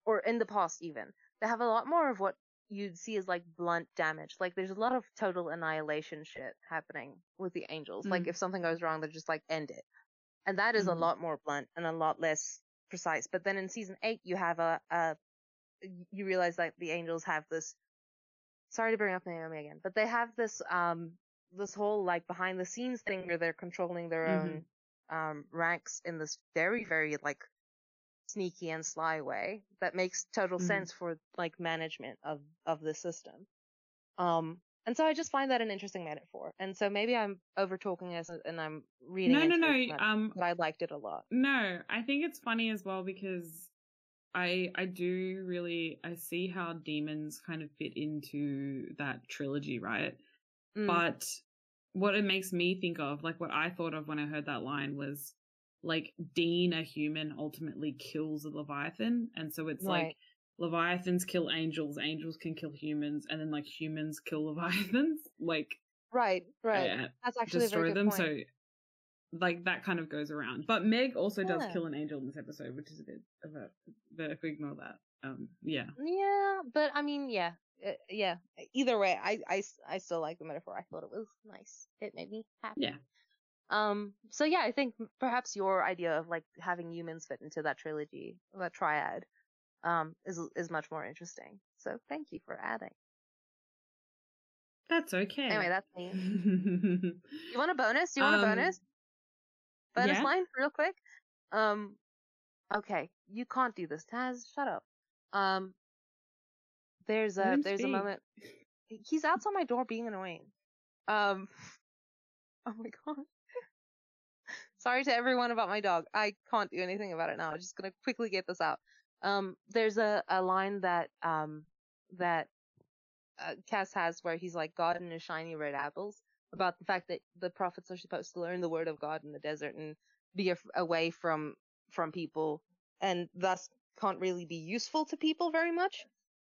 or in the past even, they have a lot more of what you'd see as like blunt damage. Like there's a lot of total annihilation shit happening with the angels. Mm-hmm. Like if something goes wrong, they're just like, end it. And that is a lot more blunt and a lot less precise. But then in season 8, you have you realize that the angels have this, sorry to bring up Naomi again, but they have this, this whole like behind the scenes thing where they're controlling their own, ranks in this very, very like sneaky and sly way that makes total sense for like management of the system. And so I just find that an interesting metaphor. And so maybe I'm over talking and I'm reading. No. But I liked it a lot. No, I think it's funny as well, because I see how demons kind of fit into that trilogy, right? Mm. But what it makes me think of, like what I thought of when I heard that line was like Dean, a human, ultimately kills a Leviathan. And so it's right. Like Leviathans kill angels, angels can kill humans, and then like humans kill Leviathans, like right. Yeah, that's actually destroy a very good them. Point. So like that kind of goes around. But Meg also does kill an angel in this episode, which is a bit of a. But if we ignore that, yeah. But I mean, yeah. Either way, I still like the metaphor. I thought it was nice. It made me happy. Yeah. So yeah, I think perhaps your idea of like having humans fit into that trilogy, that triad, is much more interesting. So thank you for adding. That's okay. Anyway, that's me. You want a bonus? Bonus yeah. Line, real quick. Okay, you can't do this, Taz. Shut up. There's a moment. He's outside my door being annoying. Oh my god. Sorry to everyone about my dog. I can't do anything about it now. I'm just gonna quickly get this out. There's a line that that Cass has where he's like, God and his shiny red apples, about the fact that the prophets are supposed to learn the word of God in the desert and be away from people, and thus can't really be useful to people very much.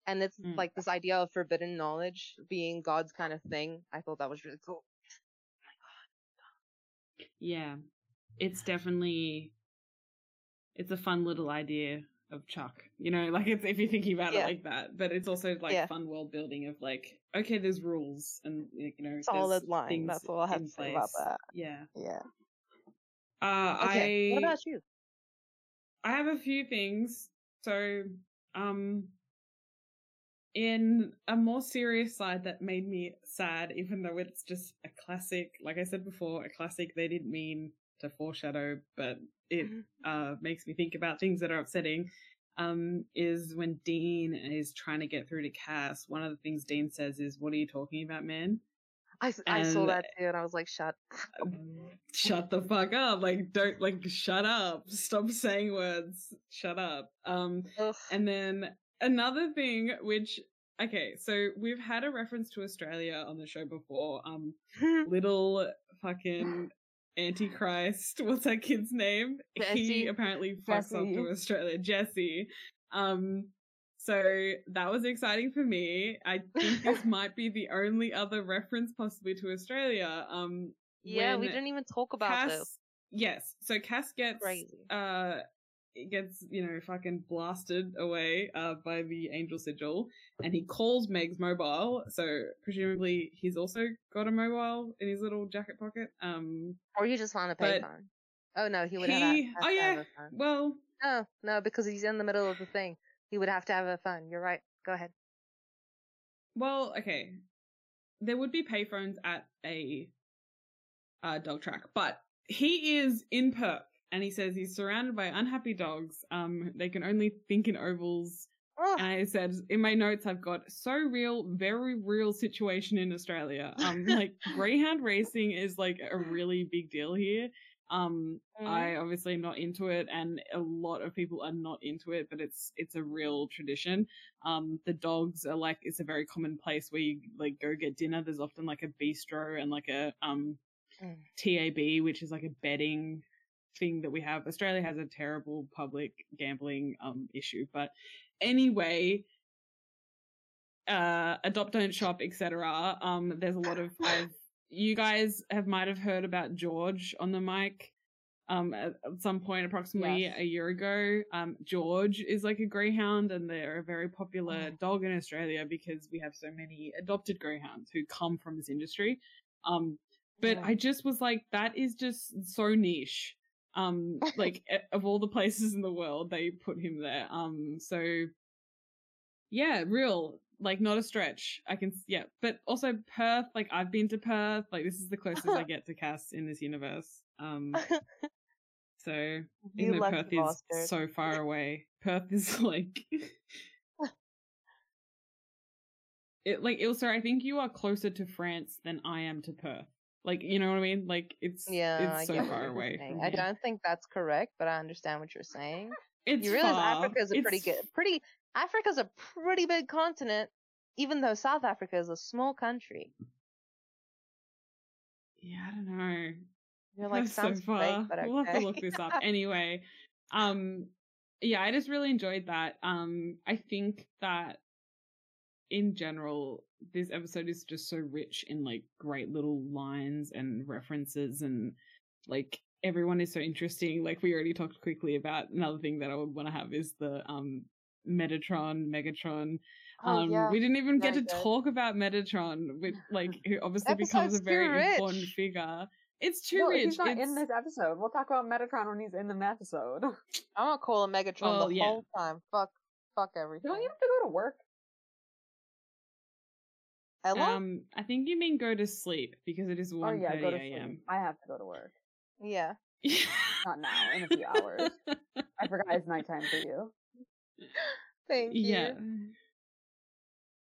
And it's like this idea of forbidden knowledge being God's kind of thing. I thought that was really cool. Oh my god. Yeah, it's definitely a fun little idea. Of Chuck, you know, like it's if you're thinking about it like that, but it's also like fun world building of like, okay, there's rules and you know, solid line. That's all I have to say about that. Yeah. Okay. What about you? I have a few things. So, in a more serious side that made me sad, even though it's just a classic, like I said before, a classic. They didn't mean to foreshadow, but it makes me think about things that are upsetting, is when Dean is trying to get through to Cass, one of the things Dean says is, what are you talking about, man? I saw that too, and I was like, shut the fuck up, like don't, like shut up, stop saying words, shut up. And then another thing, which so we've had a reference to Australia on the show before, little fucking Antichrist, what's that kid's name? Jesse. He apparently fucks off to Australia. Jesse. So that was exciting for me. I think this might be the only other reference possibly to Australia. Yeah, we didn't even talk about this. Yes. So Cass gets crazy. Gets, fucking blasted away by the angel sigil, and he calls Meg's mobile, so presumably he's also got a mobile in his little jacket pocket. Or you just want a payphone. Oh no, he would have to have a phone. Well, no, because he's in the middle of the thing. He would have to have a phone. You're right. Go ahead. Well, okay. There would be payphones at a dog track, but he is in Perth. And he says he's surrounded by unhappy dogs. They can only think in ovals. Oh. And I said, in my notes, I've got so real, very real situation in Australia. Like greyhound racing is like a really big deal here. I obviously am not into it, and a lot of people are not into it, but it's a real tradition. The dogs are like, it's a very common place where you like go get dinner. There's often like a bistro and like a TAB, which is like a betting thing that we have. Australia has a terrible public gambling issue, but anyway, adopt, don't shop, etc. There's a lot of you guys might have heard about George on the mic at some point, approximately a year ago. George is like a greyhound, and they're a very popular dog in Australia because we have so many adopted greyhounds who come from this industry, but I just was like, that is just so niche. Like of all the places in the world, they put him there. So yeah, real, like not a stretch. I can, yeah, but also Perth, like I've been to Perth, like this is the closest I get to Cass in this universe. So even though Perth is so far away, Perth is like, it like Ilsa, I think you are closer to France than I am to Perth. Like, you know what I mean? Like, it's so far away. I don't think that's correct, but I understand what you're saying. It's you realize far. Africa's a pretty big continent, even though South Africa is a small country. Yeah, I don't know. You're like, that's sounds so far. Fake, but okay. We'll have to look this up. Anyway, yeah, I just really enjoyed that. I think that in general, this episode is just so rich in like great little lines and references, and like everyone is so interesting. Like we already talked quickly about another thing that I would want to have is the Megatron. We didn't even get to talk about Metatron, which like who obviously becomes a very important figure. It's too rich. He's not in this episode. We'll talk about Metatron when he's in the episode. I'm gonna call him Megatron whole time. Fuck everything. Don't you have to go to work? I think you mean go to sleep, because it is 1:30 a.m. I have to go to work. Yeah. Not now, in a few hours. I forgot it's nighttime for you. Thank you. Yeah.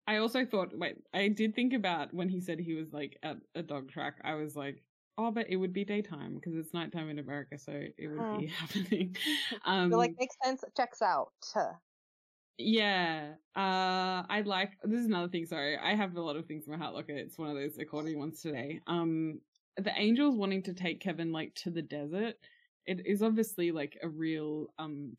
I also thought, I did think about when he said he was like at a dog track, I was like, oh, but it would be daytime because it's nighttime in America, so it would be happening. So like, makes sense, it checks out. Yeah, this is another thing, sorry, I have a lot of things in my heart locker. It's one of those according ones today. The angels wanting to take Kevin, like, to the desert. It is obviously, like, a real,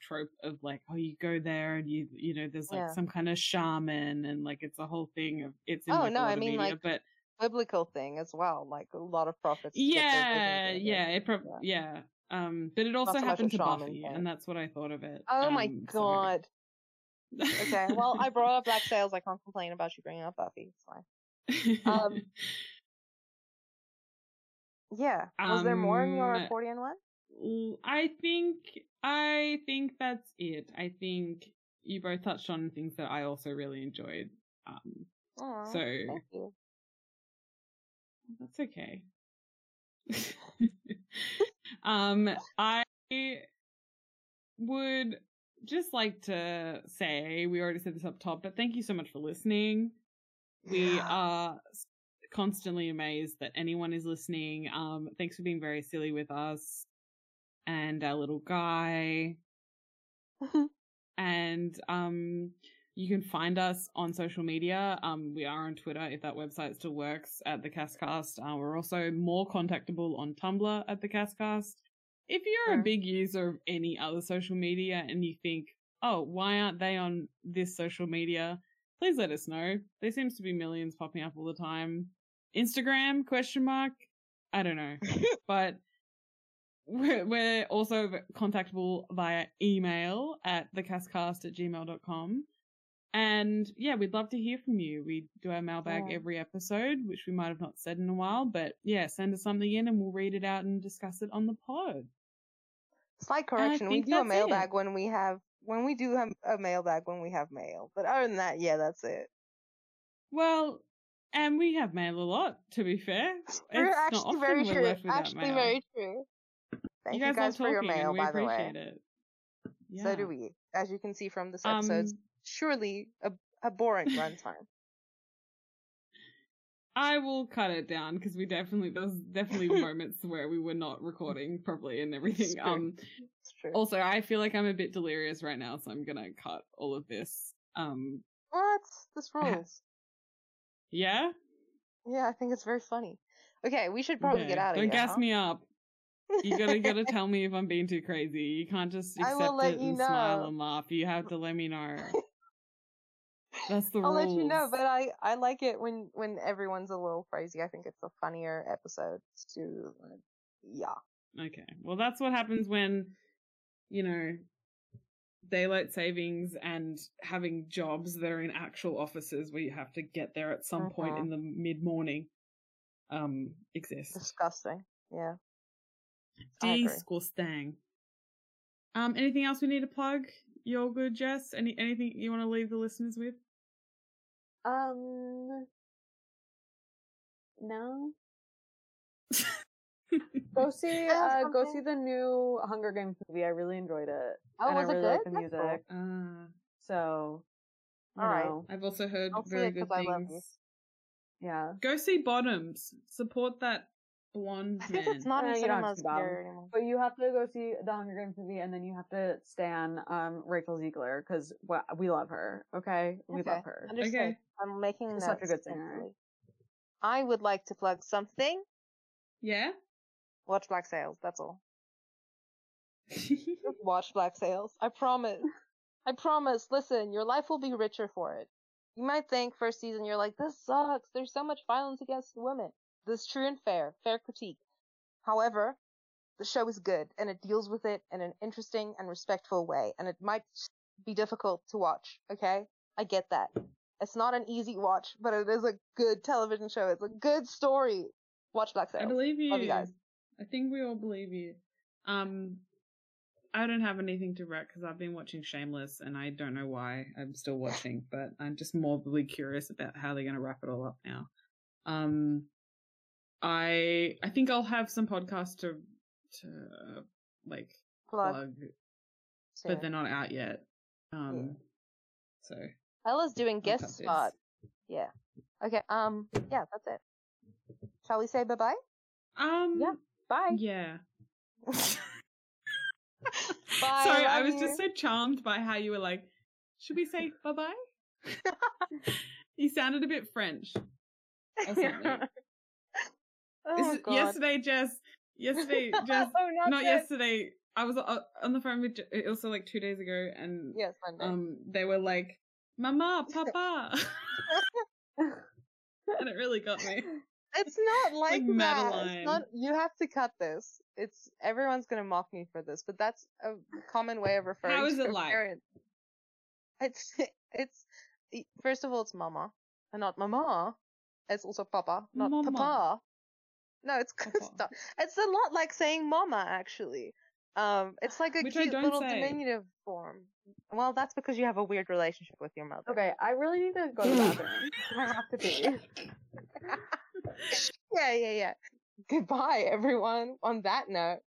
trope of, like, oh, you go there and you know, there's, like, some kind of shaman and, like, it's a whole thing of, it's in, like, a lot of media, but biblical thing as well, like, a lot of prophets. Yeah. But it also happened to Buffy, and that's what I thought of it. Oh my god. So, okay, well, I brought up Black Sails. I can't complain about you bringing up Buffy. It's fine. Was there more in your accordion one? I think that's it. I think you both touched on things that I also really enjoyed. Aww, so thank you. That's okay. I would just like to say, we already said this up top, but thank you so much for listening. We are constantly amazed that anyone is listening. Thanks for being very silly with us and our little guy. And you can find us on social media. We are on Twitter, if that website still works, at The Castcast. We're also more contactable on Tumblr at The Castcast. If you're a big user of any other social media and you think, oh, why aren't they on this social media? Please let us know. There seems to be millions popping up all the time. Instagram, question mark? I don't know. But we're also contactable via email at thecastcast@gmail.com. And yeah, we'd love to hear from you. We do our mailbag every episode, which we might have not said in a while. But yeah, send us something in and we'll read it out and discuss it on the pod. Slight correction, we do a mailbag when we have mail. But other than that, yeah, that's it. Well, and we have mail a lot, to be fair. We're actually very true. Actually very true. Thank you guys for your mail, by the way. We appreciate it. Yeah. So do we. As you can see from this episode's surely a boring runtime. I will cut it down because there's definitely moments where we were not recording properly and everything. It's true. It's true. Also, I feel like I'm a bit delirious right now, so I'm gonna cut all of this. What? This rules. Yeah. Yeah, I think it's very funny. Okay, we should probably get out of here. Don't gas me up. You gotta tell me if I'm being too crazy. You can't just accept it and smile and laugh. You have to let me know. That's the rules. I'll let you know, but I like it when everyone's a little crazy. I think it's a funnier episode to, yeah. Okay. Well, that's what happens when, daylight savings and having jobs that are in actual offices where you have to get there at some point in the mid-morning exists. Disgusting. Yeah. Disgusting. Anything else we need to plug? You're good, Jess? Anything you want to leave the listeners with? No. go see the new Hunger Games movie. I really enjoyed it. Oh, and was I really it good? Like the music. Cool. So, all right. I've also heard very good things. Yeah. Go see Bottoms. Support that blonde man. I think it's not in cinemas here anymore. But you have to go see the Hunger Games movie, and then you have to stan Rachel Ziegler because we love her. Okay, we love her. Okay, I'm making notes. Such a good singer. I would like to plug something. Yeah. Watch Black Sails, that's all. Watch Black Sails. I promise. Listen, your life will be richer for it. You might think first season you're like, this sucks. There's so much violence against women. This is true and fair critique. However, the show is good and it deals with it in an interesting and respectful way. And it might be difficult to watch. Okay, I get that. It's not an easy watch, but it is a good television show. It's a good story. Watch Black Sails. I believe you. Love you guys. I think we all believe you. I don't have anything to wreck because I've been watching Shameless and I don't know why I'm still watching, but I'm just morbidly curious about how they're going to wrap it all up now. I think I'll have some podcasts to like plug, but they're not out yet. So Ella's doing guest spot. Yeah. Okay. Yeah, that's it. Shall we say bye bye? Yeah. Bye. Yeah. Bye. Sorry, I was just so charmed by how you were like, should we say bye bye? You sounded a bit French. Oh, God. Yesterday, Jess. Oh, not yesterday. I was on the phone with also like 2 days ago, and Monday. They were like, "Mama, Papa," and it really got me. It's not like that. Madeline. It's not, you have to cut this. It's everyone's gonna mock me for this, but that's a common way of referring. How is it like? Parents. It's first of all, it's Mama, and not Mama. It's also Papa, not Mama. Papa. No, it's a lot like saying "mama." Actually, it's like a cute little diminutive form. Well, that's because you have a weird relationship with your mother. Okay, I really need to go to the bathroom. I have to pee. Yeah. Goodbye, everyone. On that note.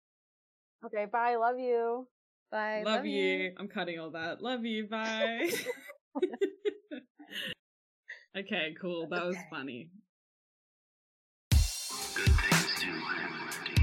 Okay, bye. Love you. Bye. Love you. I'm cutting all that. Love you. Bye. Okay, cool. That was funny. Good things do when I'm working.